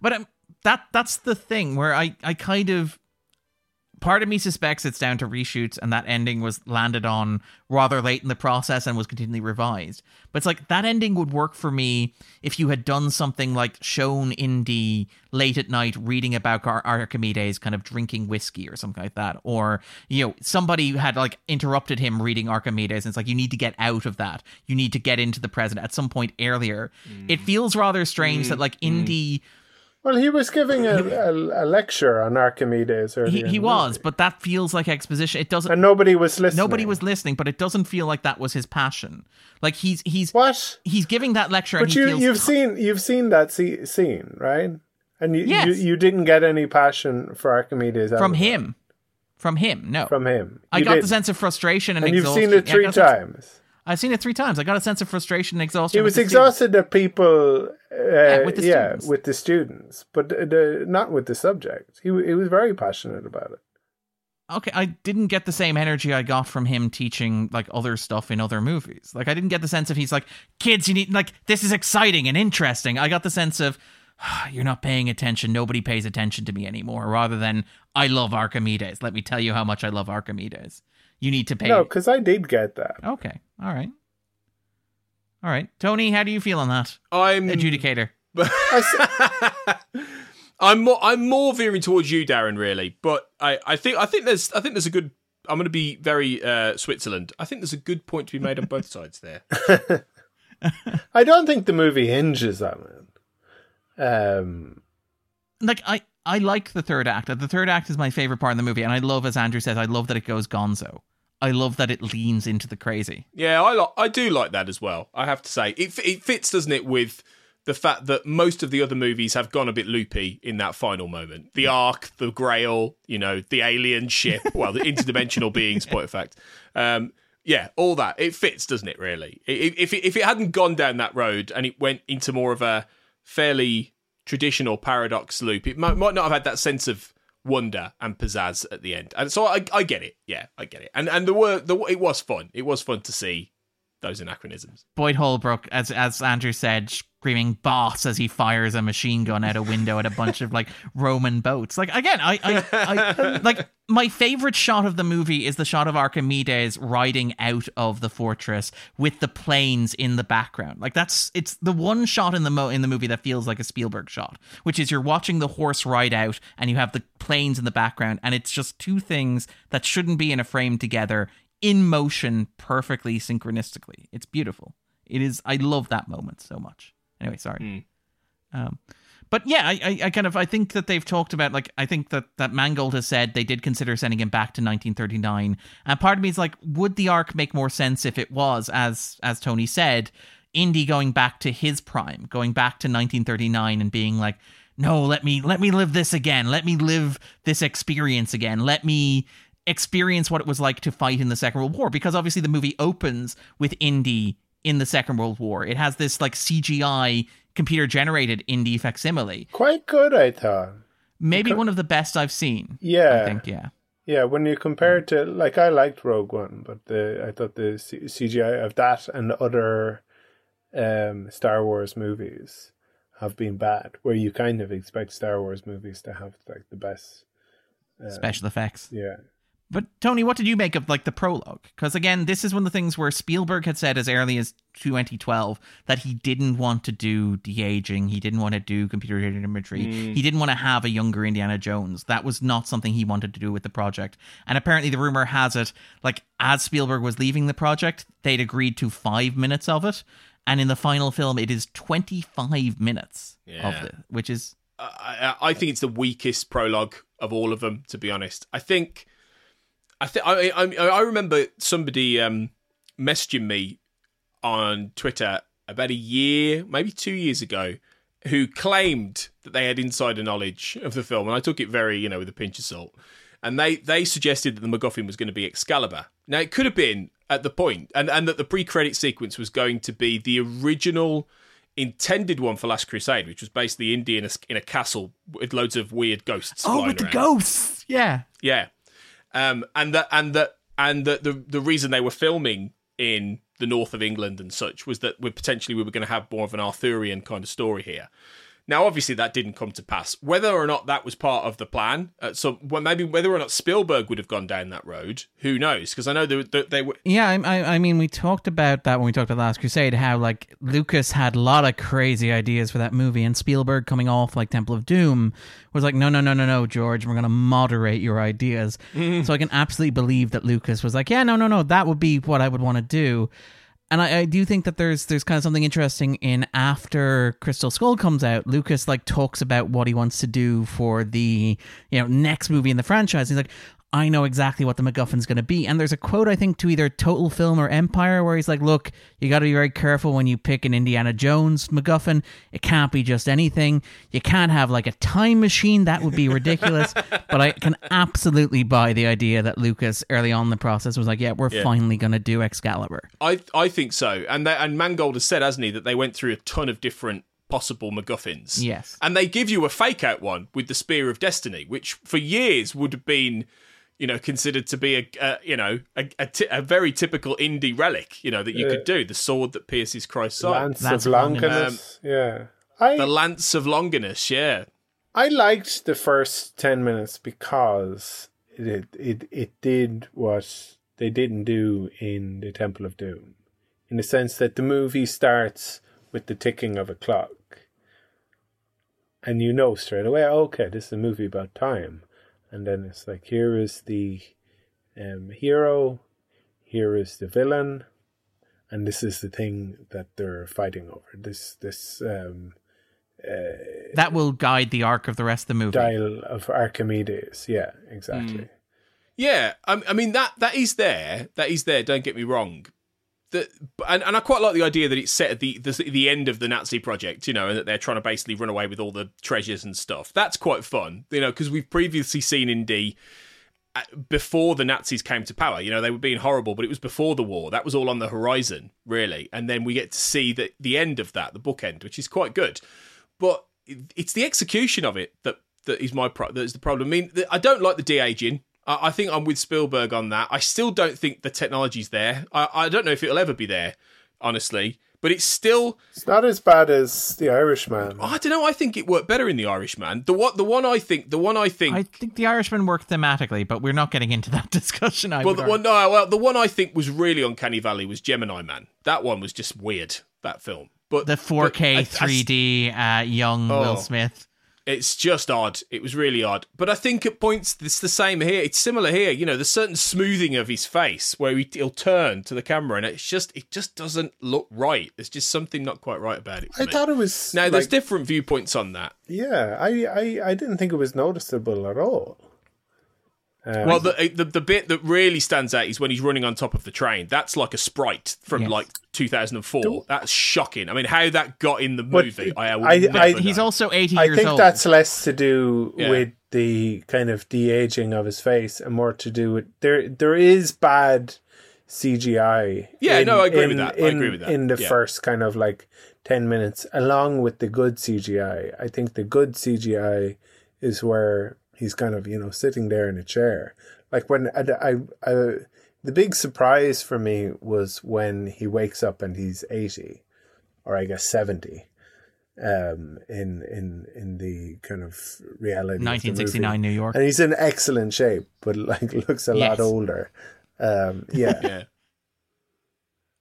But um, that that's the thing where I, I kind of, part of me suspects it's down to reshoots and that ending was landed on rather late in the process and was continually revised. But it's like, that ending would work for me if you had done something like shown Indy late at night reading about Ar- Archimedes kind of drinking whiskey or something like that. Or, you know, somebody had like interrupted him reading Archimedes and it's like, you need to get out of that. You need to get into the present at some point earlier. Mm. It feels rather strange mm. that like Indy... Well, he was giving a, a, a lecture on Archimedes earlier. He, he was, but that feels like exposition. It doesn't. And nobody was listening. Nobody was listening, but it doesn't feel like that was his passion. Like he's he's what he's giving that lecture. But and he you, feels you've t- seen you've seen that see, scene, right? And you, yes. you you didn't get any passion for Archimedes from him, that. from him. No, from him. You I got didn't. the sense of frustration and, and exhaustion. You've seen it three yeah, times. I've seen it three times. I got a sense of frustration and exhaustion. He was exhausted students. at people, uh, yeah, with the students. Yeah, with the students, but the, not with the subject. He, he was very passionate about it. Okay, I didn't get the same energy I got from him teaching like other stuff in other movies. Like I didn't get the sense of he's like, kids, you need like this is exciting and interesting. I got the sense of oh, you're not paying attention. Nobody pays attention to me anymore. Rather than I love Archimedes. Let me tell you how much I love Archimedes. You need to pay. No, because I did get that. Okay. All right. All right. Tony, how do you feel on that? I'm... Adjudicator. I'm more I'm more veering towards you, Darren, really. But I, I think I think there's I think there's a good I'm gonna be very uh, Switzerland. I think there's a good point to be made on both sides there. I don't think the movie hinges on it. Um Like I I like the third act. The third act is my favorite part of the movie. And I love, as Andrew says, I love that it goes gonzo. I love that it leans into the crazy. Yeah, I lo- I do like that as well, I have to say. It, it fits, doesn't it, with the fact that most of the other movies have gone a bit loopy in that final moment. The Ark, the Grail, you know, the alien ship. Well, the interdimensional beings, point of fact. Um, yeah, all that. It fits, doesn't it, really? If it, if it hadn't gone down that road and it went into more of a fairly... traditional paradox loop, it might, might not have had that sense of wonder and pizzazz at the end. And so I, I get it. Yeah, I get it. And and there were the it was fun. It was fun to see those anachronisms. Boyd Holbrook, as as Andrew said, screaming boss as he fires a machine gun out a window at a bunch of like Roman boats. Like again, I, I, I like my favorite shot of the movie is the shot of Archimedes riding out of the fortress with the planes in the background. Like that's it's the one shot in the mo- in the movie that feels like a Spielberg shot, which is you're watching the horse ride out and you have the planes in the background, and it's just two things that shouldn't be in a frame together in motion perfectly synchronistically. It's beautiful. It is. I love that moment so much. Anyway, sorry. Mm. Um, but yeah, I, I kind of I think that they've talked about like I think that, that Mangold has said they did consider sending him back to nineteen thirty-nine, and part of me is like, would the arc make more sense if it was as as Tony said, Indy going back to his prime, going back to nineteen thirty-nine, and being like, no, let me let me live this again, let me live this experience again, let me experience what it was like to fight in the Second World War, because obviously the movie opens with Indy in the Second World War. It has this like C G I computer-generated Indy facsimile. Quite good, I thought. Maybe because... one of the best I've seen. Yeah. I think, yeah. Yeah, when you compare it to... Like, I liked Rogue One, but the, I thought the C- CGI of that and other um, Star Wars movies have been bad, where you kind of expect Star Wars movies to have like the best... Um, special effects. Yeah. But Tony, what did you make of like the prologue? Because again, this is one of the things where Spielberg had said as early as twenty twelve that he didn't want to do de-aging. He didn't want to do computer-generated imagery. Mm. He didn't want to have a younger Indiana Jones. That was not something he wanted to do with the project. And apparently the rumor has it, like as Spielberg was leaving the project, they'd agreed to five minutes of it. And in the final film, it is twenty-five minutes yeah. of it, which is... I, I think it's the weakest prologue of all of them, to be honest. I think... I think I I remember somebody um, messaging me on Twitter about a year, maybe two years ago, who claimed that they had insider knowledge of the film, and I took it very, you know, with a pinch of salt. And they, they suggested that the MacGuffin was going to be Excalibur. Now it could have been at the point, and and that the pre-credit sequence was going to be the original intended one for Last Crusade, which was basically Indy in a, in a castle with loads of weird ghosts. Oh, with around. the ghosts, yeah, yeah. Um, and that and that and that the the reason they were filming in the north of England and such was that we potentially we were going to have more of an Arthurian kind of story here. Now, obviously, that didn't come to pass. Whether or not that was part of the plan, uh, so well, maybe whether or not Spielberg would have gone down that road, who knows? Because I know that they, they were. Yeah, I, I mean, we talked about that when we talked about Last Crusade, how like Lucas had a lot of crazy ideas for that movie, and Spielberg, coming off like Temple of Doom, was like, no, no, no, no, no, George, we're going to moderate your ideas. Mm-hmm. So I can absolutely believe that Lucas was like, yeah, no, no, no, that would be what I would want to do. And I, I do think that there's there's kind of something interesting in, after Crystal Skull comes out, Lucas like talks about what he wants to do for the, you know, next movie in the franchise. He's like, I know exactly what the MacGuffin's going to be. And there's a quote, I think, to either Total Film or Empire where he's like, look, you got to be very careful when you pick an Indiana Jones MacGuffin. It can't be just anything. You can't have like a time machine. That would be ridiculous. But I can absolutely buy the idea that Lucas, early on in the process, was like, yeah, we're yeah. finally going to do Excalibur. I I think so. And they, and Mangold has said, hasn't he, that they went through a ton of different possible MacGuffins. Yes. And they give you a fake-out one with the Spear of Destiny, which for years would have been, you know, considered to be a, uh, you know, a, a, t- a very typical indie relic, you know, that you yeah. could do. The sword that pierces Christ's side. Lance That's of Longinus. Um, yeah. I, the Lance of Longinus, yeah. I liked the first ten minutes because it, it, it did what they didn't do in The Temple of Doom, in the sense that the movie starts with the ticking of a clock. And you know straight away, okay, this is a movie about time. And then it's like, here is the um, hero, here is the villain, and this is the thing that they're fighting over. This, this um, uh, that will guide the arc of the rest of the movie. Dial of Archimedes, yeah, exactly. Mm. Yeah, I, I mean that that is there, that is there. Don't get me wrong. The, and, and I quite like the idea that it's set at the, the the end of the Nazi project, you know, and that they're trying to basically run away with all the treasures and stuff. That's quite fun, you know, because we've previously seen Indy uh, before the Nazis came to power. You know, they were being horrible, but it was before the war. That was all on the horizon, really. And then we get to see the, the end of that, the bookend, which is quite good. But it's the execution of it that that is my pro- that is the problem. I mean, I don't like the de-aging. I think I'm with Spielberg on that. I still don't think the technology's there. I, I don't know if it'll ever be there, honestly. But it's still... It's not as bad as The Irishman. I don't know. I think it worked better in The Irishman. The one, the one I think... The one I think... I think The Irishman worked thematically, but we're not getting into that discussion. I well, the one, no, well, the one I think was really Uncanny Valley was Gemini Man. That one was just weird, that film. But the four K, but I, three D, I, uh, young oh. Will Smith... It's just odd. It was really odd. But I think at points, it's the same here. It's similar here. You know, there's certain smoothing of his face where he'll turn to the camera, and it's just, it just doesn't look right. There's just something not quite right about it. I me. thought it was... Now, like, there's different viewpoints on that. Yeah, I, I, I didn't think it was noticeable at all. Um, well, the, the the bit that really stands out is when he's running on top of the train. That's like a sprite from yes. like two thousand four. Don't, that's shocking. I mean, how that got in the movie, I, I, I never I, know. He's also eighty I years old. I think that's less to do yeah. with the kind of de-aging of his face and more to do with there. There is bad C G I. Yeah, in, no, I agree in, with that. I in, agree with that. In the yeah. first kind of like ten minutes, along with the good C G I. I think the good C G I is where he's kind of, you know, sitting there in a chair. Like when I, I, I, the big surprise for me was when he wakes up and he's eighty, or I guess seventy, um, in in in the kind of reality. nineteen sixty-nine New York, and he's in excellent shape, but like looks a yes. lot older. Um, yeah, yeah.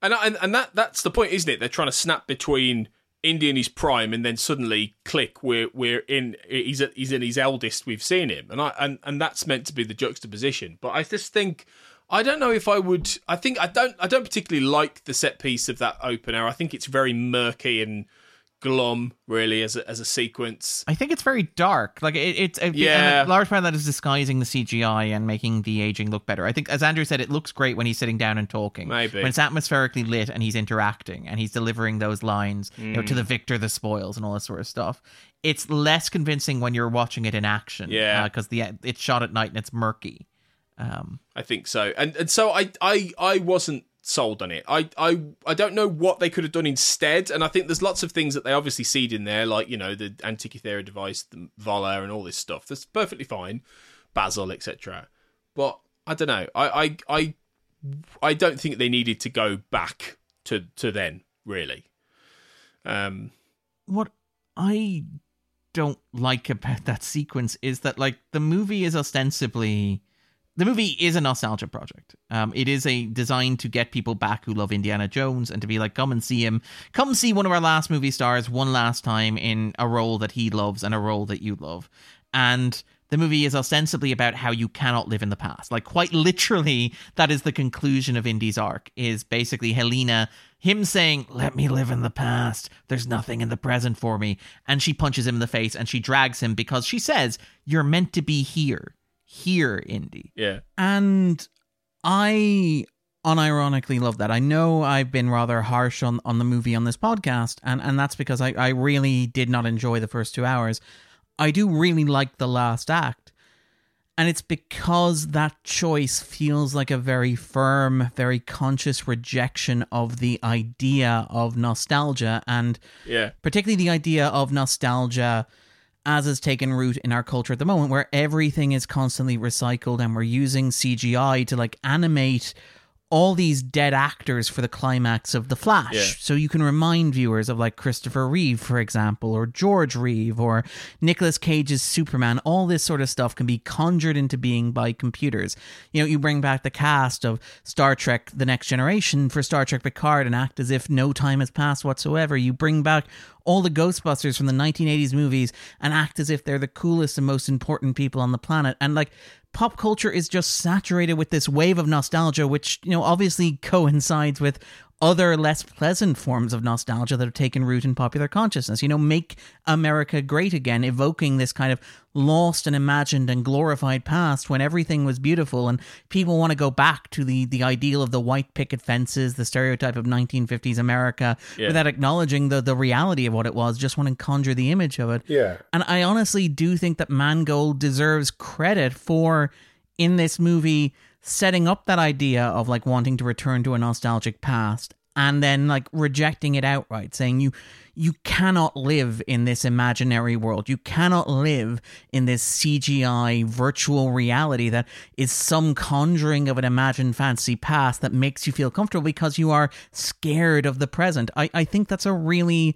And and and that that's the point, isn't it? They're trying to snap between Indy in his prime, and then suddenly, click, we're we're in. He's at, he's in his eldest we've seen him, and I and, and that's meant to be the juxtaposition. But I just think I don't know if I would. I think I don't. I don't particularly like the set piece of that opener. I think it's very murky and glum, really, as a, as a sequence. I think it's very dark. Like it, it's it, yeah. a large part of that is disguising the C G I and making the aging look better. I think, as Andrew said, it looks great when he's sitting down and talking. Maybe when it's atmospherically lit and he's interacting and he's delivering those lines, mm. you know, to the victor the spoils and all that sort of stuff. It's less convincing when you're watching it in action. Yeah, because uh, the it's shot at night and it's murky. Um, I think so, and and so I I I wasn't sold on it. I, I I don't know what they could have done instead, and I think there's lots of things that they obviously seed in there, like, you know, the Antikythera device, the Vala, and all this stuff. That's perfectly fine, Basil, et cetera. But I don't know. I, I I I don't think they needed to go back to to then really. Um, what I don't like about that sequence is that, like, the movie is ostensibly... The movie is a nostalgia project. Um, it is a designed to get people back who love Indiana Jones and to be like, come and see him. Come see one of our last movie stars one last time in a role that he loves and a role that you love. And the movie is ostensibly about how you cannot live in the past. Like, quite literally, that is the conclusion of Indy's arc, is basically Helena... him saying, let me live in the past. There's nothing in the present for me. And she punches him in the face and she drags him because she says, you're meant to be here. Here, Indy. Yeah. And I unironically love that. I know I've been rather harsh on, on the movie on this podcast. And, and that's because I, I really did not enjoy the first two hours. I do really like the last act. And it's because that choice feels like a very firm, very conscious rejection of the idea of nostalgia, and yeah. particularly the idea of nostalgia as it's taken root in our culture at the moment, where everything is constantly recycled and we're using C G I to like animate all these dead actors for the climax of The Flash. Yeah. So you can remind viewers of like Christopher Reeve, for example, or George Reeve, or Nicolas Cage's Superman. All this sort of stuff can be conjured into being by computers. You know, you bring back the cast of Star Trek The Next Generation for Star Trek Picard and act as if no time has passed whatsoever. You bring back all the Ghostbusters from the nineteen eighties movies and act as if they're the coolest and most important people on the planet. And like, pop culture is just saturated with this wave of nostalgia, which, you know, obviously coincides with other less pleasant forms of nostalgia that have taken root in popular consciousness. You know, Make America Great Again, evoking this kind of lost and imagined and glorified past when everything was beautiful, and people want to go back to the the ideal of the white picket fences, the stereotype of nineteen fifties America, yeah. without acknowledging the, the reality of what it was, just want to conjure the image of it. Yeah. And I honestly do think that Mangold deserves credit for, in this movie, setting up that idea of like wanting to return to a nostalgic past and then like rejecting it outright, saying you you cannot live in this imaginary world. You cannot live in this C G I virtual reality that is some conjuring of an imagined fantasy past that makes you feel comfortable because you are scared of the present. I, I think that's a really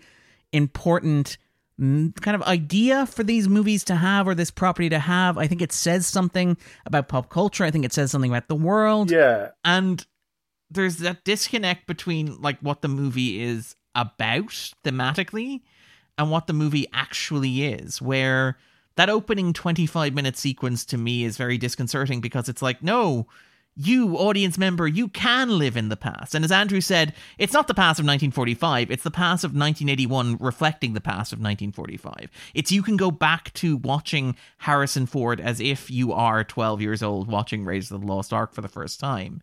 important kind of idea for these movies to have, or this property to have. I think it says something about pop culture. I think it says something about the world. Yeah. And there's that disconnect between like what the movie is about thematically and what the movie actually is, where that opening twenty-five minute sequence to me is very disconcerting because it's like, no, you, audience member, you can live in the past. And as Andrew said, it's not the past of nineteen forty-five. It's the past of nineteen eighty-one reflecting the past of nineteen forty-five. It's you can go back to watching Harrison Ford as if you are twelve years old watching Raiders of the Lost Ark for the first time.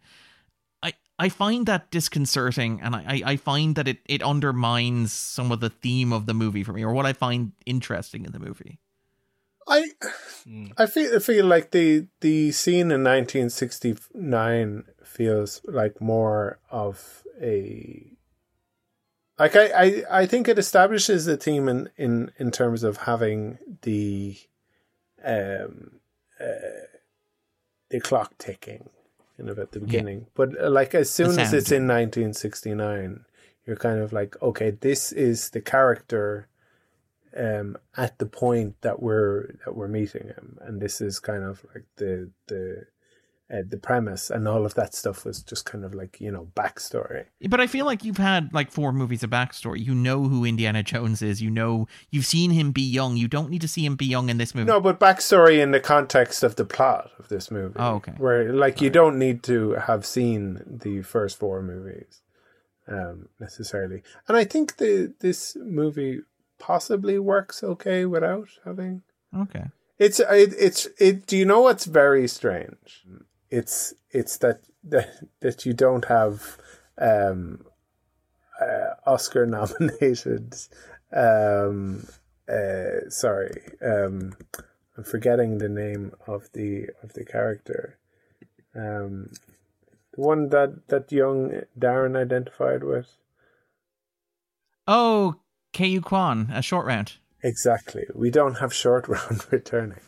I, I find that disconcerting, and I, I find that it, it undermines some of the theme of the movie for me, or what I find interesting in the movie. I I feel feel like the the scene in nineteen sixty-nine feels like more of a like I, I, I think it establishes the theme in, in, in terms of having the um uh, the clock ticking in about the beginning, yeah. but uh, like as soon as it's in nineteen sixty-nine, you're kind of like, okay, this is the character. Um, at the point that we're that we're meeting him, and this is kind of like the the uh, the premise, and all of that stuff was just kind of like, you know, backstory. But I feel like you've had like four movies of backstory. You know who Indiana Jones is. You know you've seen him be young. You don't need to see him be young in this movie. No, but backstory in the context of the plot of this movie. Oh, okay. Where like all you right. don't need to have seen the first four movies um, necessarily, and I think the this movie possibly works okay without having okay it's it, it's it do you know what's very strange, it's it's that that, that you don't have um uh, Oscar nominated um uh sorry um I'm forgetting the name of the of the character, um the one that that young Darren identified with. oh K U Kwan, a short round. Exactly. We don't have short round returning.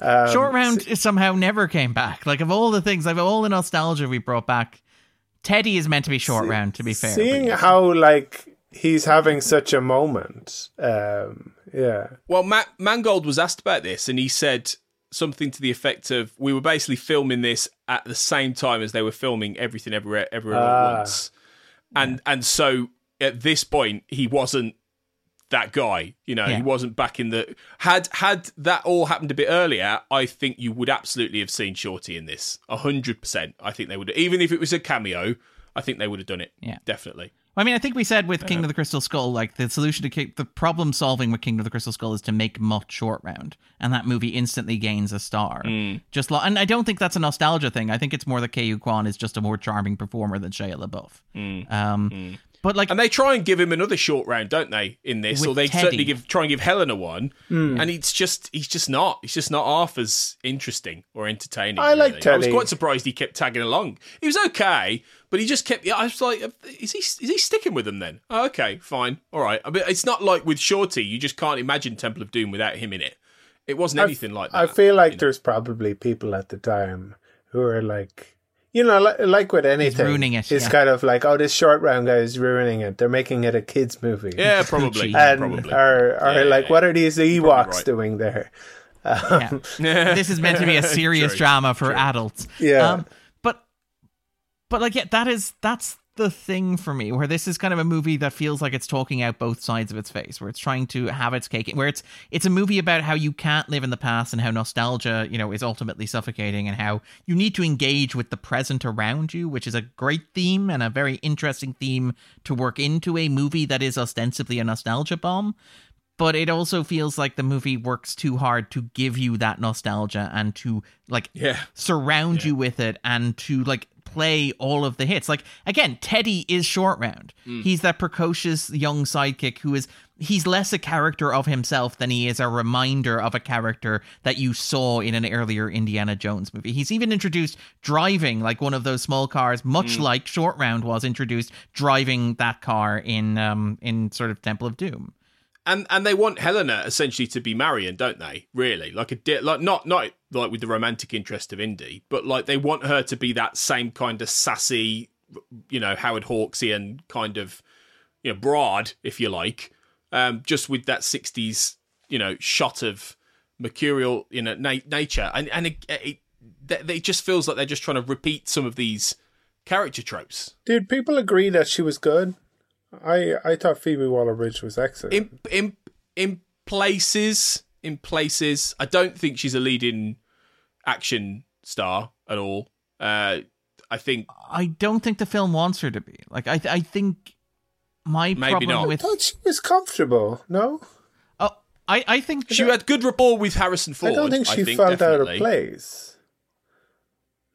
Um, short round so- somehow never came back. Like, of all the things, like, of all the nostalgia we brought back, Teddy is meant to be short See- round, to be fair. Seeing yeah. how, like, he's having such a moment um, Yeah. Well, Ma- Mangold was asked about this, and he said something to the effect of, we were basically filming this at the same time as they were filming Everything Everywhere, Everywhere ah. at Once. And, yeah. and so at this point, he wasn't that guy. You know, yeah. he wasn't back in the... Had had that all happened a bit earlier, I think you would absolutely have seen Shorty in this. one hundred percent. I think they would. Even if it was a cameo, I think they would have done it. Yeah. Definitely. I mean, I think we said with Kingdom of the Crystal Skull, like, the solution to ki- the problem solving with Kingdom of the Crystal Skull is to make Mutt short round, and that movie instantly gains a star. Mm. Just lo- and I don't think that's a nostalgia thing. I think it's more that Ke-Huy Quan is just a more charming performer than Shia LaBeouf. Mm. Um, mm. But like, and they try and give him another short round, don't they? In this, or they Teddy. certainly give try and give Helena one, mm. and it's just he's just not he's just not half as interesting or entertaining. I like really. Teddy. I was quite surprised he kept tagging along. He was okay. But he just kept. I was like, is he is he sticking with them then? Oh, okay, fine, all right. I mean, it's not like with Shorty, you just can't imagine Temple of Doom without him in it. It wasn't I, anything like that. I feel like there's know. probably people at the time who are like, you know, like, like with anything, he's ruining it, it's yeah. kind of like, oh, this short round guy is ruining it. They're making it a kids movie. Yeah, probably. and probably. Are are yeah, like, yeah, what are these Ewoks right. doing there? Um, yeah. This is meant to be a serious true, drama for true. adults. Yeah. Um, But like, yeah, that is that's the thing for me, where this is kind of a movie that feels like it's talking out both sides of its face, where it's trying to have its cake, where it's it's a movie about how you can't live in the past and how nostalgia, you know, is ultimately suffocating, and how you need to engage with the present around you, which is a great theme and a very interesting theme to work into a movie that is ostensibly a nostalgia bomb. But it also feels like the movie works too hard to give you that nostalgia and to like yeah. surround yeah. you with it and to like play all of the hits. Like, again, Teddy is short round. Mm. He's that precocious young sidekick who is, he's less a character of himself than he is a reminder of a character that you saw in an earlier Indiana Jones movie. He's even introduced driving like one of those small cars, much mm. like Short Round was introduced driving that car in um in sort of Temple of Doom. And and they want Helena essentially to be Marion, don't they? Really, like a di- like not not like with the romantic interest of Indy, but like they want her to be that same kind of sassy, you know, Howard Hawksian kind of, you know, broad, if you like, um, just with that sixties, you know, shot of mercurial, you know, na- nature, and and it, it, it, it just feels like they're just trying to repeat some of these character tropes. Did people agree that she was good? I, I thought Phoebe Waller-Bridge was excellent. In, in in places, in places, I don't think she's a leading action star at all. Uh, I think I don't think the film wants her to be. Like I I think my maybe problem not. With I thought she was comfortable. No, oh I, I think she I had good rapport with Harrison Ford. I don't think she think, felt definitely. out of place.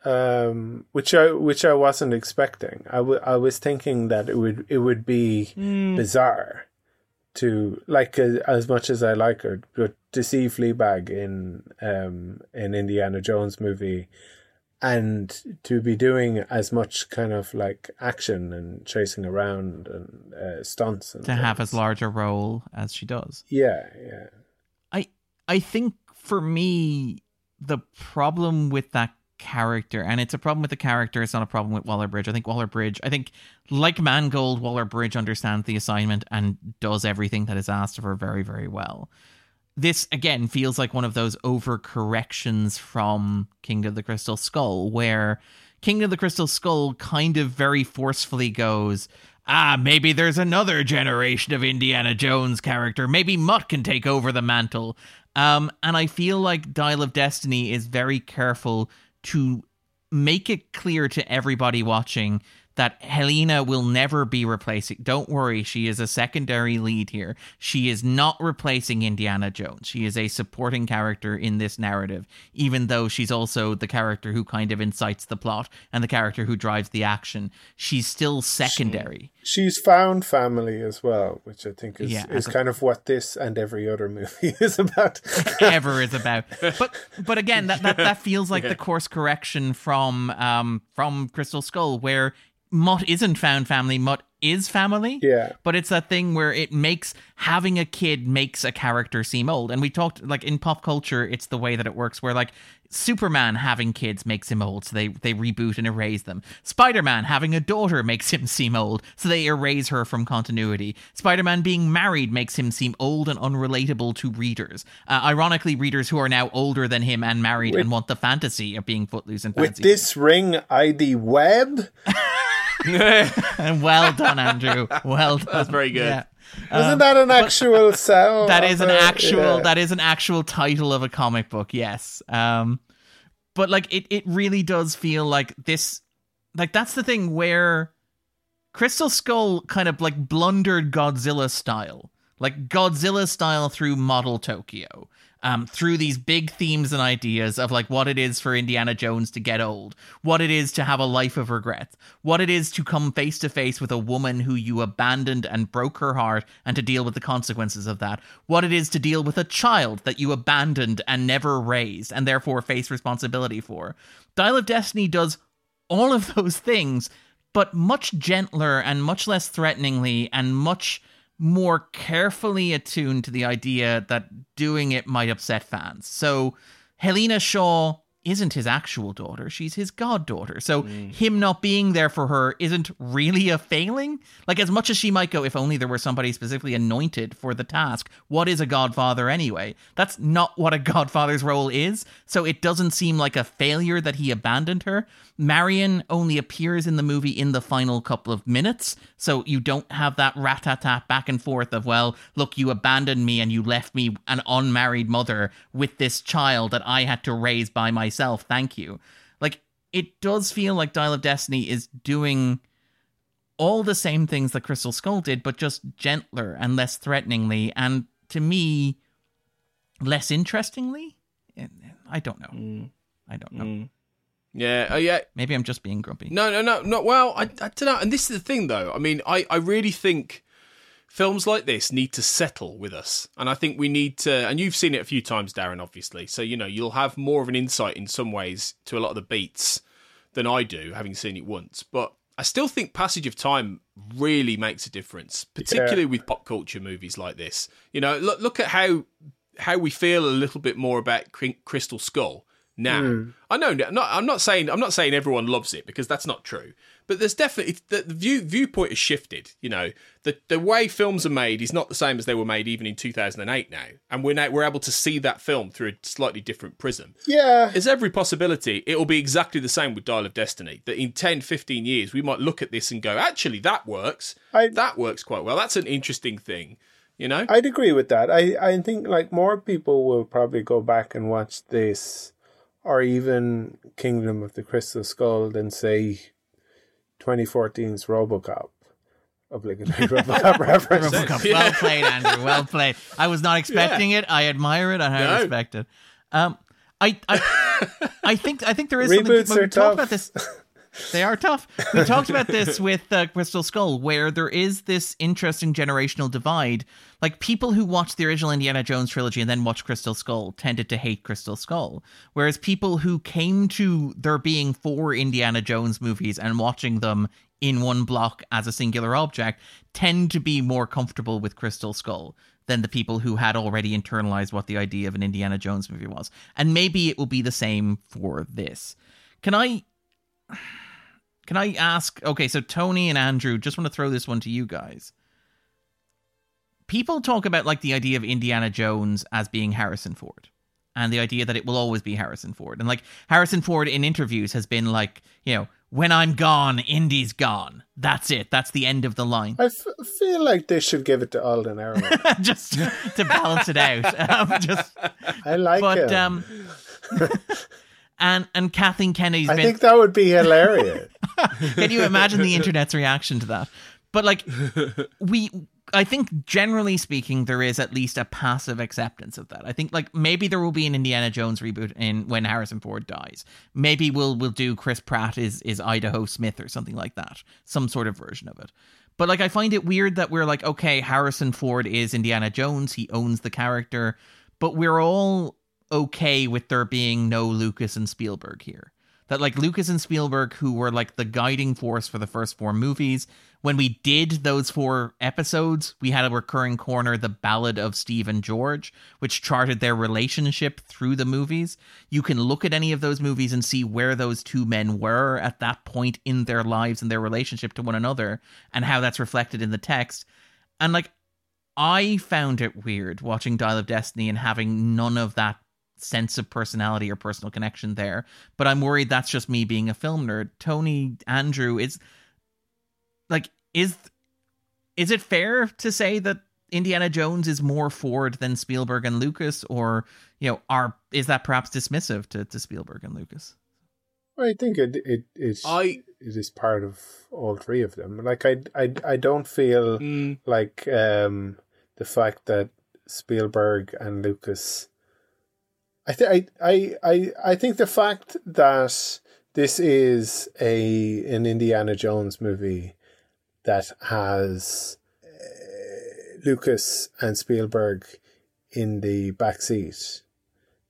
Um, which I which I wasn't expecting. I, w- I was thinking that it would it would be mm. bizarre to like uh, as much as I like her, but to see Fleabag in um an Indiana Jones movie, and to be doing as much kind of like action and chasing around and uh, stunts, and to things. Have as large a role as she does. Yeah, yeah. I I think for me the problem with that character, and it's a problem with the character, it's not a problem with Waller-Bridge. I think Waller-Bridge, I think like Mangold, Waller-Bridge understands the assignment and does everything that is asked of her very, very well. This again feels like one of those overcorrections from Kingdom of the Crystal Skull, where Kingdom of the Crystal Skull kind of very forcefully goes, ah, maybe there's another generation of Indiana Jones character. Maybe Mutt can take over the mantle. Um, and I feel like Dial of Destiny is very careful to make it clear to everybody watching that Helena will never be replacing. Don't worry, she is a secondary lead here. She is not replacing Indiana Jones. She is a supporting character in this narrative, even though she's also the character who kind of incites the plot and the character who drives the action. She's still secondary. She, she's found family as well, which I think is, yeah, is a, kind of what this and every other movie is about. Ever is about. But but again, that, that, that feels like yeah. the course correction from um, from Crystal Skull, where Mutt isn't found family. Mutt is family. Yeah. But it's that thing where it makes, having a kid makes a character seem old. And we talked, like, in pop culture, it's the way that it works where, like, Superman having kids makes him old, so they, they reboot and erase them. Spider-Man having a daughter makes him seem old, so they erase her from continuity. Spider-Man being married makes him seem old and unrelatable to readers. Uh, ironically, readers who are now older than him and married with, and want the fantasy of being footloose and fancy. With this ring, I D web. And well done, Andrew. Well done. That's very good. Yeah. Isn't um, that an actual cell? That is an actual. Yeah. That is an actual title of a comic book. Yes. Um, but like it, it really does feel like this. Like that's the thing where Crystal Skull kind of like blundered Godzilla style, like Godzilla style through Model Tokyo. Um, through these big themes and ideas of like what it is for Indiana Jones to get old, what it is to have a life of regret, what it is to come face to face with a woman who you abandoned and broke her heart and to deal with the consequences of that, what it is to deal with a child that you abandoned and never raised and therefore face responsibility for. Dial of Destiny does all of those things, but much gentler and much less threateningly and much more carefully attuned to the idea that doing it might upset fans. So Helena Shaw isn't his actual daughter. She's his goddaughter. So mm. him not being there for her isn't really a failing. Like, as much as she might go, if only there were somebody specifically anointed for the task, what is a godfather anyway? That's not what a godfather's role is. So it doesn't seem like a failure that he abandoned her. Marion only appears in the movie in the final couple of minutes. So you don't have that rat-tat-tat back and forth of, well, look, you abandoned me and you left me an unmarried mother with this child that I had to raise by myself. Thank you. Like, it does feel like Dial of Destiny is doing all the same things that Crystal Skull did, but just gentler and less threateningly, and to me, less interestingly. I don't know. Mm. I don't know. Mm. Yeah. Oh, yeah. Maybe I'm just being grumpy. No, no, no, no. Well, I, I don't know. And this is the thing, though. I mean, I, I really think films like this need to settle with us. And I think we need to, and you've seen it a few times, Darren, obviously. So, you know, you'll have more of an insight in some ways to a lot of the beats than I do, having seen it once. But I still think passage of time really makes a difference, particularly yeah. with pop culture movies like this. You know, look look at how how we feel a little bit more about Crystal Skull now. Mm. I know, not, I'm not saying I'm not saying everyone loves it, because that's not true. But there's definitely, the view, viewpoint has shifted. You know, the the way films are made is not the same as they were made even in two thousand eight now. And we're now, we're able to see that film through a slightly different prism. Yeah. There's every possibility it'll be exactly the same with Dial of Destiny, that in ten, fifteen years, we might look at this and go, actually, that works. I, that works quite well. That's an interesting thing, you know? I'd agree with that. I, I think, like, more people will probably go back and watch this or even Kingdom of the Crystal Skull than, say, twenty fourteen's RoboCop. Obligatory RoboCop reference. RoboCop. Yeah. Well played, Andrew. Well played. I was not expecting yeah. it. I admire it. I no. respect it. Um, I, I, I think, I think there is Reboots something. Reboots are tough. About this. They are tough. We talked about this with uh, Crystal Skull, where there is this interesting generational divide. Like, people who watched the original Indiana Jones trilogy and then watched Crystal Skull tended to hate Crystal Skull, whereas people who came to there being four Indiana Jones movies and watching them in one block as a singular object tend to be more comfortable with Crystal Skull than the people who had already internalized what the idea of an Indiana Jones movie was. And maybe it will be the same for this. Can I... Can I ask, okay, so Tony and Andrew, just want to throw this one to you guys. People talk about, like, the idea of Indiana Jones as being Harrison Ford and the idea that it will always be Harrison Ford. And, like, Harrison Ford in interviews has been like, you know, when I'm gone, Indy's gone. That's it. That's the end of the line. I f- feel like they should give it to Alden Ehrenreich. Just to balance it out. Um, just, I like but, him. Um, And and Kathleen Kennedy's I been... think that would be hilarious. Can you imagine the internet's reaction to that? But, like, we... I think, generally speaking, there is at least a passive acceptance of that. I think, like, maybe there will be an Indiana Jones reboot in when Harrison Ford dies. Maybe we'll we'll do Chris Pratt is, is Idaho Smith or something like that. Some sort of version of it. But, like, I find it weird that we're like, okay, Harrison Ford is Indiana Jones. He owns the character. But we're all... okay with there being no Lucas and Spielberg here. that like Lucas and Spielberg, who were like the guiding force for the first four movies, when we did those four episodes, we had a recurring corner, The Ballad of Steve and George, which charted their relationship through the movies. You can look at any of those movies and see where those two men were at that point in their lives and their relationship to one another and how that's reflected in the text. And like, I found it weird watching Dial of Destiny and having none of that sense of personality or personal connection there. But I'm worried that's just me being a film nerd. Tony, Andrew, is like, is is it fair to say that Indiana Jones is more Ford than Spielberg and Lucas, or, you know, are is that perhaps dismissive to, to Spielberg and Lucas? Well, I think it it is I... it is part of all three of them. Like I I I don't feel mm. like um the fact that Spielberg and Lucas, I think I I I think the fact that this is a an Indiana Jones movie that has uh, Lucas and Spielberg in the backseat,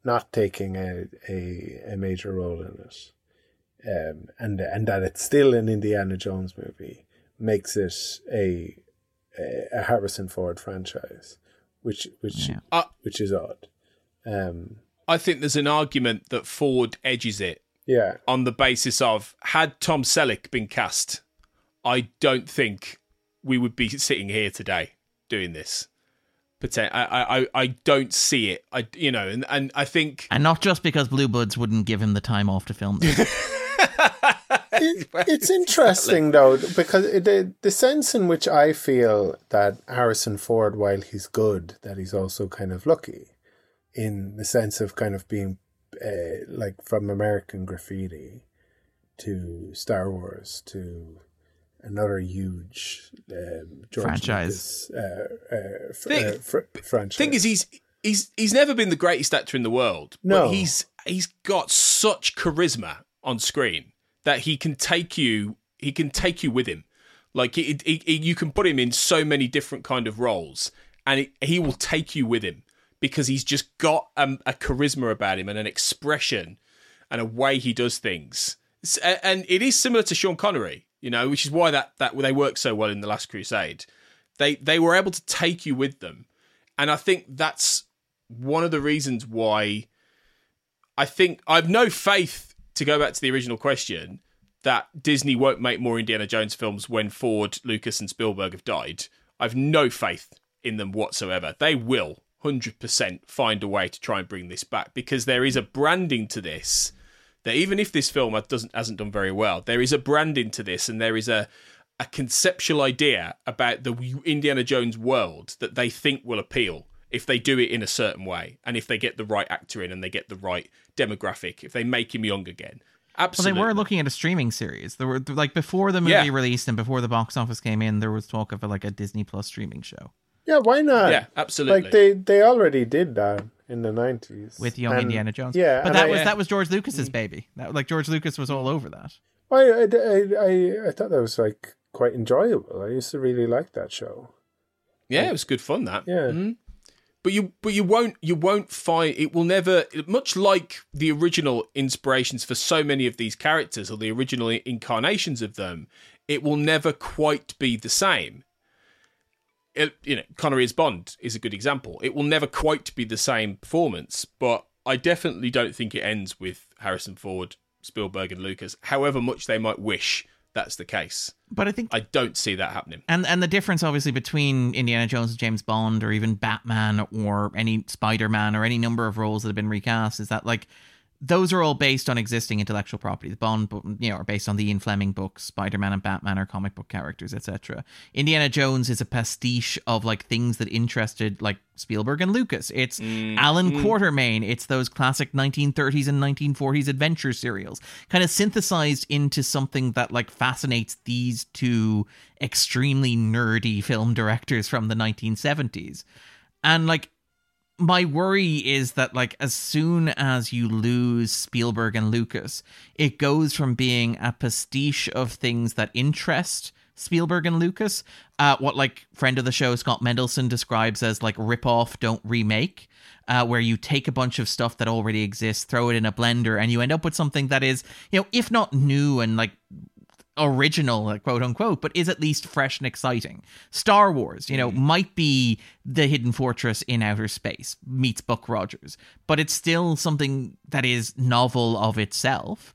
not taking a, a a major role in it, um, and and that it's still an Indiana Jones movie makes it a a Harrison Ford franchise, which which yeah. uh, which is odd. Um, I think there's an argument that Ford edges it. Yeah. On the basis of, had Tom Selleck been cast, I don't think we would be sitting here today doing this. I, I, I don't see it. I, you know, and, and I think, and not just because Blue Bloods wouldn't give him the time off to film this. it, it's interesting though, because the the sense in which I feel that Harrison Ford, while he's good, that he's also kind of lucky. In the sense of kind of being uh, like from American Graffiti to Star Wars to another huge um, George franchise. Lucas, uh, uh, fr- thing, uh, fr- franchise. Thing is, he's he's he's never been the greatest actor in the world. No, but he's he's got such charisma on screen that he can take you he can take you with him. Like it, it, it, you can put him in so many different kind of roles, and it, he will take you with him. Because he's just got um, a charisma about him and an expression and a way he does things. It's, and it is similar to Sean Connery, you know, which is why that that they work so well in The Last Crusade. They they were able to take you with them. And I think that's one of the reasons why I think I've no faith, to go back to the original question, that Disney won't make more Indiana Jones films when Ford, Lucas and Spielberg have died. I've no faith in them whatsoever. They will one hundred percent find a way to try and bring this back, because there is a branding to this that even if this film doesn't hasn't done very well, there is a branding to this and there is a a conceptual idea about the Indiana Jones world that they think will appeal if they do it in a certain way, and if they get the right actor in and they get the right demographic, if they make him young again. Absolutely. Well, they were looking at a streaming series. There were like before the movie yeah. released and before the box office came in, there was talk of like a Disney Plus streaming show. Yeah, why not? Yeah, absolutely. Like they, they already did that in the nineties with young and, Indiana Jones. Yeah, but that I, was yeah. that was George Lucas's baby. That like George Lucas was all over that. I I I, I thought that was like quite enjoyable. I used to really like that show. Yeah, like, it was good fun. That yeah. Mm-hmm. But you but you won't you won't find it will never, much like the original inspirations for so many of these characters or the original incarnations of them, it will never quite be the same. It, you know, Connery as Bond is a good example. It will never quite be the same performance, but I definitely don't think it ends with Harrison Ford, Spielberg, and Lucas, however much they might wish that's the case. But I think I don't see that happening. And and the difference, obviously, between Indiana Jones and James Bond, or even Batman, or any Spider-Man, or any number of roles that have been recast, is that like those are all based on existing intellectual property. The Bond, you know, are based on the Ian Fleming books. Spider-Man and Batman are comic book characters, et cetera. Indiana Jones is a pastiche of like things that interested like Spielberg and Lucas. It's mm. Alan mm. Quatermain. It's those classic nineteen thirties and nineteen forties adventure serials, kind of synthesized into something that like fascinates these two extremely nerdy film directors from the nineteen seventies, and like. My worry is that, like, as soon as you lose Spielberg and Lucas, it goes from being a pastiche of things that interest Spielberg and Lucas, uh, what like friend of the show Scott Mendelson describes as like rip off, don't remake, uh, where you take a bunch of stuff that already exists, throw it in a blender, and you end up with something that is, you know, if not new and like original, quote unquote, but is at least fresh and exciting. Star Wars, you know, mm. might be the Hidden Fortress in outer space meets Buck Rogers, but it's still something that is novel of itself.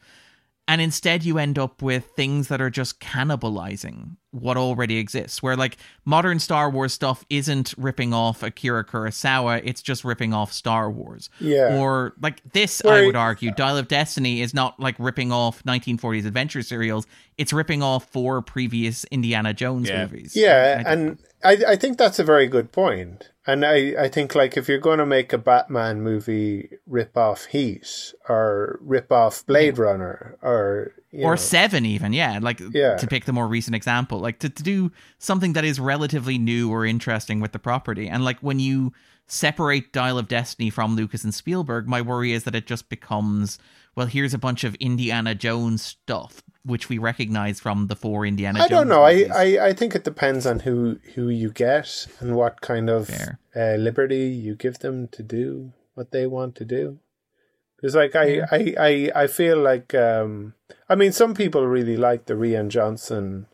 And instead you end up with things that are just cannibalizing what already exists, where like modern Star Wars stuff isn't ripping off Akira Kurosawa, it's just ripping off Star Wars. Yeah. Or like this, Wait. I would argue, Dial of Destiny is not like ripping off nineteen forties adventure serials, it's ripping off four previous Indiana Jones yeah. movies. Yeah, I and I, I think that's a very good point. And I, I think, like, if you're going to make a Batman movie, rip off Heat or rip off Blade yeah. Runner or... You or know. Seven even, yeah. Like, yeah. to pick the more recent example. Like, to, to do something that is relatively new or interesting with the property. And, like, when you separate Dial of Destiny from Lucas and Spielberg, my worry is that it just becomes, well, here's a bunch of Indiana Jones stuff, which we recognize from the four Indiana Jones I don't know. I, I, I think it depends on who, who you get and what kind of uh, liberty you give them to do what they want to do. Because like, I, yeah. I, I, I feel like... Um, I mean, some people really like the Rian Johnson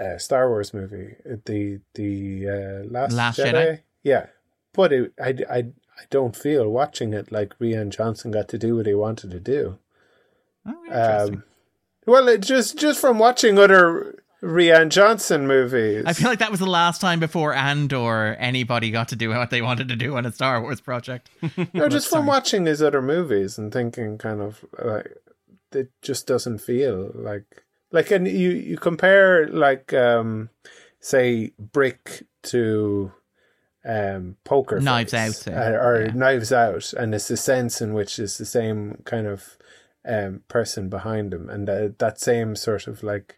uh, Star Wars movie, the the uh, Last, Last Jedi. Jedi. Yeah. But it, I, I, I don't feel watching it like Rian Johnson got to do what he wanted to do. Oh, interesting. Um, Well, it just just from watching other Rian Johnson movies. I feel like that was the last time before Andor anybody got to do what they wanted to do on a Star Wars project. No, just from sorry. watching his other movies and thinking kind of like it just doesn't feel like like and you, you compare like um say Brick to um Poker Knives Face, Out uh, or yeah. Knives Out, and it's the sense in which it's the same kind of Um, person behind him, and uh, that same sort of like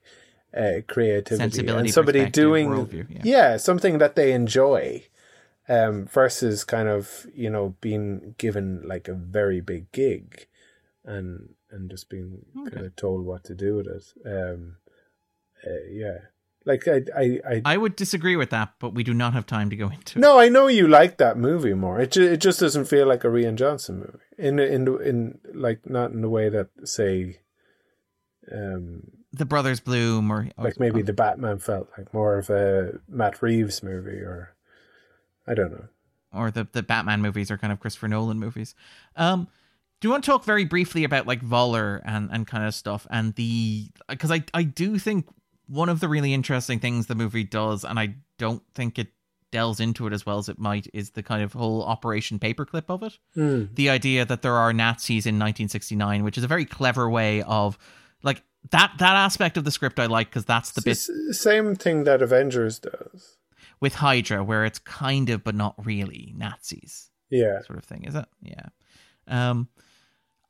uh, creativity sensibility and somebody doing worldview, yeah. yeah something that they enjoy um, versus kind of, you know, being given like a very big gig and and just being okay. kind of told what to do with it. Um, uh, yeah, like I I, I I would disagree with that, but we do not have time to go into. No, it. I know you like that movie more. It ju- it just doesn't feel like a Rian Johnson movie. In in in like not in the way that say, um, the Brothers Bloom or like maybe the Batman felt like more of a Matt Reeves movie or I don't know, or the the Batman movies are kind of Christopher Nolan movies. Um, do you want to talk very briefly about like Voller and and kind of stuff and the because I I do think one of the really interesting things the movie does and I don't think it delves into it as well as it might is the kind of whole Operation Paperclip of it. Mm. The idea that there are Nazis in nineteen sixty-nine, which is a very clever way of like that, that aspect of the script I like, because that's the it's bit. Same thing that Avengers does with Hydra, where it's kind of, but not really Nazis. Yeah. Sort of thing. Is it? Yeah. Um,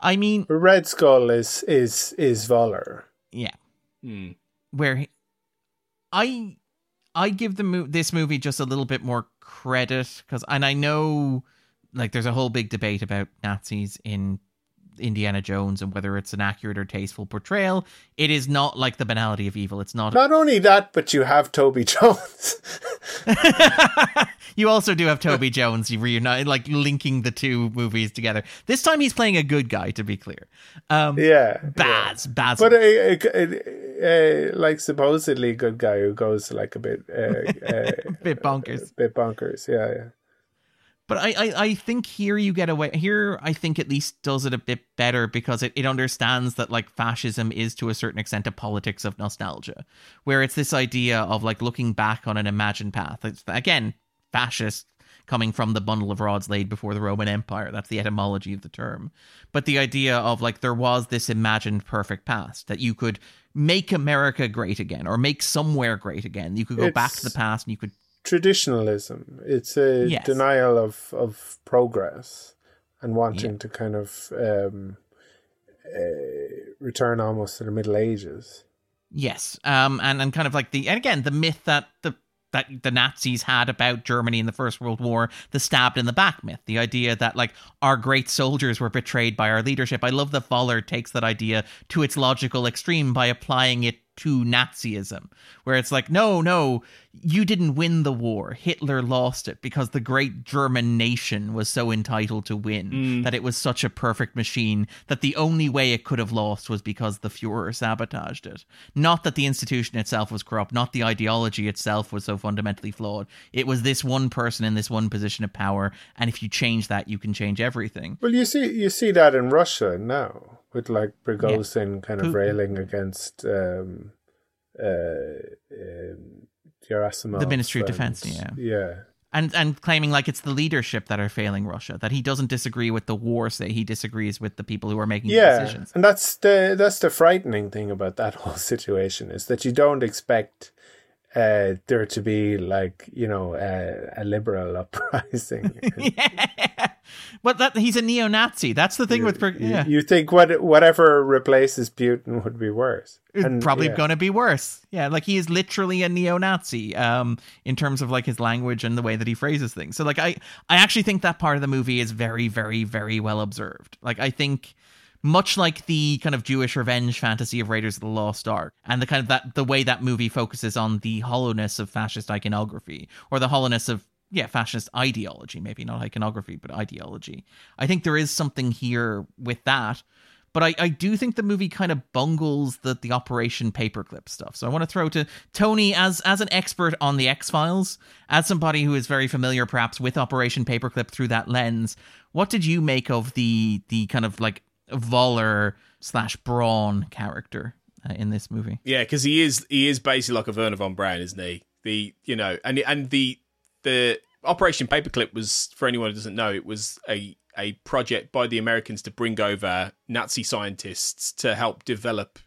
I mean, Red Skull is, is, is Voller. Yeah. Mm. Where he, I, I give the mo- this movie just a little bit more credit because, and I know, like, there's a whole big debate about Nazis in Indiana Jones and whether it's an accurate or tasteful portrayal. It is not like the banality of evil. It's not. Not a- only that, but you have Toby Jones. You also do have Toby Jones. You reunite, like, linking the two movies together. This time, he's playing a good guy. To be clear, um, yeah, Baz, yeah. Baz, but it. Uh, uh, uh, Uh, like supposedly good guy who goes like a bit uh, uh, a bit bonkers a bit bonkers yeah yeah but I, I, I think here you get away here I think at least does it a bit better because it, it understands that like fascism is to a certain extent a politics of nostalgia where it's this idea of like looking back on an imagined path. It's again fascist coming from the bundle of rods laid before the Roman Empire. That's the etymology of the term. But the idea of like there was this imagined perfect past that you could make America great again or make somewhere great again. You could go it's back to the past and you could... Traditionalism. It's a yes. denial of, of progress and wanting yeah. to kind of um, uh, return almost to the Middle Ages. Yes. Um, and, and kind of like the... And again, the myth that the that the Nazis had about Germany in the First World War, the stabbed in the back myth, the idea that like our great soldiers were betrayed by our leadership. I love that Voller takes that idea to its logical extreme by applying it to Nazism, where it's like, no, no, you didn't win the war. Hitler lost it because the great German nation was so entitled to win mm. that it was such a perfect machine that the only way it could have lost was because the Fuhrer sabotaged it. Not that the institution itself was corrupt, not the ideology itself was so fundamentally flawed. It was this one person in this one position of power, and if you change that, you can change everything. Well, you see, you see that in Russia now, with like Prigozhin yeah. kind of Putin. railing against um, uh, um, Gerasimov. The Ministry and, of Defense, yeah. Yeah. And and claiming like it's the leadership that are failing Russia, that he doesn't disagree with the war, say he disagrees with the people who are making yeah. the decisions. And that's the that's the frightening thing about that whole situation, is that you don't expect uh, there to be like, you know, uh, a liberal uprising. yeah. But that he's a neo-Nazi. That's the thing you, with yeah. You, you think what whatever replaces Putin would be worse. And, probably yeah. going to be worse. Yeah, like he is literally a neo-Nazi um, in terms of like his language and the way that he phrases things. So like I, I actually think that part of the movie is very, very, very well observed. Like I think much like the kind of Jewish revenge fantasy of Raiders of the Lost Ark, and the kind of that the way that movie focuses on the hollowness of fascist iconography, or the hollowness of Yeah, fascist ideology, maybe not iconography, but ideology. I think there is something here with that. But I, I do think the movie kind of bungles the, the Operation Paperclip stuff. So I want to throw to Tony, as as an expert on the X-Files, as somebody who is very familiar perhaps with Operation Paperclip through that lens, what did you make of the the kind of like Voller slash Braun character uh, in this movie? Yeah, because he is he is basically like a Werner von Braun, isn't he? The you know, and and the The Operation Paperclip was, for anyone who doesn't know, it was a, a project by the Americans to bring over Nazi scientists to help develop.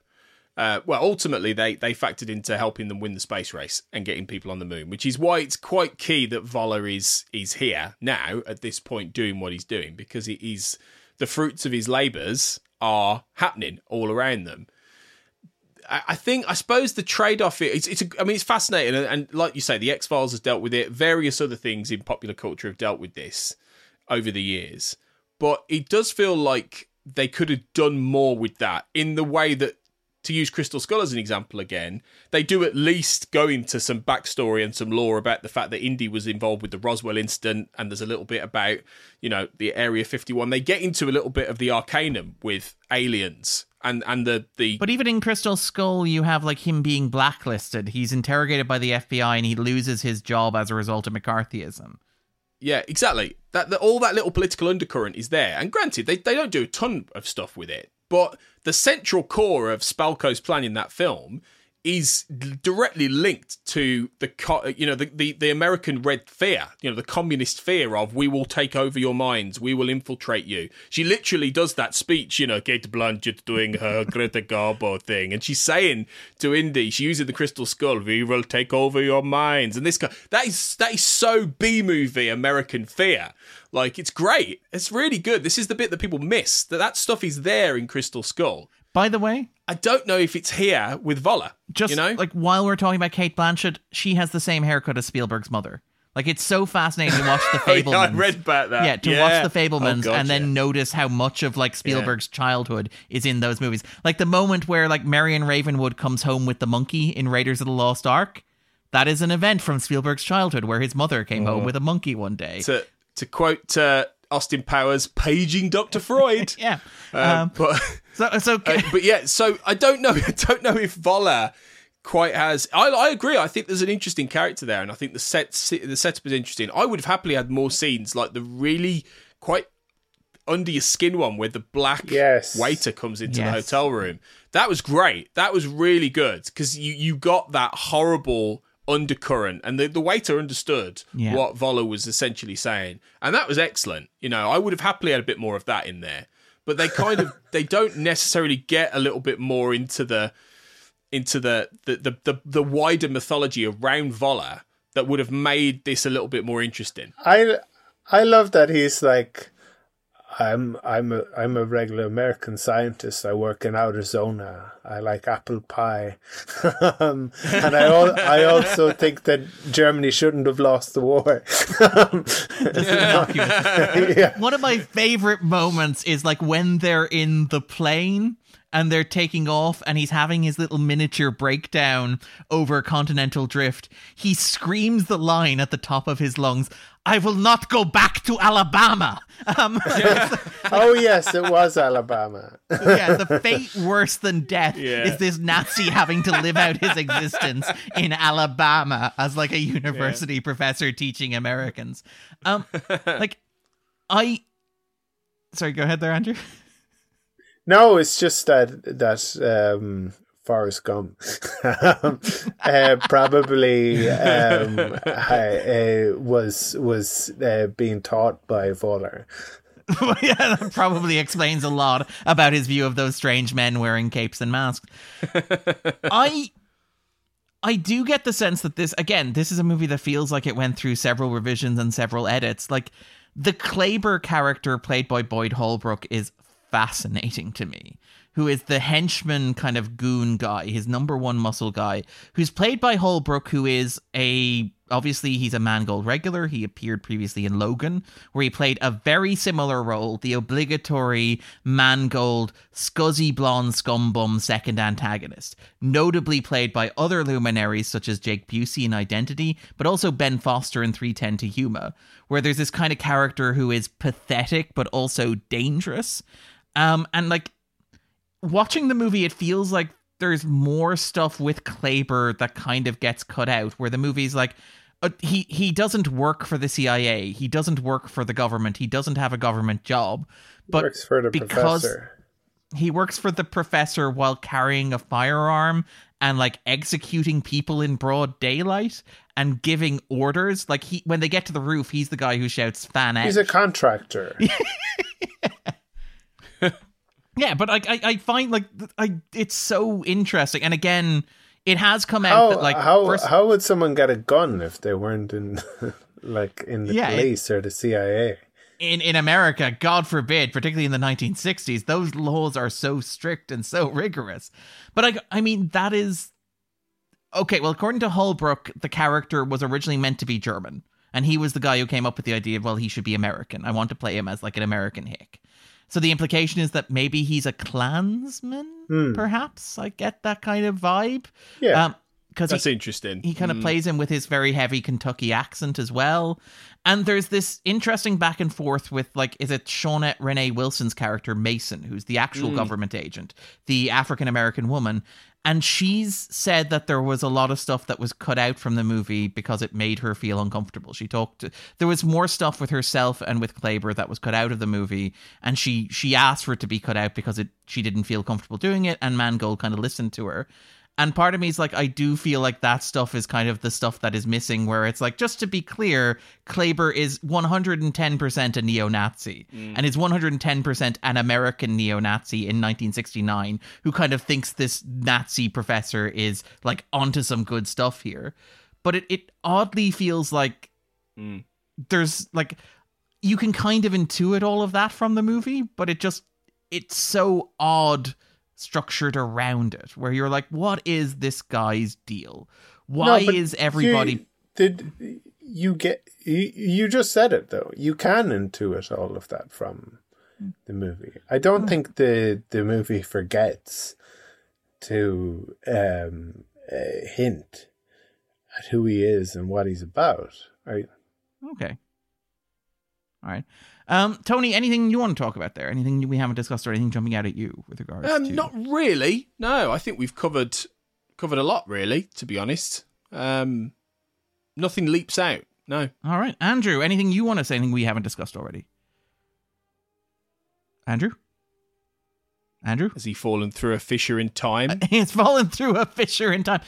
Uh, well, ultimately, they, they factored into helping them win the space race and getting people on the moon, which is why it's quite key that Voller is, is here now at this point doing what he's doing, because it is, the fruits of his labours are happening all around them. I think, I suppose the trade-off, it's, it's, I mean, it's fascinating. And, and like you say, the X-Files has dealt with it. Various other things in popular culture have dealt with this over the years. But it does feel like they could have done more with that, in the way that, to use Crystal Skull as an example again, they do at least go into some backstory and some lore about the fact that Indy was involved with the Roswell incident. And there's a little bit about, you know, the Area fifty-one. They get into a little bit of the arcanum with aliens. And and the, the But even in Crystal Skull, you have like him being blacklisted. He's interrogated by the F B I and he loses his job as a result of McCarthyism. Yeah, exactly. That, that all that little political undercurrent is there. And granted, they, they don't do a ton of stuff with it. But the central core of Spalco's plan in that film is directly linked to the you know the, the, the American red fear, you know, the communist fear of, we will take over your minds, we will infiltrate you. She literally does that speech, you know, Kate Blanchett doing her Greta Garbo thing, and she's saying to Indy, she uses the Crystal Skull, we will take over your minds. And this guy, that is that is so B-movie American fear. Like, it's great. It's really good. This is the bit that people miss, that that stuff is there in Crystal Skull. By the way, I don't know if it's here with Voller. Just, you know? Like, while we're talking about Kate Blanchett, she has the same haircut as Spielberg's mother. Like, it's so fascinating to watch The Fabelmans. oh, yeah, I read about that. Yeah, to yeah. watch The Fabelmans oh, God, and then yeah. notice how much of, like, Spielberg's yeah. childhood is in those movies. Like, the moment where, like, Marion Ravenwood comes home with the monkey in Raiders of the Lost Ark, that is an event from Spielberg's childhood where his mother came oh. home with a monkey one day. To, to quote... Uh, Austin Powers paging Doctor Freud. yeah. Um, um, but, so, so, uh, but yeah, so I don't know. I don't know if Voller quite has... I, I agree. I think there's an interesting character there, and I think the set, the setup is interesting. I would have happily had more scenes, like the really quite under-your-skin one where the black yes. waiter comes into yes. the hotel room. That was great. That was really good, because you, you got that horrible... undercurrent, and the, the waiter understood yeah. what Voller was essentially saying, and that was excellent. You know, I would have happily had a bit more of that in there, but they kind of they don't necessarily get a little bit more into the into the the the, the, the wider mythology around Voller that would have made this a little bit more interesting. I I love that he's like, I'm I'm a I'm a regular American scientist. I work in Arizona. I like apple pie, um, and I al- I also think that Germany shouldn't have lost the war. yeah. One of my favorite moments is like when they're in the plane and they're taking off and he's having his little miniature breakdown over continental drift, he screams the line at the top of his lungs, "I will not go back to Alabama." Um, yeah. Like, oh, yes, it was Alabama. Yeah, the fate worse than death yeah. is this Nazi having to live out his existence in Alabama as like a university yeah. professor teaching Americans. Um, like, I... Sorry, go ahead there, Andrew. No, it's just that, that um, Forrest Gump um, uh, probably um, I, uh, was was uh, being taught by Voller. Yeah, that probably explains a lot about his view of those strange men wearing capes and masks. I... I do get the sense that this, again, this is a movie that feels like it went through several revisions and several edits. Like, the Kleber character played by Boyd Holbrook is fascinating to me, who is the henchman kind of goon guy, his number one muscle guy, who's played by Holbrook, who is a... Obviously, he's a Mangold regular. He appeared previously in Logan, where he played a very similar role, the obligatory Mangold, scuzzy blonde scumbum second antagonist, notably played by other luminaries such as Jake Busey in Identity, but also Ben Foster in three ten to Yuma, where there's this kind of character who is pathetic but also dangerous. Um, and like watching the movie, it feels like there's more stuff with Kleber that kind of gets cut out, where the movie's like, Uh, he he doesn't work for the C I A. He doesn't work for the government. He doesn't have a government job. But works for the because professor. He works for the professor while carrying a firearm and like executing people in broad daylight and giving orders. Like he, when they get to the roof, he's the guy who shouts "fan out." He's a contractor. yeah. yeah, but like I, I find like I it's so interesting, and again. It has come out how, that like how first... how would someone get a gun if they weren't in like in the yeah, police it, or the C I A? In in America, God forbid, particularly in the nineteen sixties, those laws are so strict and so rigorous. But I I mean that is okay. Well, according to Holbrook, the character was originally meant to be German, and he was the guy who came up with the idea of, well, he should be American. I want to play him as like an American hick. So the implication is that maybe he's a Klansman, mm. perhaps. I get that kind of vibe. Yeah, um, cause that's he, interesting. He kind of mm. plays him with his very heavy Kentucky accent as well. And there's this interesting back and forth with, like, is it Shaunette Renee Wilson's character, Mason, who's the actual mm. government agent, the African-American woman. And she's said that there was a lot of stuff that was cut out from the movie because it made her feel uncomfortable. She talked there was more stuff with herself and with Kleber that was cut out of the movie, and she she asked for it to be cut out because it she didn't feel comfortable doing it, and Mangold kind of listened to her. And part of me is like, I do feel like that stuff is kind of the stuff that is missing, where it's like, just to be clear, Kleber is one hundred ten percent a neo-Nazi mm. and is one hundred ten percent an American neo-Nazi in nineteen sixty-nine who kind of thinks this Nazi professor is like onto some good stuff here. But it, it oddly feels like mm. there's like, you can kind of intuit all of that from the movie, but it just, it's so odd structured around it, where you're like, what is this guy's deal? Why no, is everybody did you, you get you, you just said it though, you can intuit all of that from the movie. I don't think the the movie forgets to um uh, hint at who he is and what he's about. Right? Okay. All right. Um, Tony, anything you want to talk about there? Anything we haven't discussed or anything jumping out at you with regards um, to... Not really. No, I think we've covered covered a lot, really, to be honest. Um, nothing leaps out, no. All right. Andrew, anything you want to say, anything we haven't discussed already? Andrew? Andrew? Has he fallen through a fissure in time? Uh, he's fallen through a fissure in time.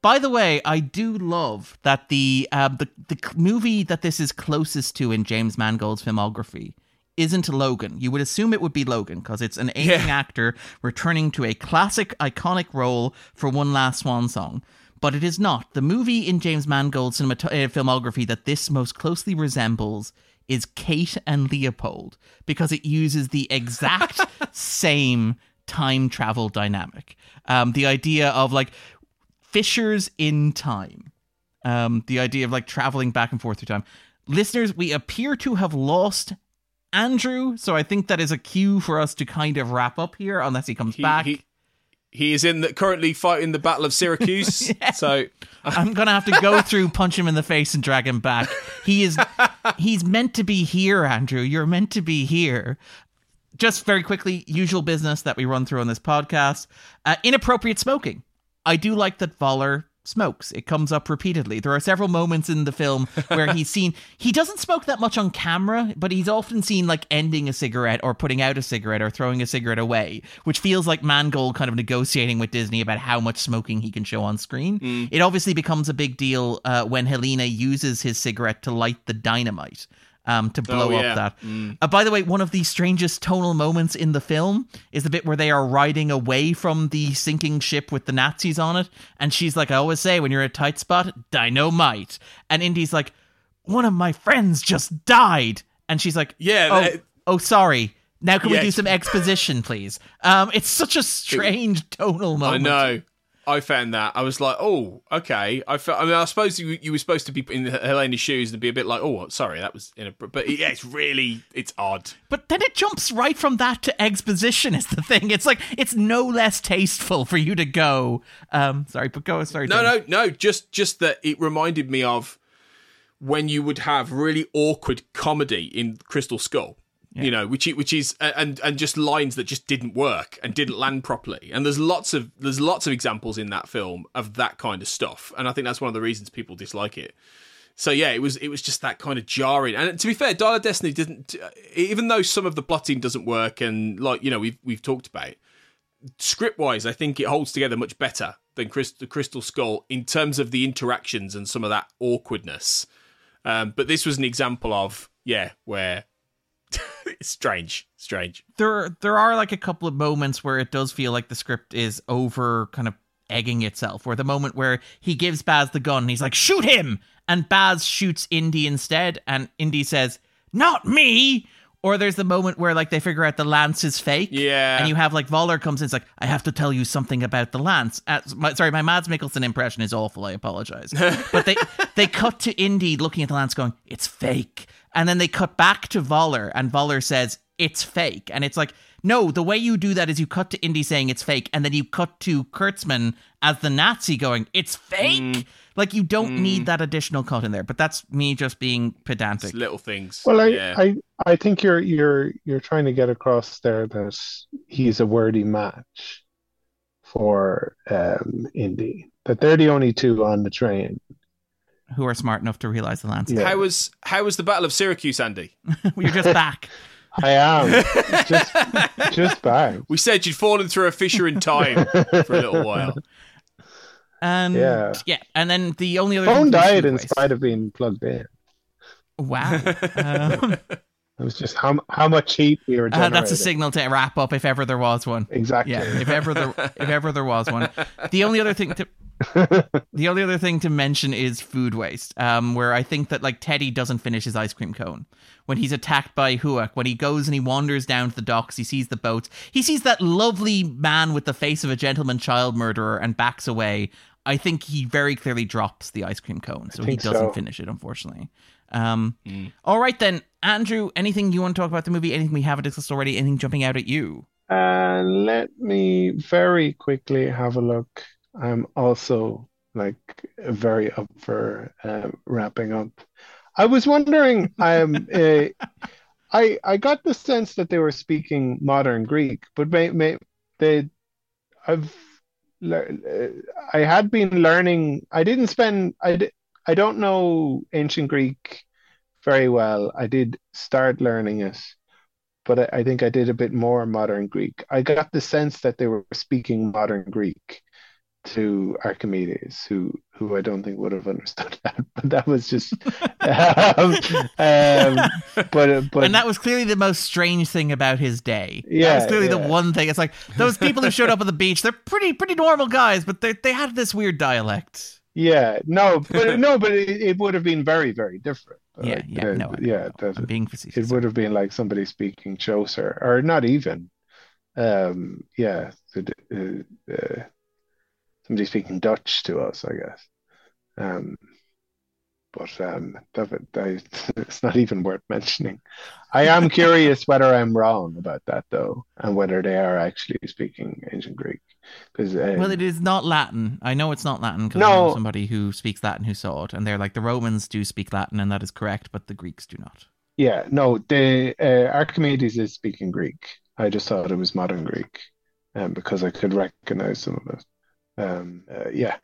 By the way, I do love that the uh, the the movie that this is closest to in James Mangold's filmography isn't Logan. You would assume it would be Logan because it's an aging yeah. actor returning to a classic, iconic role for one last swan song. But it is not. The movie in James Mangold's cinemat- uh, filmography that this most closely resembles is Kate and Leopold, because it uses the exact same time travel dynamic. Um, the idea of like... fissures in time. Um, the idea of like traveling back and forth through time. Listeners, we appear to have lost Andrew. So I think that is a cue for us to kind of wrap up here, unless he comes he, back. He, he is in the, currently fighting the Battle of Syracuse. Yeah. So I'm going to have to go through, punch him in the face and drag him back. He is, he's meant to be here, Andrew. You're meant to be here. Just very quickly, usual business that we run through on this podcast. Uh, inappropriate smoking. I do like that Voller smokes. It comes up repeatedly. There are several moments in the film where he's seen, he doesn't smoke that much on camera, but he's often seen like ending a cigarette or putting out a cigarette or throwing a cigarette away, which feels like Mangold kind of negotiating with Disney about how much smoking he can show on screen. Mm. It obviously becomes a big deal uh, when Helena uses his cigarette to light the dynamite. Um, to blow oh, yeah. up that. Mm. Uh, by the way, one of the strangest tonal moments in the film is the bit where they are riding away from the sinking ship with the Nazis on it. And she's like, I always say, when you're in a tight spot, dynamite. And Indy's like, one of my friends just died. And she's like, yeah, oh, that... oh sorry. Now can yeah. we do some exposition, please? Um, it's such a strange tonal moment. I know. I found that. I was like, oh, okay. I, felt, I mean, I suppose you, you were supposed to be in Helena's shoes and be a bit like, oh, sorry, that was inappropriate. But yeah, it's really, it's odd. But then it jumps right from that to exposition is the thing. It's like, it's no less tasteful for you to go. Um, sorry, but go, sorry. No, Tony. no, no, just, just that it reminded me of when you would have really awkward comedy in Crystal Skull. Yeah. You know, which which is and and just lines that just didn't work and didn't land properly. And there's lots of there's lots of examples in that film of that kind of stuff. And I think that's one of the reasons people dislike it. So yeah, it was it was just that kind of jarring. And to be fair, Dial of Destiny didn't, even though some of the plotting doesn't work and like you know we've we've talked about script wise, I think it holds together much better than Crystal, Crystal Skull in terms of the interactions and some of that awkwardness. Um, but this was an example of yeah where. It's strange, strange. There there are like a couple of moments where it does feel like the script is over kind of egging itself, or the moment where he gives Baz the gun and he's like, shoot him! And Baz shoots Indy instead, and Indy says, not me! Or there's the moment where like they figure out the lance is fake. Yeah. And you have like Voller comes in, it's like, I have to tell you something about the lance. Uh, my, sorry, my Mads Mikkelsen impression is awful, I apologize. But they, they cut to Indy looking at the lance going, it's fake. And then they cut back to Voller, and Voller says, it's fake. And it's like, no, the way you do that is you cut to Indy saying it's fake, and then you cut to Kurtzman as the Nazi going, it's fake. Mm. Like, you don't mm. need that additional cut in there. But that's me just being pedantic. It's little things. Well, I, yeah. I, I think you're you're you're trying to get across there that he's a worthy match for um, Indy. That they're the only two on the train who are smart enough to realise the landscape. Yeah. How was how was the Battle of Syracuse, Andy? You're just back. I am. Just, just back. We said you'd fallen through a fissure in time for a little while. And yeah. yeah. And then the only other phone died in spite of being plugged in. Wow. Um, it was just how how much heat we were generating. Uh, that's a signal to wrap up if ever there was one. Exactly. Yeah, if ever there if ever there was one. The only other thing to the only other thing to mention is food waste, um, where I think that like Teddy doesn't finish his ice cream cone when he's attacked by Huak, when he goes and he wanders down to the docks, he sees the boats, he sees that lovely man with the face of a gentleman child murderer and backs away. I think he very clearly drops the ice cream cone, so he doesn't so. finish it, unfortunately. Um, mm. All right then, Andrew, anything you want to talk about the movie? Anything we haven't discussed already? Anything jumping out at you? Uh, let me very quickly have a look. I'm also like very up for uh, wrapping up. I was wondering, um, uh, I I got the sense that they were speaking modern Greek, but may, may, they, I've, I had been learning. I didn't spend. I di- I don't know ancient Greek very well. I did start learning it, but I, I think I did a bit more modern Greek. I got the sense that they were speaking modern Greek to Archimedes, who who I don't think would have understood that, but that was just um, um, but, but and that was clearly the most strange thing about his day. Yeah, that was clearly yeah. the one thing. It's like those people who showed up at the beach, they're pretty pretty normal guys, but they they had this weird dialect. Yeah, no, but no, but it, it would have been very very different. Yeah, like, yeah, uh, no, yeah. That, I'm being facetious. It would have been like somebody speaking Chaucer, or not even. Um, yeah. Uh, uh, Somebody speaking Dutch to us, I guess. Um, But um, that, that, it's not even worth mentioning. I am curious whether I'm wrong about that, though, and whether they are actually speaking ancient Greek. Because um, well, it is not Latin. I know it's not Latin because no. I know somebody who speaks Latin who saw it, and they're like, the Romans do speak Latin, and that is correct, but the Greeks do not. Yeah, no, the uh, Archimedes is speaking Greek. I just thought it was modern Greek, um, because I could recognize some of it. Um, uh, yeah.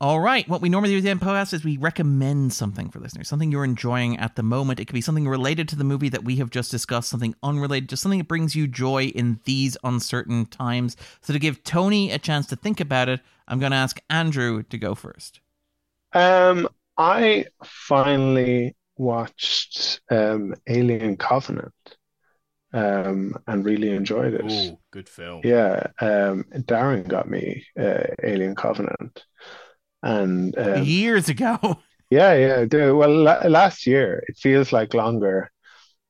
All right. What we normally do with the podcast is we recommend something for listeners, something you're enjoying at the moment. It could be something related to the movie that we have just discussed, something unrelated, just something that brings you joy in these uncertain times. So to give Tony a chance to think about it, I'm going to ask Andrew to go first. Um, I finally watched um, Alien Covenant um, and really enjoyed it. Oh, good film. Yeah. Um, Darren got me uh, Alien Covenant. And um, years ago, yeah, yeah. Dude, well, la- last year it feels like longer,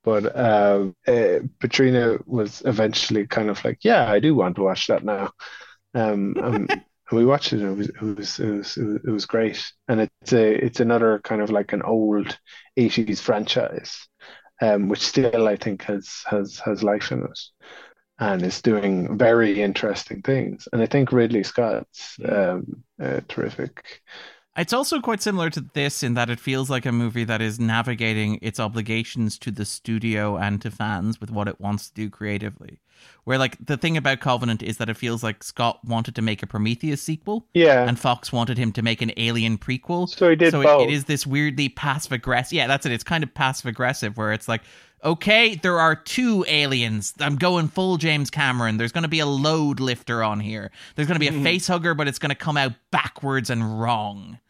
but uh, uh, Petrina was eventually kind of like, yeah, I do want to watch that now. Um, um and we watched it. And it was, it was, it was, it was great, and it's a, it's another kind of like an old eighties franchise, um, which still I think has has has life in it, and is doing very interesting things. And I think Ridley Scott's um, uh, terrific. It's also quite similar to this in that it feels like a movie that is navigating its obligations to the studio and to fans with what it wants to do creatively. Where, like, the thing about Covenant is that it feels like Scott wanted to make a Prometheus sequel, yeah, and Fox wanted him to make an Alien prequel. So he did so both. It, it is this weirdly passive-aggressive... Yeah, that's it. It's kind of passive-aggressive where it's like, okay, there are two aliens. I'm going full James Cameron. There's going to be a load lifter on here. There's going to be a mm. face hugger, but it's going to come out backwards and wrong.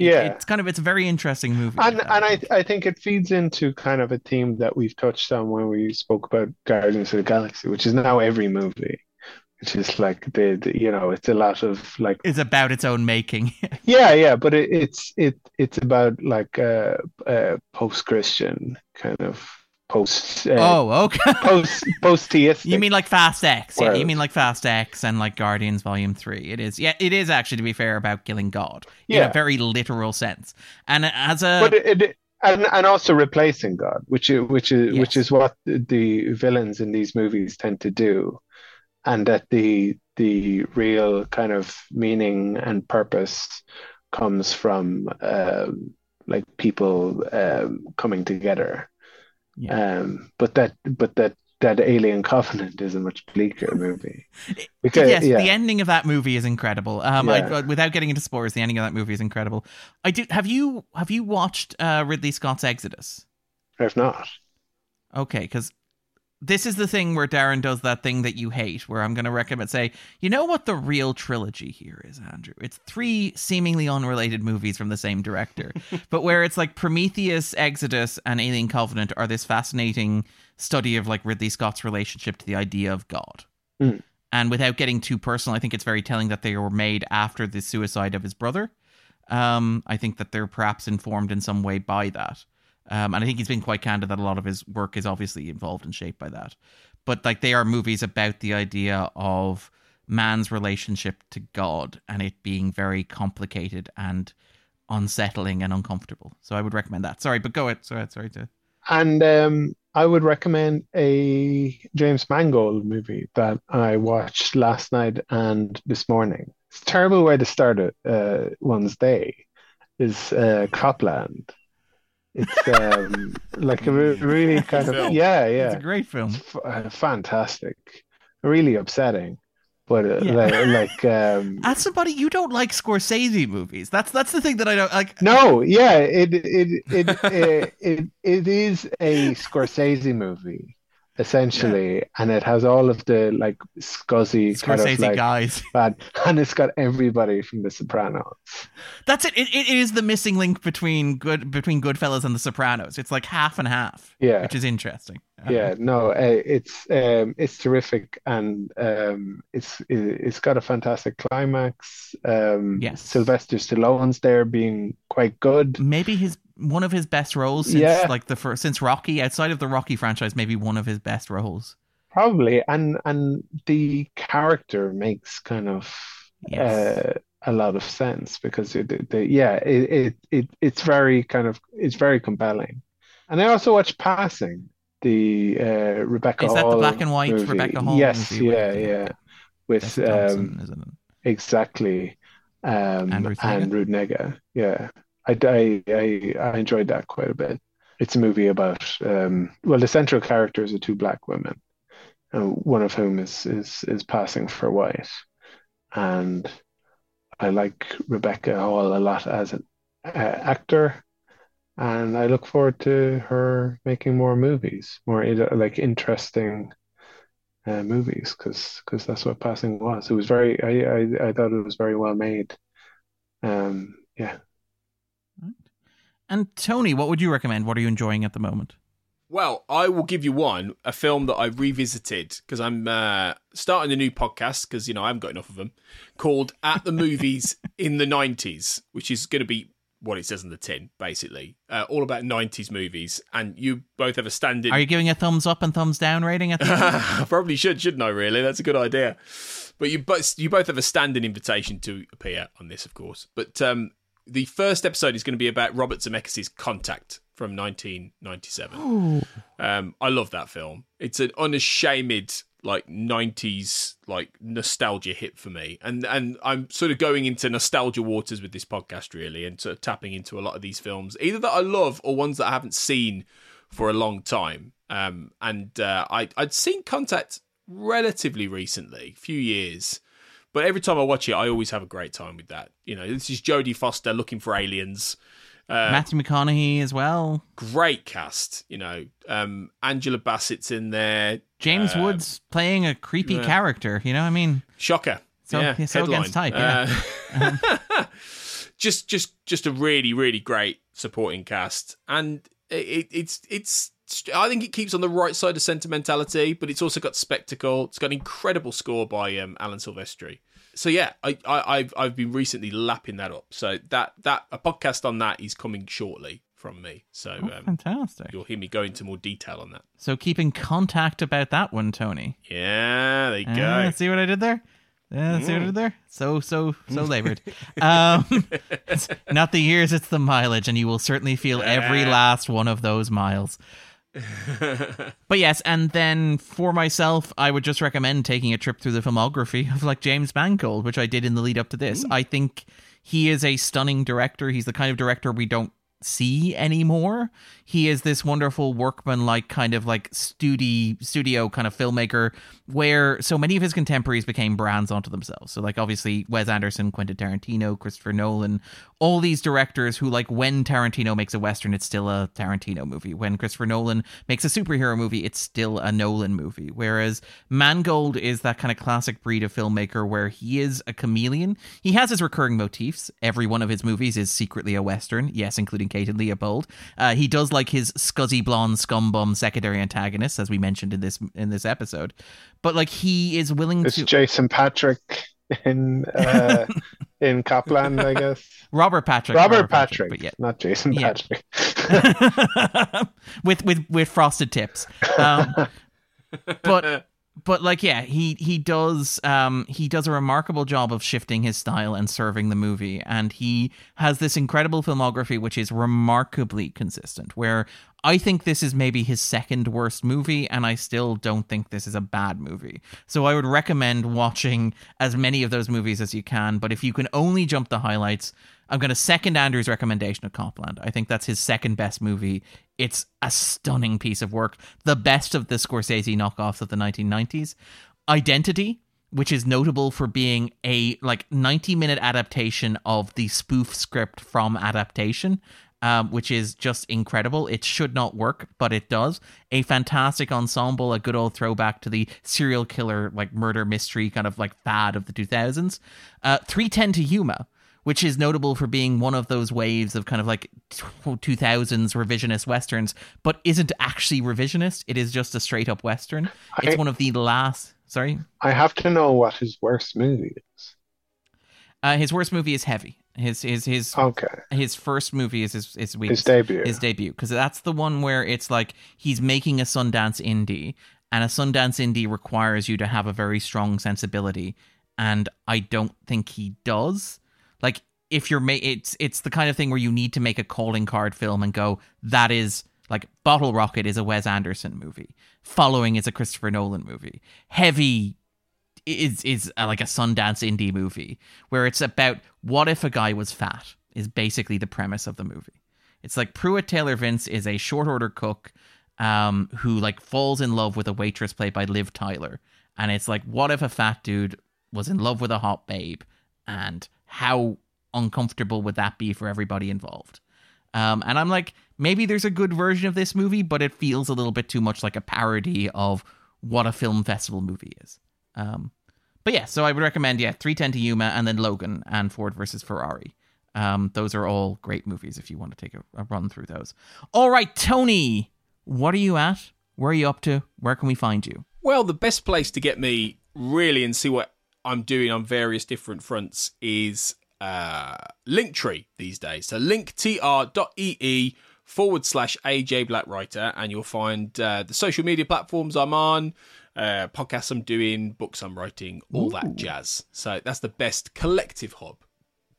Yeah, it, it's kind of it's a very interesting movie, and like and I I think it feeds into kind of a theme that we've touched on when we spoke about Guardians of the Galaxy, which is now every movie. Which is like the, the you know, it's a lot of like it's about its own making. yeah, yeah, but it, it's it it's about like a uh, uh, post-Christian kind of. Post uh, oh okay post post theistic. You mean like Fast X? World. Yeah, you mean like Fast X and like Guardians Volume Three. It is yeah, it is actually to be fair about killing God yeah. in a very literal sense, and as a but it, it and and also replacing God, which is, which is yes. which is what the villains in these movies tend to do, and that the the real kind of meaning and purpose comes from um, like people um, coming together. Yeah. Um, but that, but that, that Alien Covenant is a much bleaker movie. Because, yes, yeah. the ending of that movie is incredible. Um, yeah. I, without getting into spoilers, the ending of that movie is incredible. I do. Have you have you watched uh, Ridley Scott's Exodus? I've not. Okay, because this is the thing where Darren does that thing that you hate, where I'm going to recommend say, you know what the real trilogy here is, Andrew? It's three seemingly unrelated movies from the same director, but where it's like Prometheus, Exodus, and Alien Covenant are this fascinating study of like Ridley Scott's relationship to the idea of God. Mm. And without getting too personal, I think it's very telling that they were made after the suicide of his brother. Um, I think that they're perhaps informed in some way by that. Um, and I think he's been quite candid that a lot of his work is obviously involved and shaped by that. But like they are movies about the idea of man's relationship to God and it being very complicated and unsettling and uncomfortable. So I would recommend that. Sorry, but go ahead. Sorry, sorry to. And um, I would recommend a James Mangold movie that I watched last night and this morning. It's a terrible way to start it, uh, one's day. Is uh, Copland. It's um, like a re- really kind of yeah, yeah. It's a great film, F- uh, fantastic, really upsetting, but uh, yeah. like, like um, as somebody you don't like Scorsese movies. That's that's the thing that I don't like. No, yeah, it it it it, it, it is a Scorsese movie essentially, yeah. and it has all of the like scuzzy Scorsese kind of like guys, bad, and it's got everybody from The Sopranos. That's it. it. It is the missing link between good between Goodfellas and The Sopranos. It's like half and half, yeah, which is interesting. Yeah, no, uh, it's um, it's terrific, and um, it's it's got a fantastic climax. Um, yes, Sylvester Stallone's there being quite good. Maybe his. One of his best roles since yeah. like the first, since Rocky, outside of the Rocky franchise, maybe one of his best roles. Probably, and and the character makes kind of yes. uh, a lot of sense, because it, it, it yeah it, it it it's very kind of it's very compelling. And I also watched Passing, the uh, Rebecca Hall. Is that Hall the black and white movie. Rebecca Hall? Yes, movie yeah, with, yeah, with um, Johnson, isn't it? Exactly, um, and Rudnega. Yeah, I, I I I enjoyed that quite a bit. It's a movie about um, well, the central characters are two black women, and one of whom is is is passing for white, and I like Rebecca Hall a lot as an uh, actor, and I look forward to her making more movies, more like interesting uh, movies, because because that's what Passing was. It was very, I, I I thought it was very well made. Um, yeah. And Tony, what would you recommend? What are you enjoying at the moment? Well, I will give you one, a film that I revisited because I'm uh, starting a new podcast because, you know, I haven't got enough of them, called At the Movies in the nineties, which is going to be what it says in the tin, basically. Uh, all about nineties movies. And you both have a standing... Are you giving a thumbs up and thumbs down rating? At the I probably should, shouldn't I, really? That's a good idea. But you, both, you both have a standing invitation to appear on this, of course. But um, the first episode is going to be about Robert Zemeckis' Contact, from nineteen ninety-seven. um, I love that film. It's an unashamed like nineties like nostalgia hit for me, and and I'm sort of going into nostalgia waters with this podcast really, and sort of tapping into a lot of these films either that I love or ones that I haven't seen for a long time. Um, and uh, I I'd seen Contact relatively recently, few years, but every time I watch it, I always have a great time with that. You know, this is Jodie Foster looking for aliens. Uh, Matthew McConaughey as well. Great cast, you know. Um, Angela Bassett's in there. James uh, Woods playing a creepy uh, character, you know what I mean? Shocker. So, yeah, so against type, yeah. Uh, um. just, just, just a really, really great supporting cast. And it, it's, it's, I think it keeps on the right side of sentimentality, but it's also got spectacle. It's got an incredible score by um, Alan Silvestri. So yeah, I, I, I've I've been recently lapping that up. So that that a podcast on that is coming shortly from me. So oh, um, fantastic! You'll hear me go into more detail on that. So keep in contact about that one, Tony. Yeah, there you uh, go. See what I did there? Yeah, mm. See what I did there? So so so laboured. um, it's not the years, it's the mileage, and you will certainly feel every last one of those miles. But yes, and then for myself, I would just recommend taking a trip through the filmography of like James Mangold, which I did in the lead up to this. Mm. I think he is a stunning director. He's the kind of director we don't see anymore. He is this wonderful workman-like kind of like studio studio kind of filmmaker where so many of his contemporaries became brands onto themselves. So like obviously Wes Anderson, Quentin Tarantino, Christopher Nolan, all these directors who like when Tarantino makes a Western, it's still a Tarantino movie. When Christopher Nolan makes a superhero movie, it's still a Nolan movie. Whereas Mangold is that kind of classic breed of filmmaker where he is a chameleon. He has his recurring motifs. Every one of his movies is secretly a Western. Yes, including Kate and Leopold. Uh, he does like his scuzzy blonde scumbum secondary antagonist, as we mentioned in this in this episode. But like he is willing it's to. It's Jason Patrick in uh, in Copland, I guess. Robert Patrick. Robert, Robert Patrick, Patrick, but yeah, not Jason yeah. Patrick. with with with frosted tips, um, but. But like, yeah, he he does um, he does a remarkable job of shifting his style and serving the movie. And he has this incredible filmography, which is remarkably consistent, where I think this is maybe his second worst movie, and I still don't think this is a bad movie. So I would recommend watching as many of those movies as you can. But if you can only jump the highlights, I'm going to second Andrew's recommendation of Copland. I think that's his second best movie. It's a stunning piece of work. The best of the Scorsese knockoffs of the nineteen nineties. Identity, which is notable for being a like ninety-minute adaptation of the spoof script from Adaptation, um, which is just incredible. It should not work, but it does. A fantastic ensemble, a good old throwback to the serial killer like murder mystery kind of like fad of the two thousands. Uh, three ten to Yuma, which is notable for being one of those waves of kind of like two thousands revisionist Westerns, but isn't actually revisionist. It is just a straight up Western. I, it's one of the last... Sorry? I have to know what his worst movie is. Uh, his worst movie is Heavy. His his his okay. His first movie is his his, weakest, his debut. His debut. Because that's the one where it's like he's making a Sundance indie, and a Sundance indie requires you to have a very strong sensibility. And I don't think he does. Like, if you're ma- it's it's the kind of thing where you need to make a calling card film and go, that is, like, Bottle Rocket is a Wes Anderson movie. Following is a Christopher Nolan movie. Heavy is is a, like a Sundance indie movie, where it's about what if a guy was fat is basically the premise of the movie. It's like Pruitt Taylor Vince is a short order cook um, who like falls in love with a waitress played by Liv Tyler. And it's like, what if a fat dude was in love with a hot babe, and how uncomfortable would that be for everybody involved? Um, and I'm like, maybe there's a good version of this movie, but it feels a little bit too much like a parody of what a film festival movie is. Um, but yeah, so I would recommend, yeah, three ten to Yuma, and then Logan and Ford versus Ferrari. Um, those are all great movies if you want to take a, a run through those. All right, Tony, what are you at? Where are you up to? Where can we find you? Well, the best place to get me really and see what I'm doing on various different fronts is uh, Linktree these days. So linktr.ee forward slash AJ Black Writer, and you'll find uh, the social media platforms I'm on, uh, podcasts I'm doing, books I'm writing, all Ooh. that jazz. So that's the best collective hub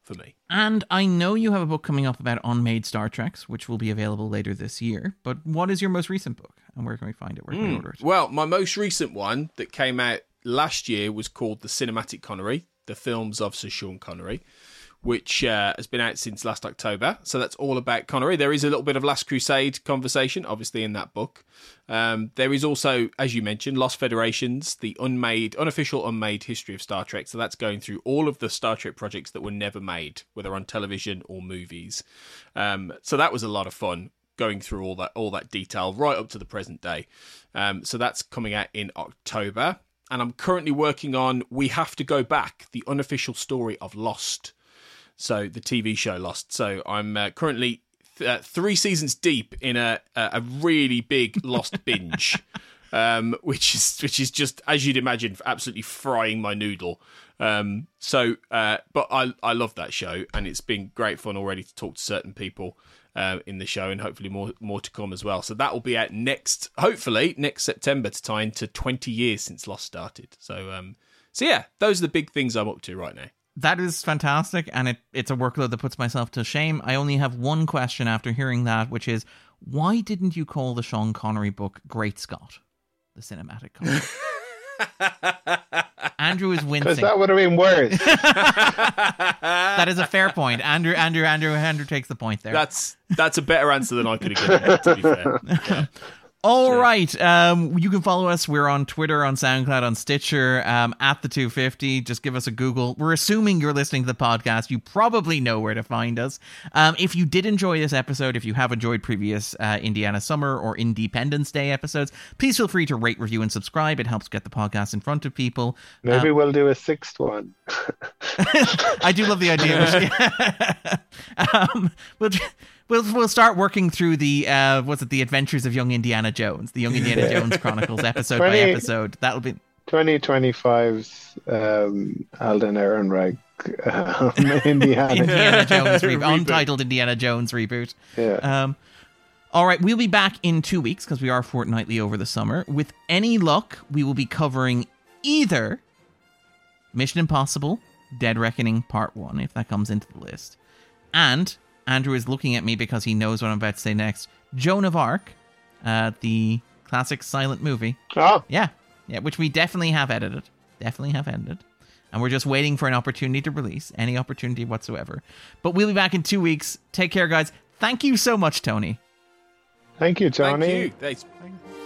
for me. And I know you have a book coming up about unmade Star Treks, which will be available later this year. But what is your most recent book, and where can we find it? Where can mm. we order it? Well, my most recent one that came out last year was called The Cinematic Connery, The Films of Sir Sean Connery, which uh, has been out since last October. So that's all about Connery. There is a little bit of Last Crusade conversation, obviously, in that book. Um, there is also, as you mentioned, Lost Federations, the unmade, unofficial unmade history of Star Trek. So that's going through all of the Star Trek projects that were never made, whether on television or movies. Um, so that was a lot of fun, going through all that all that detail right up to the present day. Um, so that's coming out in October. And I'm currently working on We Have to Go Back, the unofficial story of Lost. So the T V show Lost. So I'm uh, currently th- uh, three seasons deep in a a really big Lost binge, um, which is which is just, as you'd imagine, absolutely frying my noodle. Um, so, uh, but I I love that show, and it's been great fun already to talk to certain people uh, in the show, and hopefully more more to come as well. So that will be out next, hopefully next September, to tie into twenty years since Lost started. So um, so yeah, those are the big things I'm up to right now. That is fantastic, and it, it's a workload that puts myself to shame. I only have one question after hearing that, which is, why didn't you call the Sean Connery book Great Scott, the cinematic Connery? Andrew is wincing. Because that would have been worse. That is a fair point. Andrew, Andrew, Andrew, Andrew takes the point there. That's that's a better answer than I could have given, to be fair. Yeah. All sure. right. Um, you can follow us. We're on Twitter, on SoundCloud, on Stitcher, um, at the two fifty. Just give us a Google. We're assuming you're listening to the podcast. You probably know where to find us. Um, if you did enjoy this episode, if you have enjoyed previous uh, Indiana Summer or Independence Day episodes, please feel free to rate, review, and subscribe. It helps get the podcast in front of people. Maybe um, we'll do a sixth one. I do love the idea. um, we'll We'll we'll start working through the uh what's it the Adventures of Young Indiana Jones, the Young Indiana Jones Chronicles, episode twenty, by episode. That'll be twenty twenty-five's um, Alden Ehrenreich um, Indiana Indiana Jones re- reboot. Untitled Indiana Jones reboot. Yeah. Um, all right, we'll be back in two weeks because we are fortnightly over the summer. With any luck, we will be covering either Mission Impossible: Dead Reckoning Part One, if that comes into the list, and Andrew is looking at me because he knows what I'm about to say next. Joan of Arc, uh, the classic silent movie. Oh. Yeah. Yeah, which we definitely have edited. Definitely have edited. And we're just waiting for an opportunity to release. Any opportunity whatsoever. But we'll be back in two weeks. Take care, guys. Thank you so much, Tony. Thank you, Tony. Thank you. Thanks.